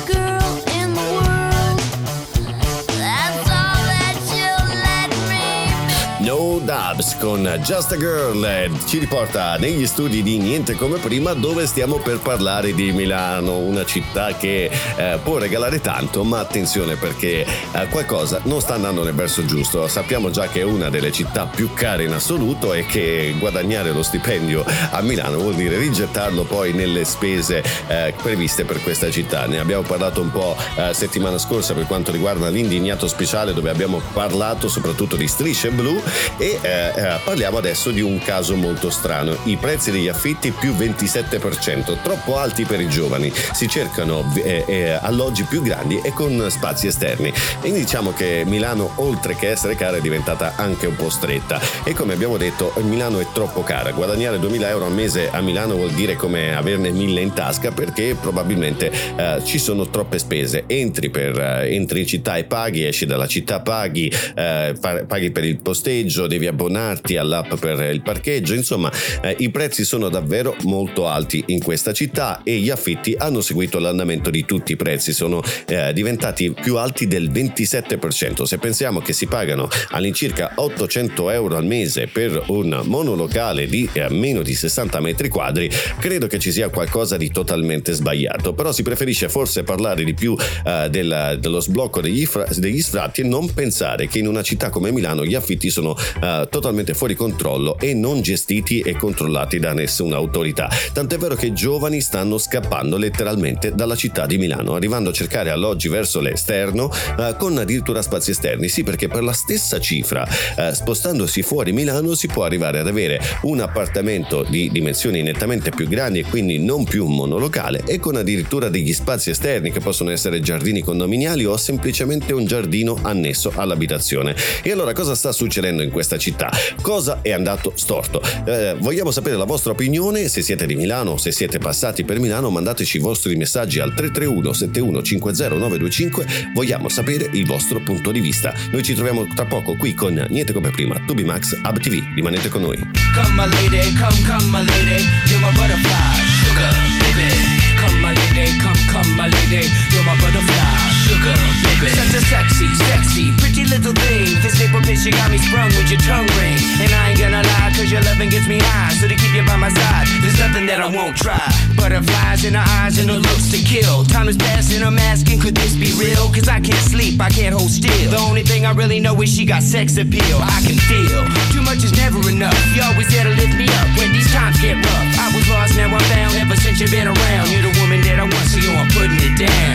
girl in the world. That's all that you'll let me be. No Dubs con Just a Girl ci riporta negli studi di Niente Come Prima, dove stiamo per parlare di Milano, una città che può regalare tanto, ma attenzione, perché qualcosa non sta andando nel verso giusto. Sappiamo già che è una delle città più care in assoluto, e che guadagnare lo stipendio a Milano vuol dire rigettarlo poi nelle spese previste per questa città. Ne abbiamo parlato un po' settimana scorsa per quanto riguarda l'Indignato Speciale, dove abbiamo parlato soprattutto di Strisce Blu, e parliamo adesso di un caso molto strano: i prezzi degli affitti più 27%, troppo alti per i giovani, si cercano alloggi più grandi e con spazi esterni. E diciamo che Milano, oltre che essere cara, è diventata anche un po' stretta, e come abbiamo detto Milano è troppo cara. Guadagnare 2000 euro al mese a Milano vuol dire come averne 1000 in tasca, perché probabilmente ci sono troppe spese. Entri in città e paghi, esci dalla città paghi, paghi per il posteggio, devi abbonarti all'app per il parcheggio. Insomma, i prezzi sono davvero molto alti in questa città, e gli affitti hanno seguito l'andamento di tutti i prezzi, sono diventati più alti del 27%. Se pensiamo che si pagano all'incirca 800 euro al mese per un monolocale di meno di 60 metri quadri, credo che ci sia qualcosa di totalmente sbagliato. Però si preferisce forse parlare di più dello sblocco degli sfratti e non pensare che in una città come Milano gli affitti sono totalmente fuori controllo e non gestiti e controllati da nessuna autorità. Tant'è vero che i giovani stanno scappando letteralmente dalla città di Milano, arrivando a cercare alloggi verso l'esterno con addirittura spazi esterni. Sì, perché per la stessa cifra, spostandosi fuori Milano, si può arrivare ad avere un appartamento di dimensioni nettamente più grandi, e quindi non più un monolocale, e con addirittura degli spazi esterni che possono essere giardini condominiali o semplicemente un giardino annesso all'abitazione. E allora cosa sta succedendo in questa città? Cosa è andato storto? Vogliamo sapere la vostra opinione. Se siete di Milano, se siete passati per Milano, mandateci i vostri messaggi al 331-7150-925. Vogliamo sapere il vostro punto di vista. Noi ci troviamo tra poco qui con Niente Come Prima, Tubi_Max, Hub TV. Rimanete con noi. Come my lady, come my lady, you're my butterfly, sugar baby. Come my lady, come my lady, you're my butterfly, sugar baby. Such a sexy, pretty little thing. This paper bitch, you got me sprung with your tongue ring. And I ain't gonna lie, cause your loving gets me high. So to keep you by my side, there's nothing that I won't try. Butterflies in her eyes and her looks to kill. Time is passing, I'm asking, could this be real? Cause I can't sleep, I can't hold still. The only thing I really know is she got sex appeal. I can feel, too much is never enough. You're always there to lift me up when these times get rough. I was lost, now I'm found, ever since you've been around. You're the woman that I want, so you're putting it down.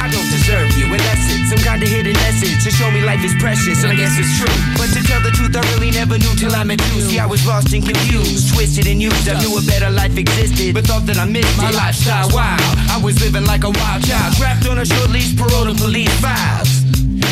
I don't deserve you unless it's some kind of hidden message to show me life is precious, and I guess it's true. But to tell the truth, I really never knew till I met you. See, I was lost and confused, twisted and used. I knew a better life existed, but thought that I missed it. My lifestyle, wow, I was living like a wild child, trapped on a short leash, paroled to police files.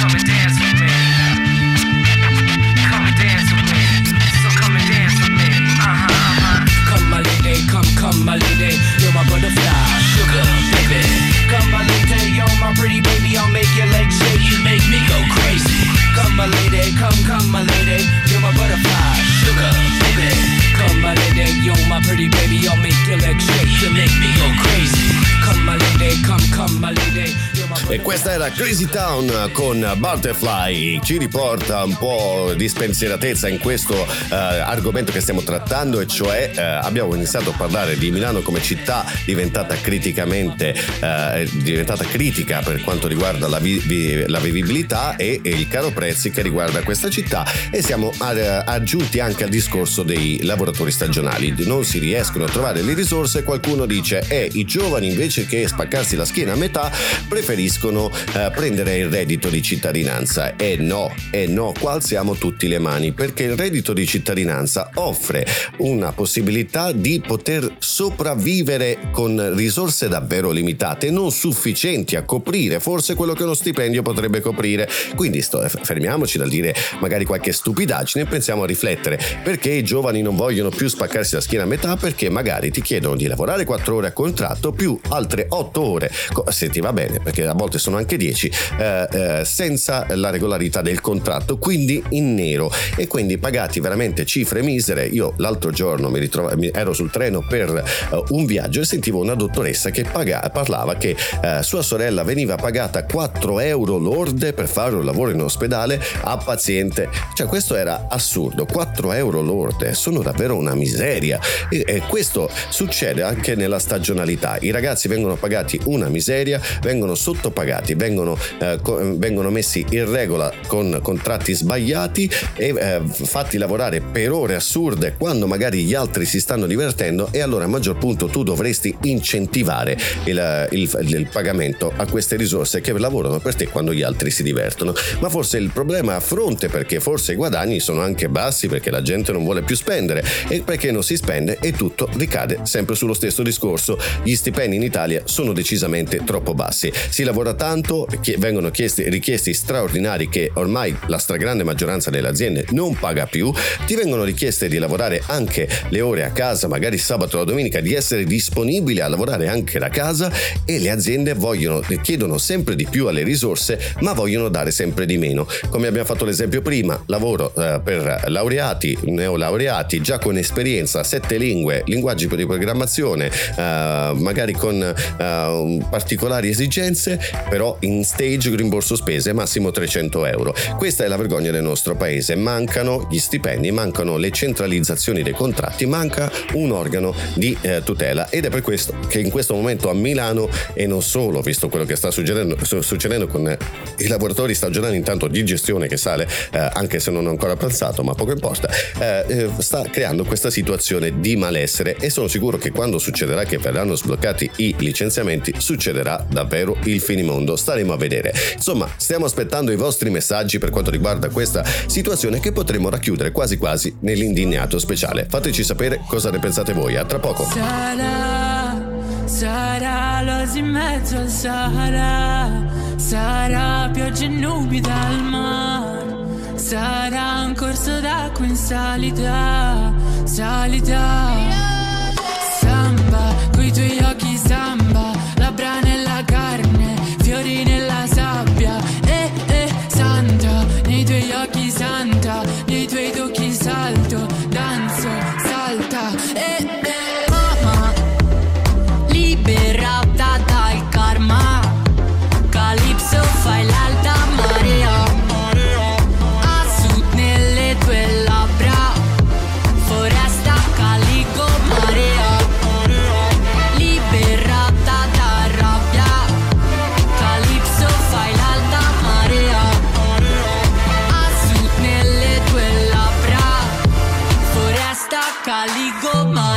come and dance with me. Come my lady, you're my butterfly, sugar baby. Come my lady, you're my pretty baby, I'll make your legs shake, you make me go crazy. Come my lady, come my lady, you're my butterfly, sugar baby. Come my lady, you're my pretty baby, I'll make your legs shake, you make me go crazy. Come my lady, come my lady. E questa era Crazy Town con Butterfly. Ci riporta un po' di spensieratezza in questo argomento che stiamo trattando, e cioè abbiamo iniziato a parlare di Milano come città diventata critica per quanto riguarda la vivibilità e il caro prezzi che riguarda questa città, e siamo aggiunti anche al discorso dei lavoratori stagionali. Non si riescono a trovare le risorse. Qualcuno dice i giovani, invece che spaccarsi la schiena a metà, preferiscono preferiscono prendere il reddito di cittadinansa. E no, qua alziamo tutti le mani, perché il reddito di cittadinanza offre una possibilità di poter sopravvivere con risorse davvero limitate, non sufficienti a coprire forse quello che uno stipendio potrebbe coprire. Quindi fermiamoci dal dire magari qualche stupidaggine e pensiamo a riflettere perché i giovani non vogliono più spaccarsi la schiena a metà, perché magari ti chiedono di lavorare 4 ore a contratto più altre 8 ore, se ti va bene, perché a volte sono anche 10, senza la regolarità del contratto, quindi in nero, e quindi pagati veramente cifre misere. Io l'altro giorno ero sul treno per un viaggio e sentivo una dottoressa che parlava che sua sorella veniva pagata 4 euro lorde per fare un lavoro in ospedale a paziente. Cioè, questo era assurdo, 4 euro lorde sono davvero una miseria, e questo succede anche nella stagionalità. I ragazzi vengono pagati una miseria, vengono sottopagati, vengono messi in regola con contratti sbagliati e fatti lavorare per ore assurde quando magari gli altri si stanno divertendo, e allora a maggior punto tu dovresti incentivare il pagamento a queste risorse che lavorano per te quando gli altri si divertono. Ma forse il problema è a fronte, perché forse i guadagni sono anche bassi, perché la gente non vuole più spendere, e perché non si spende e tutto ricade sempre sullo stesso discorso. Gli stipendi in Italia sono decisamente troppo bassi, si lavora tanto, vengono richiesti straordinari che ormai la stragrande maggioranza delle aziende non paga più, ti vengono richieste di lavorare anche le ore a casa, magari sabato o domenica, di essere disponibile a lavorare anche da casa, e le aziende chiedono sempre di più alle risorse ma vogliono dare sempre di meno. Come abbiamo fatto l'esempio prima, lavoro per laureati, neolaureati, già con esperienza, 7 lingue, linguaggi di programmazione, magari con particolari esigenze, però in stage, rimborso spese massimo 300 euro. Questa è la vergogna del nostro paese. Mancano gli stipendi, mancano le centralizzazioni dei contratti, manca un organo di tutela, ed è per questo che in questo momento a Milano, e non solo, visto quello che sta succedendo con i lavoratori stagionali, intanto di gestione che sale, anche se non ho ancora pensato, ma poco importa, sta creando questa situazione di malessere, e sono sicuro che quando succederà che verranno sbloccati i licenziamenti succederà davvero il finimondo. Staremo a vedere. Insomma, stiamo aspettando i vostri messaggi per quanto riguarda questa situazione, che potremo racchiudere quasi quasi nell'indignato speciale. Fateci sapere cosa ne pensate voi. A tra poco. Sarà l'oasi in mezzo al Sahara, sarà pioggia e nubi dal mare, sarà un corso d'acqua in salita, salita. Samba, coi tuoi occhi samba, labbra nella carne, fiori nella sabbia, santa, nei tuoi occhi santa, nei tuoi tocchi salto, danzo, salta, liberata dal karma, Calypso fai l'alta marea, a sud nelle tue labbra, foresta calico marea, liberata da rabbia, Calypso fai l'alta marea, a sud nelle tue labbra, foresta calico marea.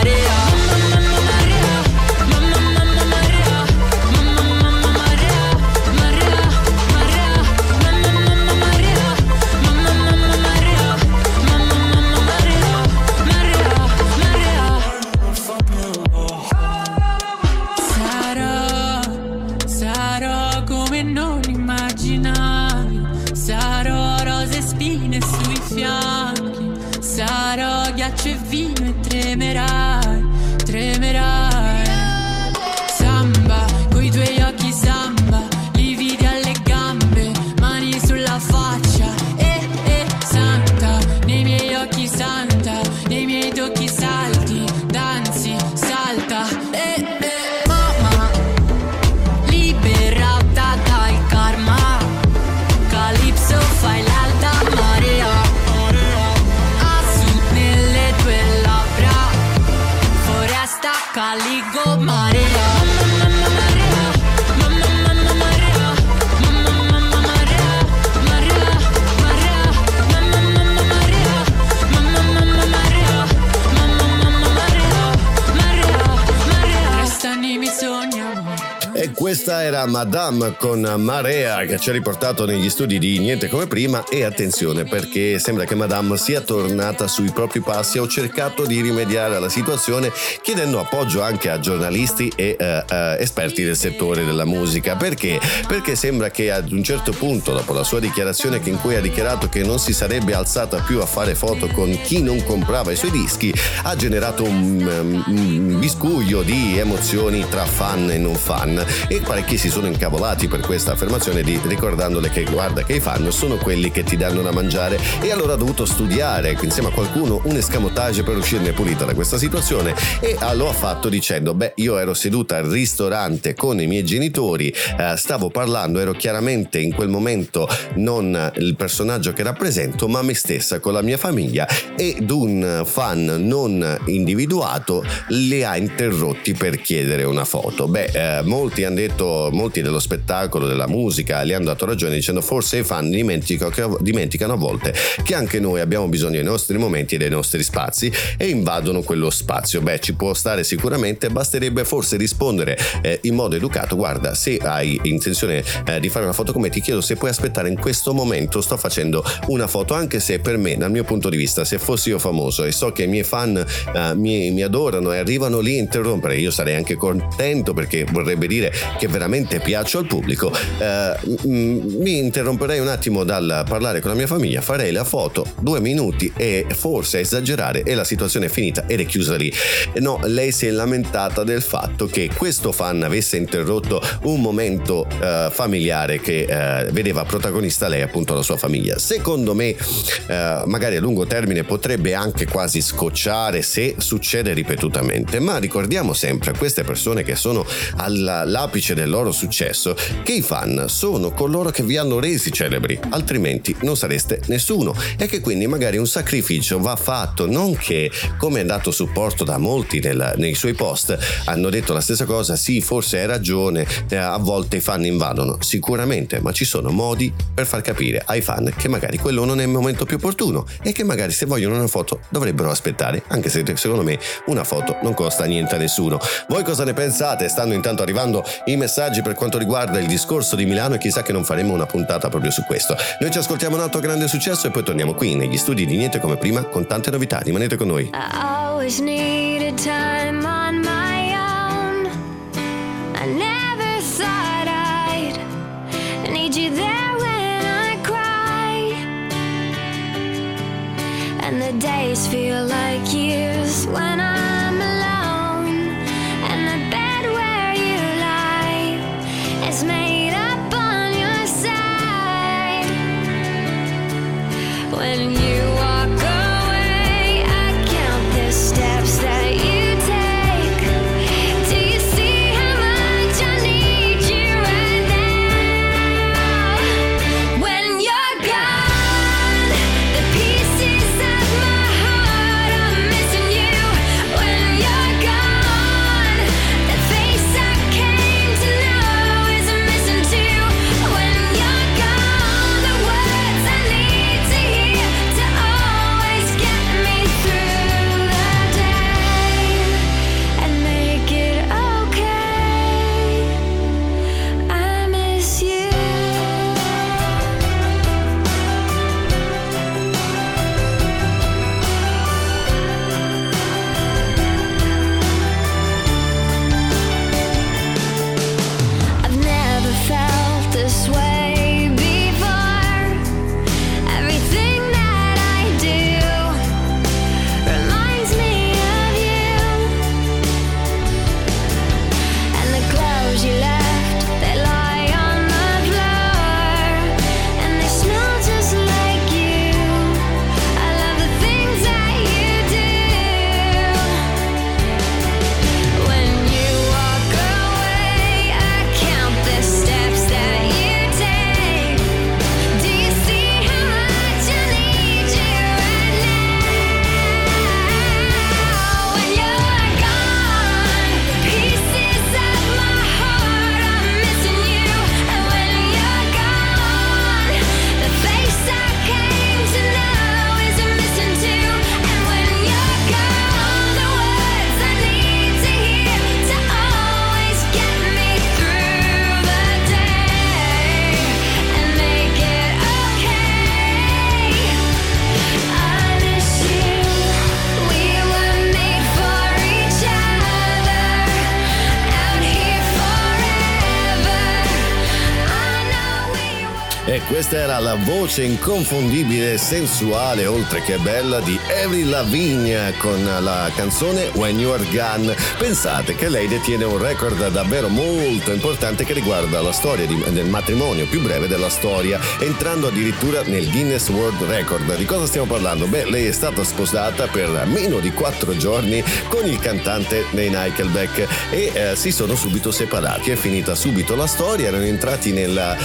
C'è vino e tremerai, tremerai. Samba, coi tuoi occhi samba, lividi alle gambe, mani sulla faccia, santa, nei miei occhi santa, nei miei tocchi salti, danzi, salta, mamma, liberata dal karma, Calypso fai l'alta marea, calico marea. E questa era Madame con Marea, che ci ha riportato negli studi di Niente Come Prima. E attenzione, perché sembra che Madame sia tornata sui propri passi. Ho cercato di rimediare alla situazione chiedendo appoggio anche a giornalisti e esperti del settore della musica. Perché? Perché sembra che ad un certo punto, dopo la sua dichiarazione in cui ha dichiarato che non si sarebbe alzata più a fare foto con chi non comprava i suoi dischi, ha generato un miscuglio di emozioni tra fan e non fan, e parecchi si sono incavolati per questa affermazione, ricordandole che guarda che i fan sono quelli che ti danno da mangiare. E allora ha dovuto studiare insieme a qualcuno un escamotage per uscirne pulita da questa situazione, e lo ha fatto dicendo: beh, io ero seduta al ristorante con i miei genitori, stavo parlando, ero chiaramente in quel momento non il personaggio che rappresento, ma me stessa con la mia famiglia, ed un fan non individuato le ha interrotti per chiedere una foto. Molti hanno detto, molti dello spettacolo, della musica, gli hanno dato ragione dicendo: forse i fan dimenticano a volte che anche noi abbiamo bisogno dei nostri momenti e dei nostri spazi, e invadono quello spazio. Ci può stare sicuramente, basterebbe forse rispondere in modo educato: guarda, se hai intenzione di fare una foto con me, ti chiedo se puoi aspettare, in questo momento sto facendo una foto, anche se per me, dal mio punto di vista, se fossi io famoso e so che i miei fan mi adorano e arrivano lì a interrompere, io sarei anche contento, perché vorrebbe dire che veramente piaccio al pubblico. Mi interromperei un attimo dal parlare con la mia famiglia, farei la foto 2 minuti e forse esagerare, e la situazione è finita ed è chiusa lì. No, lei si è lamentata del fatto che questo fan avesse interrotto un momento familiare che vedeva protagonista lei, appunto, la sua famiglia. Secondo me magari a lungo termine potrebbe anche quasi scocciare se succede ripetutamente, ma ricordiamo sempre a queste persone che sono all'apice del loro successo che i fan sono coloro che vi hanno resi celebri, altrimenti non sareste nessuno, e che quindi magari un sacrificio va fatto. Non che, come è dato supporto da molti nei suoi post, hanno detto la stessa cosa: sì, forse hai ragione, a volte i fan invadono, sicuramente, ma ci sono modi per far capire ai fan che magari quello non è il momento più opportuno, e che magari se vogliono una foto dovrebbero aspettare, anche se secondo me una foto non costa niente a nessuno. Voi cosa ne pensate? Stanno intanto arrivando i messaggi per quanto riguarda il discorso di Milano, e chissà che non faremo una puntata proprio su questo. Noi ci ascoltiamo un altro grande successo e poi torniamo qui negli studi di Niente Come Prima con tante novità. Rimanete con noi. And the days feel like years when I'm alone, and the bed where you lie is made up on your side. When you walk away, I count the steps that you take. e questa era la voce inconfondibile, sensuale oltre che bella di Avril Lavigne con la canzone When You're Gone. Pensate che lei detiene un record davvero molto importante che riguarda la storia del matrimonio più breve della storia, entrando addirittura nel Guinness World Record. Di cosa stiamo parlando? Beh, lei è stata sposata per meno di 4 giorni con il cantante dei Nickelback e si sono subito separati. È finita subito la storia, erano entrati nella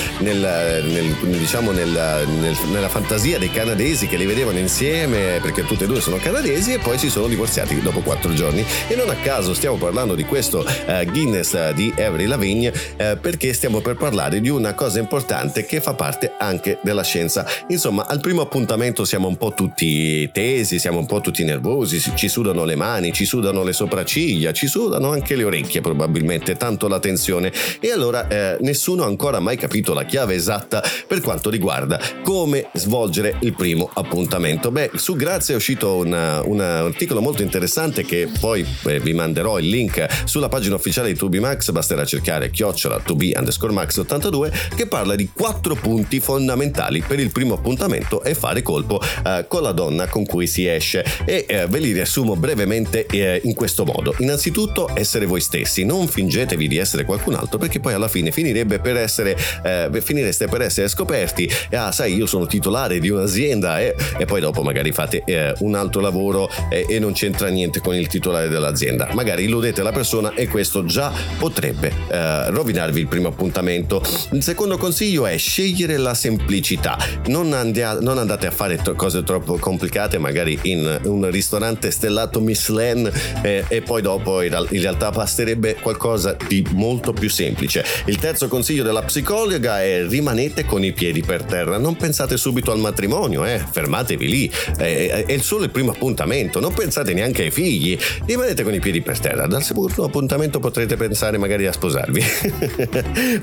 fantasia dei canadesi che li vedevano insieme, perché tutti e due sono canadesi, e poi si sono divorziati dopo 4 giorni. E non a caso stiamo parlando di questo Guinness di Avril Lavigne, perché stiamo per parlare di una cosa importante che fa parte anche della scienza. Insomma, al primo appuntamento siamo un po' tutti tesi, siamo un po' tutti nervosi, ci sudano le mani, ci sudano le sopracciglia, ci sudano anche le orecchie probabilmente, tanto la tensione. E allora nessuno ha ancora mai capito la chiave esatta per quanto riguarda come svolgere il primo appuntamento. Beh, su Grazia è uscito un articolo molto interessante che poi vi manderò il link sulla pagina ufficiale di Tubi_Max, basterà cercare @Tubi_Max82, che parla di 4 punti fondamentali per il primo appuntamento e fare colpo con la donna con cui si esce, e ve li riassumo brevemente in questo modo. Innanzitutto, essere voi stessi, non fingetevi di essere qualcun altro, perché poi alla fine finireste per essere scoperti. Ah, sai, io sono titolare di un'azienda, e poi dopo magari fate un altro lavoro e non c'entra niente con il titolare dell'azienda. Magari illudete la persona e questo già potrebbe rovinarvi il primo appuntamento. Il secondo consiglio è scegliere la semplicità. Non andate a fare cose troppo complicate, magari in un ristorante stellato Michelin, e poi dopo in realtà basterebbe qualcosa di molto più semplice. Il terzo consiglio della psicologa è: rimanete con i piedi per terra, non pensate subito al matrimonio, fermatevi lì, è solo il primo appuntamento, non pensate neanche ai figli, rimanete con i piedi per terra. Dal secondo appuntamento potrete pensare magari a sposarvi.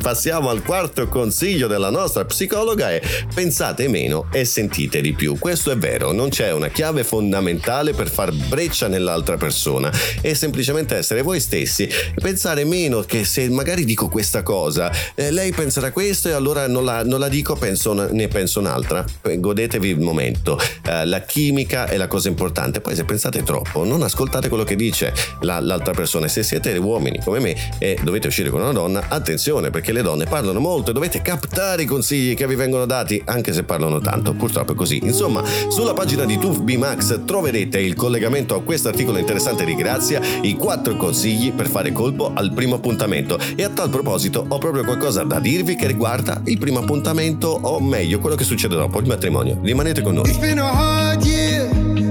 Passiamo al quarto consiglio della nostra psicologa, è: pensate meno e sentite di più. Questo è vero, non c'è una chiave fondamentale per far breccia nell'altra persona, è semplicemente essere voi stessi, pensare meno, che se magari dico questa cosa lei penserà questo, e allora non la dico, ne penso un'altra. Godetevi il momento, la chimica è la cosa importante. Poi se pensate troppo non ascoltate quello che dice l'altra persona. Se siete uomini come me e dovete uscire con una donna, attenzione, perché le donne parlano molto e dovete captare i consigli che vi vengono dati, anche se parlano tanto, purtroppo è così. Insomma, sulla pagina di Tubi_Max troverete il collegamento a questo articolo interessante di Grazia, i 4 consigli per fare colpo al primo appuntamento. E a tal proposito ho proprio qualcosa da dirvi che riguarda il primo appuntamento, o meglio quello che succede dopo il matrimonio. Rimanete con noi. It's been a hard year,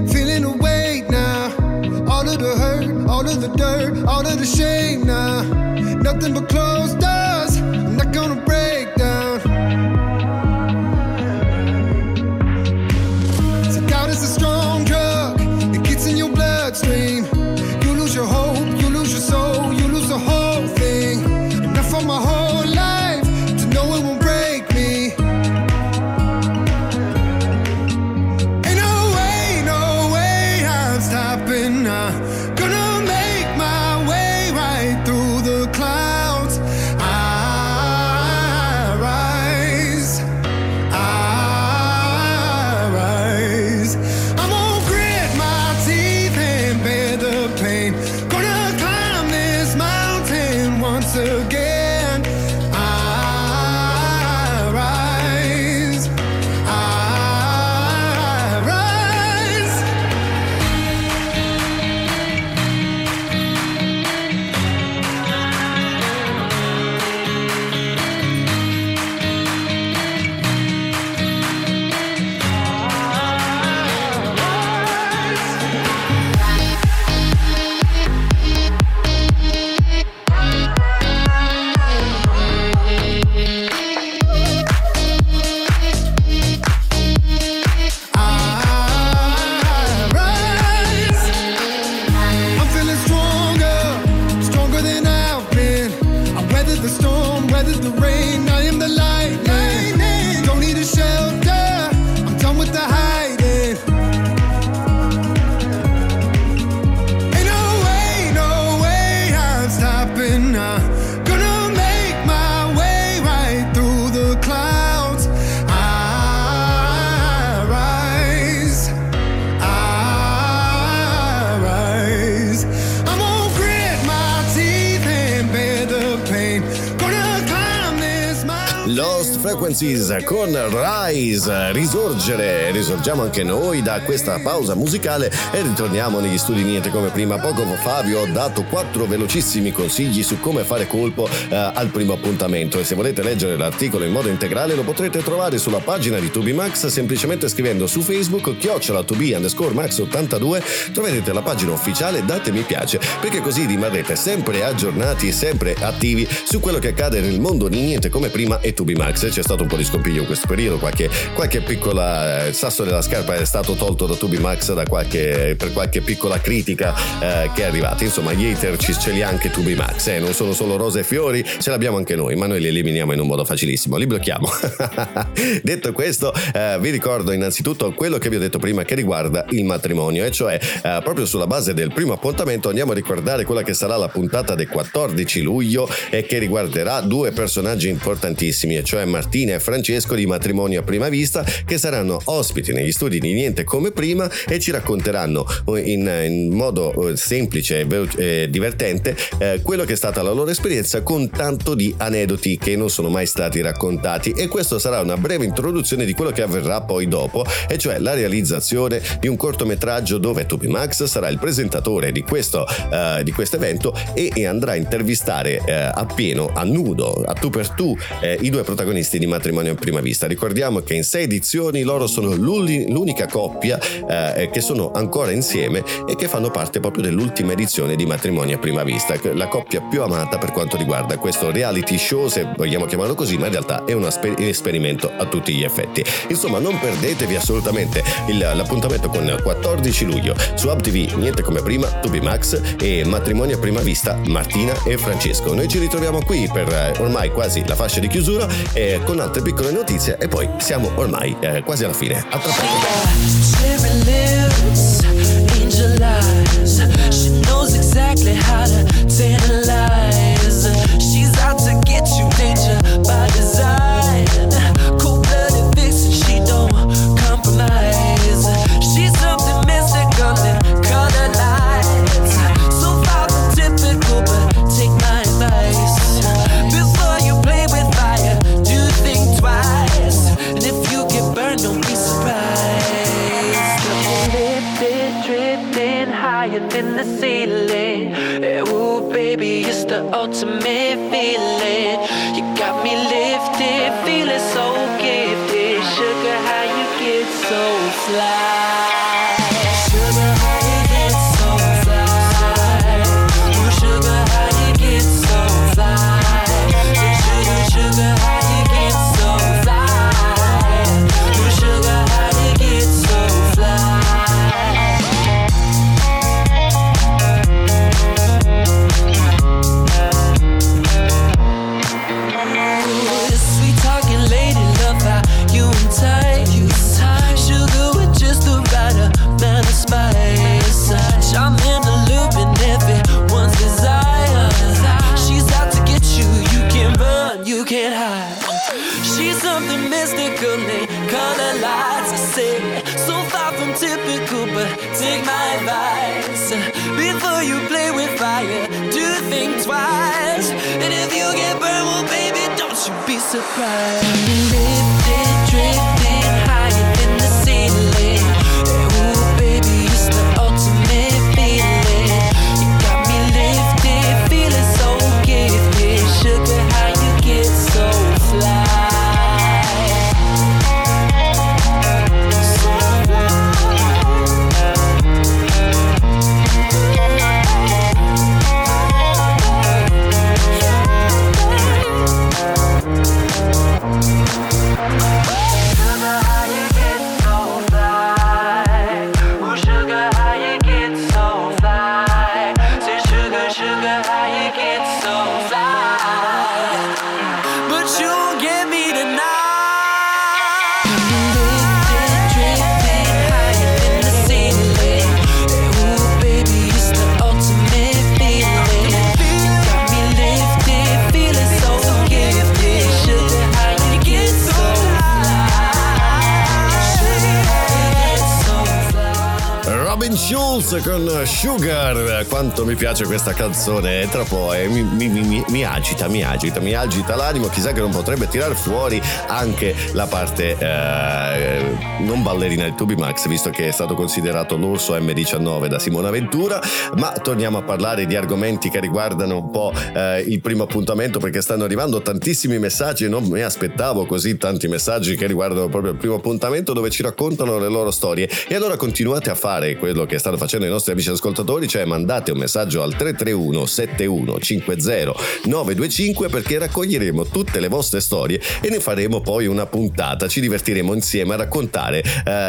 feeling the weight now, all of the hurt, all of the dirt, all of the shame now, nothing but closed doors, I'm not gonna break down. So God is a strong drug, it gets in your bloodstream, you lose your hope, you lose your soul, you lose the whole thing, enough for my whole life. Gonna make my way right through the clouds. Frequencies con Rise. Risorgiamo anche noi da questa pausa musicale e ritorniamo negli studi Niente Come Prima. Poco fa Fabio ha dato 4 velocissimi consigli su come fare colpo al primo appuntamento, e se volete leggere l'articolo in modo integrale lo potrete trovare sulla pagina di Tubi_Max, semplicemente scrivendo su Facebook @Tubi_Max82, troverete la pagina ufficiale. Date mi piace, perché così rimarrete sempre aggiornati e sempre attivi su quello che accade nel mondo di Niente Come Prima e Tubi_Max. C'è stato un po' di scompiglio in questo periodo, qualche piccola sasso della scarpa è stato tolto da Tubi_Max per qualche piccola critica che è arrivata. Insomma, gli hater ce li ha anche Tubi_Max, non sono solo rose e fiori, ce l'abbiamo anche noi, ma noi li eliminiamo in un modo facilissimo, li blocchiamo. Detto questo, vi ricordo innanzitutto quello che vi ho detto prima che riguarda il matrimonio, e cioè proprio sulla base del primo appuntamento andiamo a ricordare quella che sarà la puntata del 14 luglio e che riguarderà 2 personaggi importantissimi, e cioè Martina e Francesco di Matrimonio a Prima Vista, che saranno ospiti negli studi di Niente Come Prima e ci racconteranno in modo semplice e divertente quello che è stata la loro esperienza, con tanto di aneddoti che non sono mai stati raccontati. E questo sarà una breve introduzione di quello che avverrà poi dopo, e cioè la realizzazione di un cortometraggio dove Tubi_Max sarà il presentatore di questo evento e andrà a intervistare appieno, a nudo, a tu per tu i 2 protagonisti di Matrimonio a Prima Vista. Ricordiamo che in 6 edizioni loro sono l'unica coppia che sono ancora insieme e che fanno parte proprio dell'ultima edizione di Matrimonio a Prima Vista, la coppia più amata per quanto riguarda questo reality show, se vogliamo chiamarlo così, ma in realtà è un esperimento a tutti gli effetti. Insomma, non perdetevi assolutamente l'appuntamento con il 14 luglio su Hub TV, Niente Come Prima, Tubi_Max e Matrimonio a Prima Vista, Martina e Francesco. Noi ci ritroviamo qui per ormai quasi la fascia di chiusura con altre piccole notizie, e poi siamo ormai quasi alla fine. A tra in the ceiling, hey, ooh, baby, it's the ultimate feeling. You got me lifted, feeling so gifted. Sugar, how you get so fly? Take my advice before you play with fire. Do think twice, and if you get burned, well, baby, don't you be surprised. Drifting higher than the ceiling. Ooh, baby, it's the ultimate feeling. You got me lifted, feeling so gifted. Sugar, how you get so fly? Bulls con Sugar. Quanto mi piace questa canzone, entra poi, mi agita l'animo. Chissà che non potrebbe tirar fuori anche la parte non ballerina di Tubi_Max, visto che è stato considerato l'orso M19 da Simona Ventura. Ma torniamo a parlare di argomenti che riguardano un po' il primo appuntamento, perché stanno arrivando tantissimi messaggi e non mi aspettavo così tanti messaggi che riguardano proprio il primo appuntamento, dove ci raccontano le loro storie. E allora continuate a fare quello che stanno facendo i nostri amici ascoltatori, cioè mandate un messaggio al 331 71 50 925, perché raccoglieremo tutte le vostre storie e ne faremo poi una puntata. Ci divertiremo insieme a raccontare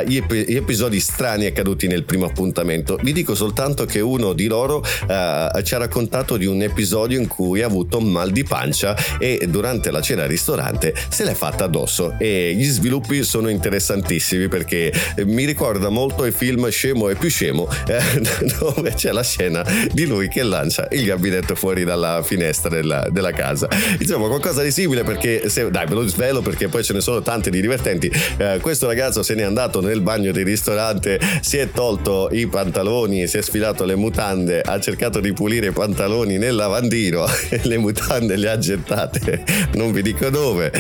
gli episodi strani accaduti nel primo appuntamento. Vi dico soltanto che uno di loro ci ha raccontato di un episodio in cui ha avuto mal di pancia e durante la cena al ristorante se l'è fatta addosso, e gli sviluppi sono interessantissimi perché mi ricorda molto il film Scemo e più scemo, dove c'è la scena di lui che lancia il gabinetto fuori dalla finestra della casa. Insomma, qualcosa di simile, perché ve lo svelo perché poi ce ne sono tante di divertenti. Questo ragazzo se n'è andato nel bagno del ristorante, si è tolto i pantaloni, si è sfilato le mutande, ha cercato di pulire i pantaloni nel lavandino e le mutande le ha gettate non vi dico dove,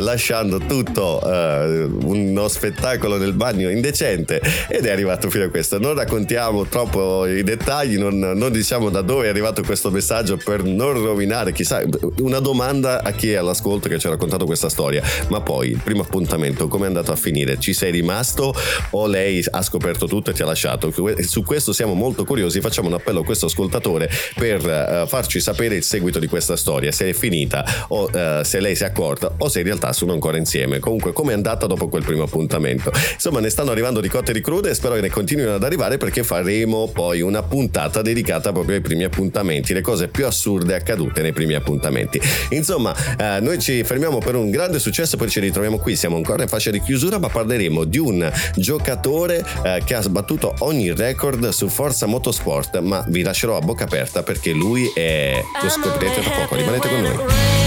lasciando tutto uno spettacolo nel bagno indecente, ed è arrivato fino a questo. Non raccontiamo troppo i dettagli, non diciamo da dove è arrivato questo messaggio per non rovinare, chissà, una domanda a chi è all'ascolto che ci ha raccontato questa storia: ma poi il primo appuntamento come è andato a finire? Ci sei rimasto o lei ha scoperto tutto e ti ha lasciato? Su questo siamo molto curiosi, facciamo un appello a questo ascoltatore per farci sapere il seguito di questa storia, se è finita o se lei si è accorta o se in realtà sono ancora insieme. Comunque, come è andata dopo quel primo appuntamento? Insomma, ne stanno arrivando di cotte e di crude e spero che ne continuino ad arrivare, perché faremo poi una puntata dedicata proprio ai primi appuntamenti, le cose più assurde accadute nei primi appuntamenti. Insomma, noi ci fermiamo per un grande successo, poi ci ritroviamo qui, siamo ancora in fascia di chiusura, ma parleremo di un giocatore che ha sbattuto ogni record su Forza Motorsport, ma vi lascerò a bocca aperta perché lui è... lo scoprirete tra poco, rimanete con noi. It's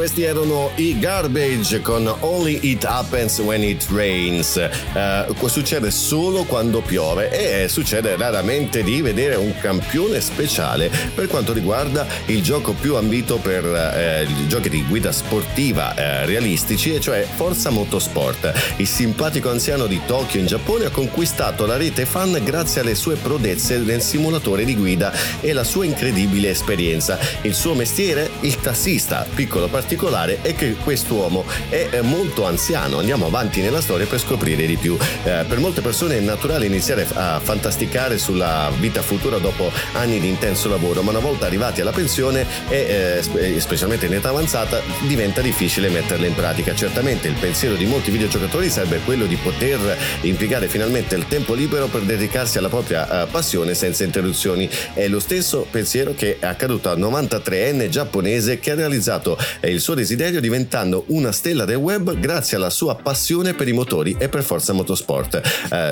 Questi erano i Garbage con Only It Happens When It Rains. Succede solo quando piove e succede raramente di vedere un campione speciale per quanto riguarda il gioco più ambito per giochi di guida sportiva realistici, e cioè Forza Motorsport. Il simpatico anziano di Tokyo in Giappone ha conquistato la rete fan grazie alle sue prodezze nel simulatore di guida e la sua incredibile esperienza. Il suo mestiere? Il tassista. Piccolo particolare è che quest'uomo è molto anziano. Andiamo avanti nella storia per scoprire di più. Per molte persone è naturale iniziare a fantasticare sulla vita futura dopo anni di intenso lavoro, ma una volta arrivati alla pensione e specialmente in età avanzata diventa difficile metterla in pratica. Certamente il pensiero di molti videogiocatori sarebbe quello di poter impiegare finalmente il tempo libero per dedicarsi alla propria passione senza interruzioni. È lo stesso pensiero che è accaduto al 93enne giapponese che ha realizzato il suo desiderio diventando una stella del web grazie alla sua passione per i motori e per Forza Motorsport.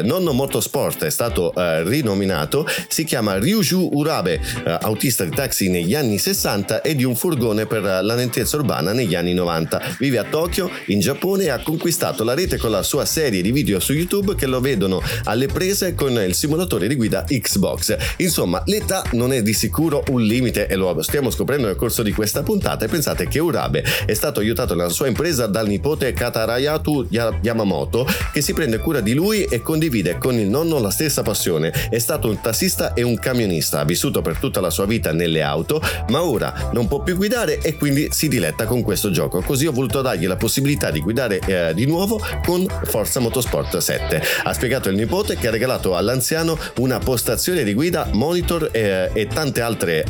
Nonno Motorsport è stato rinominato, si chiama Ryuju Urabe, autista di taxi negli anni 60 e di un furgone per la lentezza urbana negli anni 90. Vive a Tokyo, in Giappone, e ha conquistato la rete con la sua serie di video su YouTube che lo vedono alle prese con il simulatore di guida Xbox. Insomma, l'età non è di sicuro un limite e lo stiamo scoprendo nel corso di questa puntata, e pensate che Urabe è stato aiutato nella sua impresa dal nipote Katarayasu Yamamoto, che si prende cura di lui e condivide con il nonno la stessa passione. È stato un tassista e un camionista, ha vissuto per tutta la sua vita nelle auto, ma ora non può più guidare e quindi si diletta con questo gioco. Così ho voluto dargli la possibilità di guidare di nuovo con Forza Motorsport 7. Ha spiegato il nipote, che ha regalato all'anziano una postazione di guida, monitor e tante altre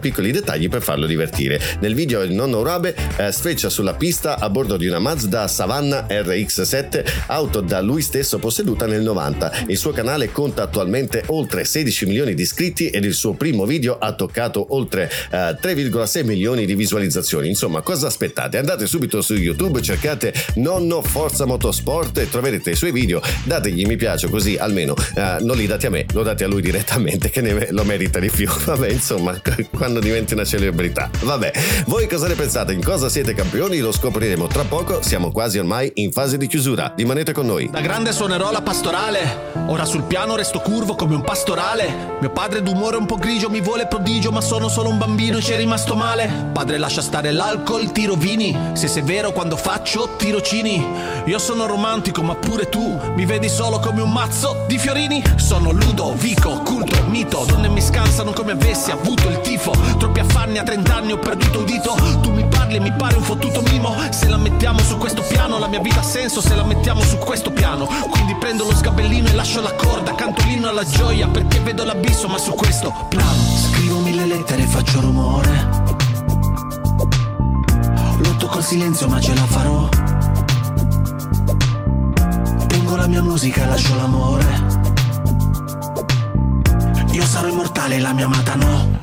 piccoli dettagli per farlo divertire. Nel video il nonno Urabe sfreccia sulla pista a bordo di una Mazda Savannah RX7, auto da lui stesso posseduta nel 90. Il suo canale conta attualmente oltre 16 milioni di iscritti ed il suo primo video ha toccato oltre 3,6 milioni di visualizzazioni. Insomma, cosa aspettate? Andate subito su YouTube, cercate Nonno Forza Motorsport e troverete i suoi video. Dategli mi piace, così almeno non li date a me, lo date a lui direttamente, che lo merita di più. Vabbè, insomma, quando diventi una celebrità. Vabbè, voi cosa ne pensate? In cosa siete campioni? Lo scopriremo tra poco, siamo quasi ormai in fase di chiusura. Rimanete con noi. Da grande suonerò la pastorale, ora sul piano resto curvo come un pastorale. Mio padre d'umore un po' grigio mi vuole prodigio, ma sono solo un bambino e c'è rimasto male. Padre lascia stare l'alcol, ti rovini, se sei vero quando faccio tirocini. Io sono romantico ma pure tu mi vedi solo come un mazzo di fiorini. Sono Ludovico, culto, mito, donne mi scansano come avessi avuto il tifo. Troppi affanni, a 30 anni ho perduto un dito. Tu mi parli e mi pare un fottuto mimo. Se la mettiamo su questo piano la mia vita ha senso, se la mettiamo su questo piano. Quindi prendo lo sgabellino e lascio la corda, cantolino alla gioia perché vedo l'abisso, ma su questo piano. Scrivo 1000 lettere e faccio rumore, lotto col silenzio ma ce la farò. Tengo la mia musica e lascio l'amore, io sarò immortale e la mia amata no.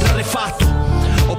rarefatto. Ho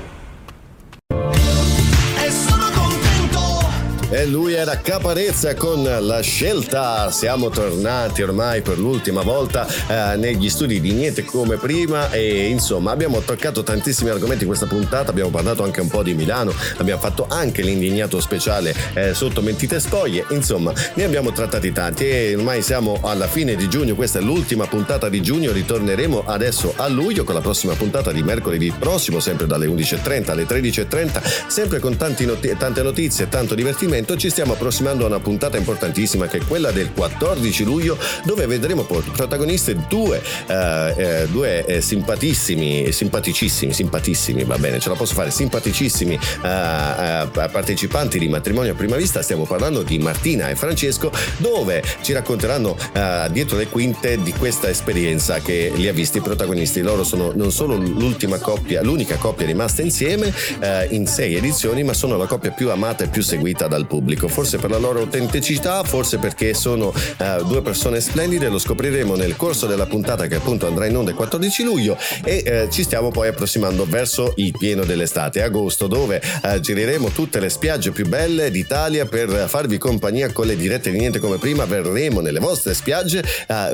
E lui era Caparezza con La Scelta. Siamo tornati ormai per l'ultima volta negli studi di Niente Come Prima e insomma abbiamo toccato tantissimi argomenti in questa puntata, abbiamo parlato anche un po' di Milano, abbiamo fatto anche l'indignato speciale sotto mentite spoglie, insomma ne abbiamo trattati tanti e ormai siamo alla fine di giugno, questa è l'ultima puntata di giugno, ritorneremo adesso a luglio con la prossima puntata di mercoledì prossimo, sempre dalle 11.30 alle 13.30, sempre con tante notizie, tanto divertimento. Ci stiamo approssimando a una puntata importantissima che è quella del 14 luglio dove vedremo protagoniste due simpaticissimi partecipanti di Matrimonio a Prima Vista. Stiamo parlando di Martina e Francesco, dove ci racconteranno dietro le quinte di questa esperienza che li ha visti protagonisti. Loro sono non solo l'unica coppia rimasta insieme in 6 edizioni, ma sono la coppia più amata e più seguita dal pubblico, forse per la loro autenticità, forse perché sono due persone splendide. Lo scopriremo nel corso della puntata che appunto andrà in onda il 14 luglio e ci stiamo poi approssimando verso il pieno dell'estate, agosto, dove gireremo tutte le spiagge più belle d'Italia per farvi compagnia con le dirette di Niente Come Prima. Verremo nelle vostre spiagge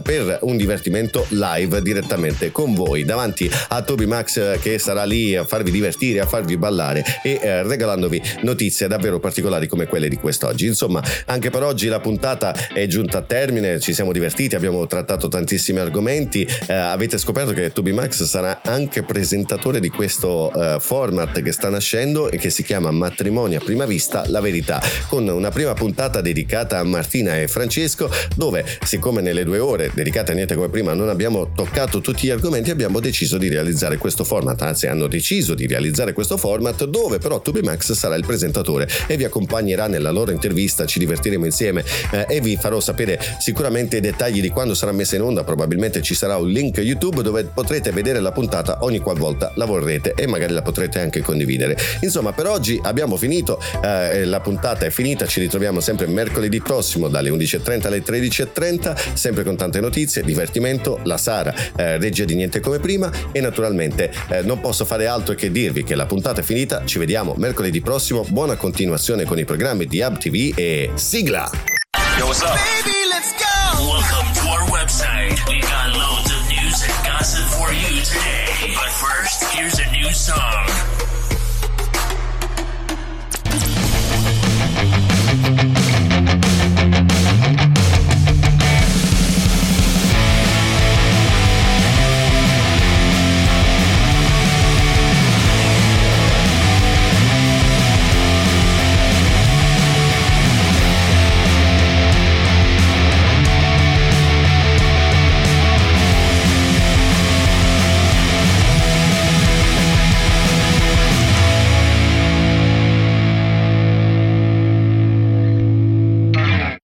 per un divertimento live direttamente con voi davanti a Tubi_Max che sarà lì a farvi divertire, a farvi ballare e regalandovi notizie davvero particolari come quelle di quest'oggi. Insomma, anche per oggi la puntata è giunta a termine, ci siamo divertiti, abbiamo trattato tantissimi argomenti, avete scoperto che Tubi_Max sarà anche presentatore di questo format che sta nascendo e che si chiama Matrimonio a Prima Vista, la verità, con una prima puntata dedicata a Martina e Francesco, dove siccome nelle 2 ore dedicate a Niente Come Prima non abbiamo toccato tutti gli argomenti, abbiamo deciso di realizzare questo format, anzi hanno deciso di realizzare questo format dove però Tubi_Max sarà il presentatore e vi accompagnerà nella loro intervista. Ci divertiremo insieme e vi farò sapere sicuramente i dettagli di quando sarà messa in onda. Probabilmente ci sarà un link YouTube dove potrete vedere la puntata ogni qualvolta la vorrete e magari la potrete anche condividere. Insomma, per oggi abbiamo finito, la puntata è finita, ci ritroviamo sempre mercoledì prossimo dalle 11.30 alle 13.30, sempre con tante notizie, divertimento, la Sara regia di Niente Come Prima e naturalmente non posso fare altro che dirvi che la puntata è finita, ci vediamo mercoledì prossimo, buona continuazione con i programmi di Hub TV e sigla. Yo, what's up? Baby, let's go! Welcome to our website. We got loads of news and gossip for you today. But first, here's a new song.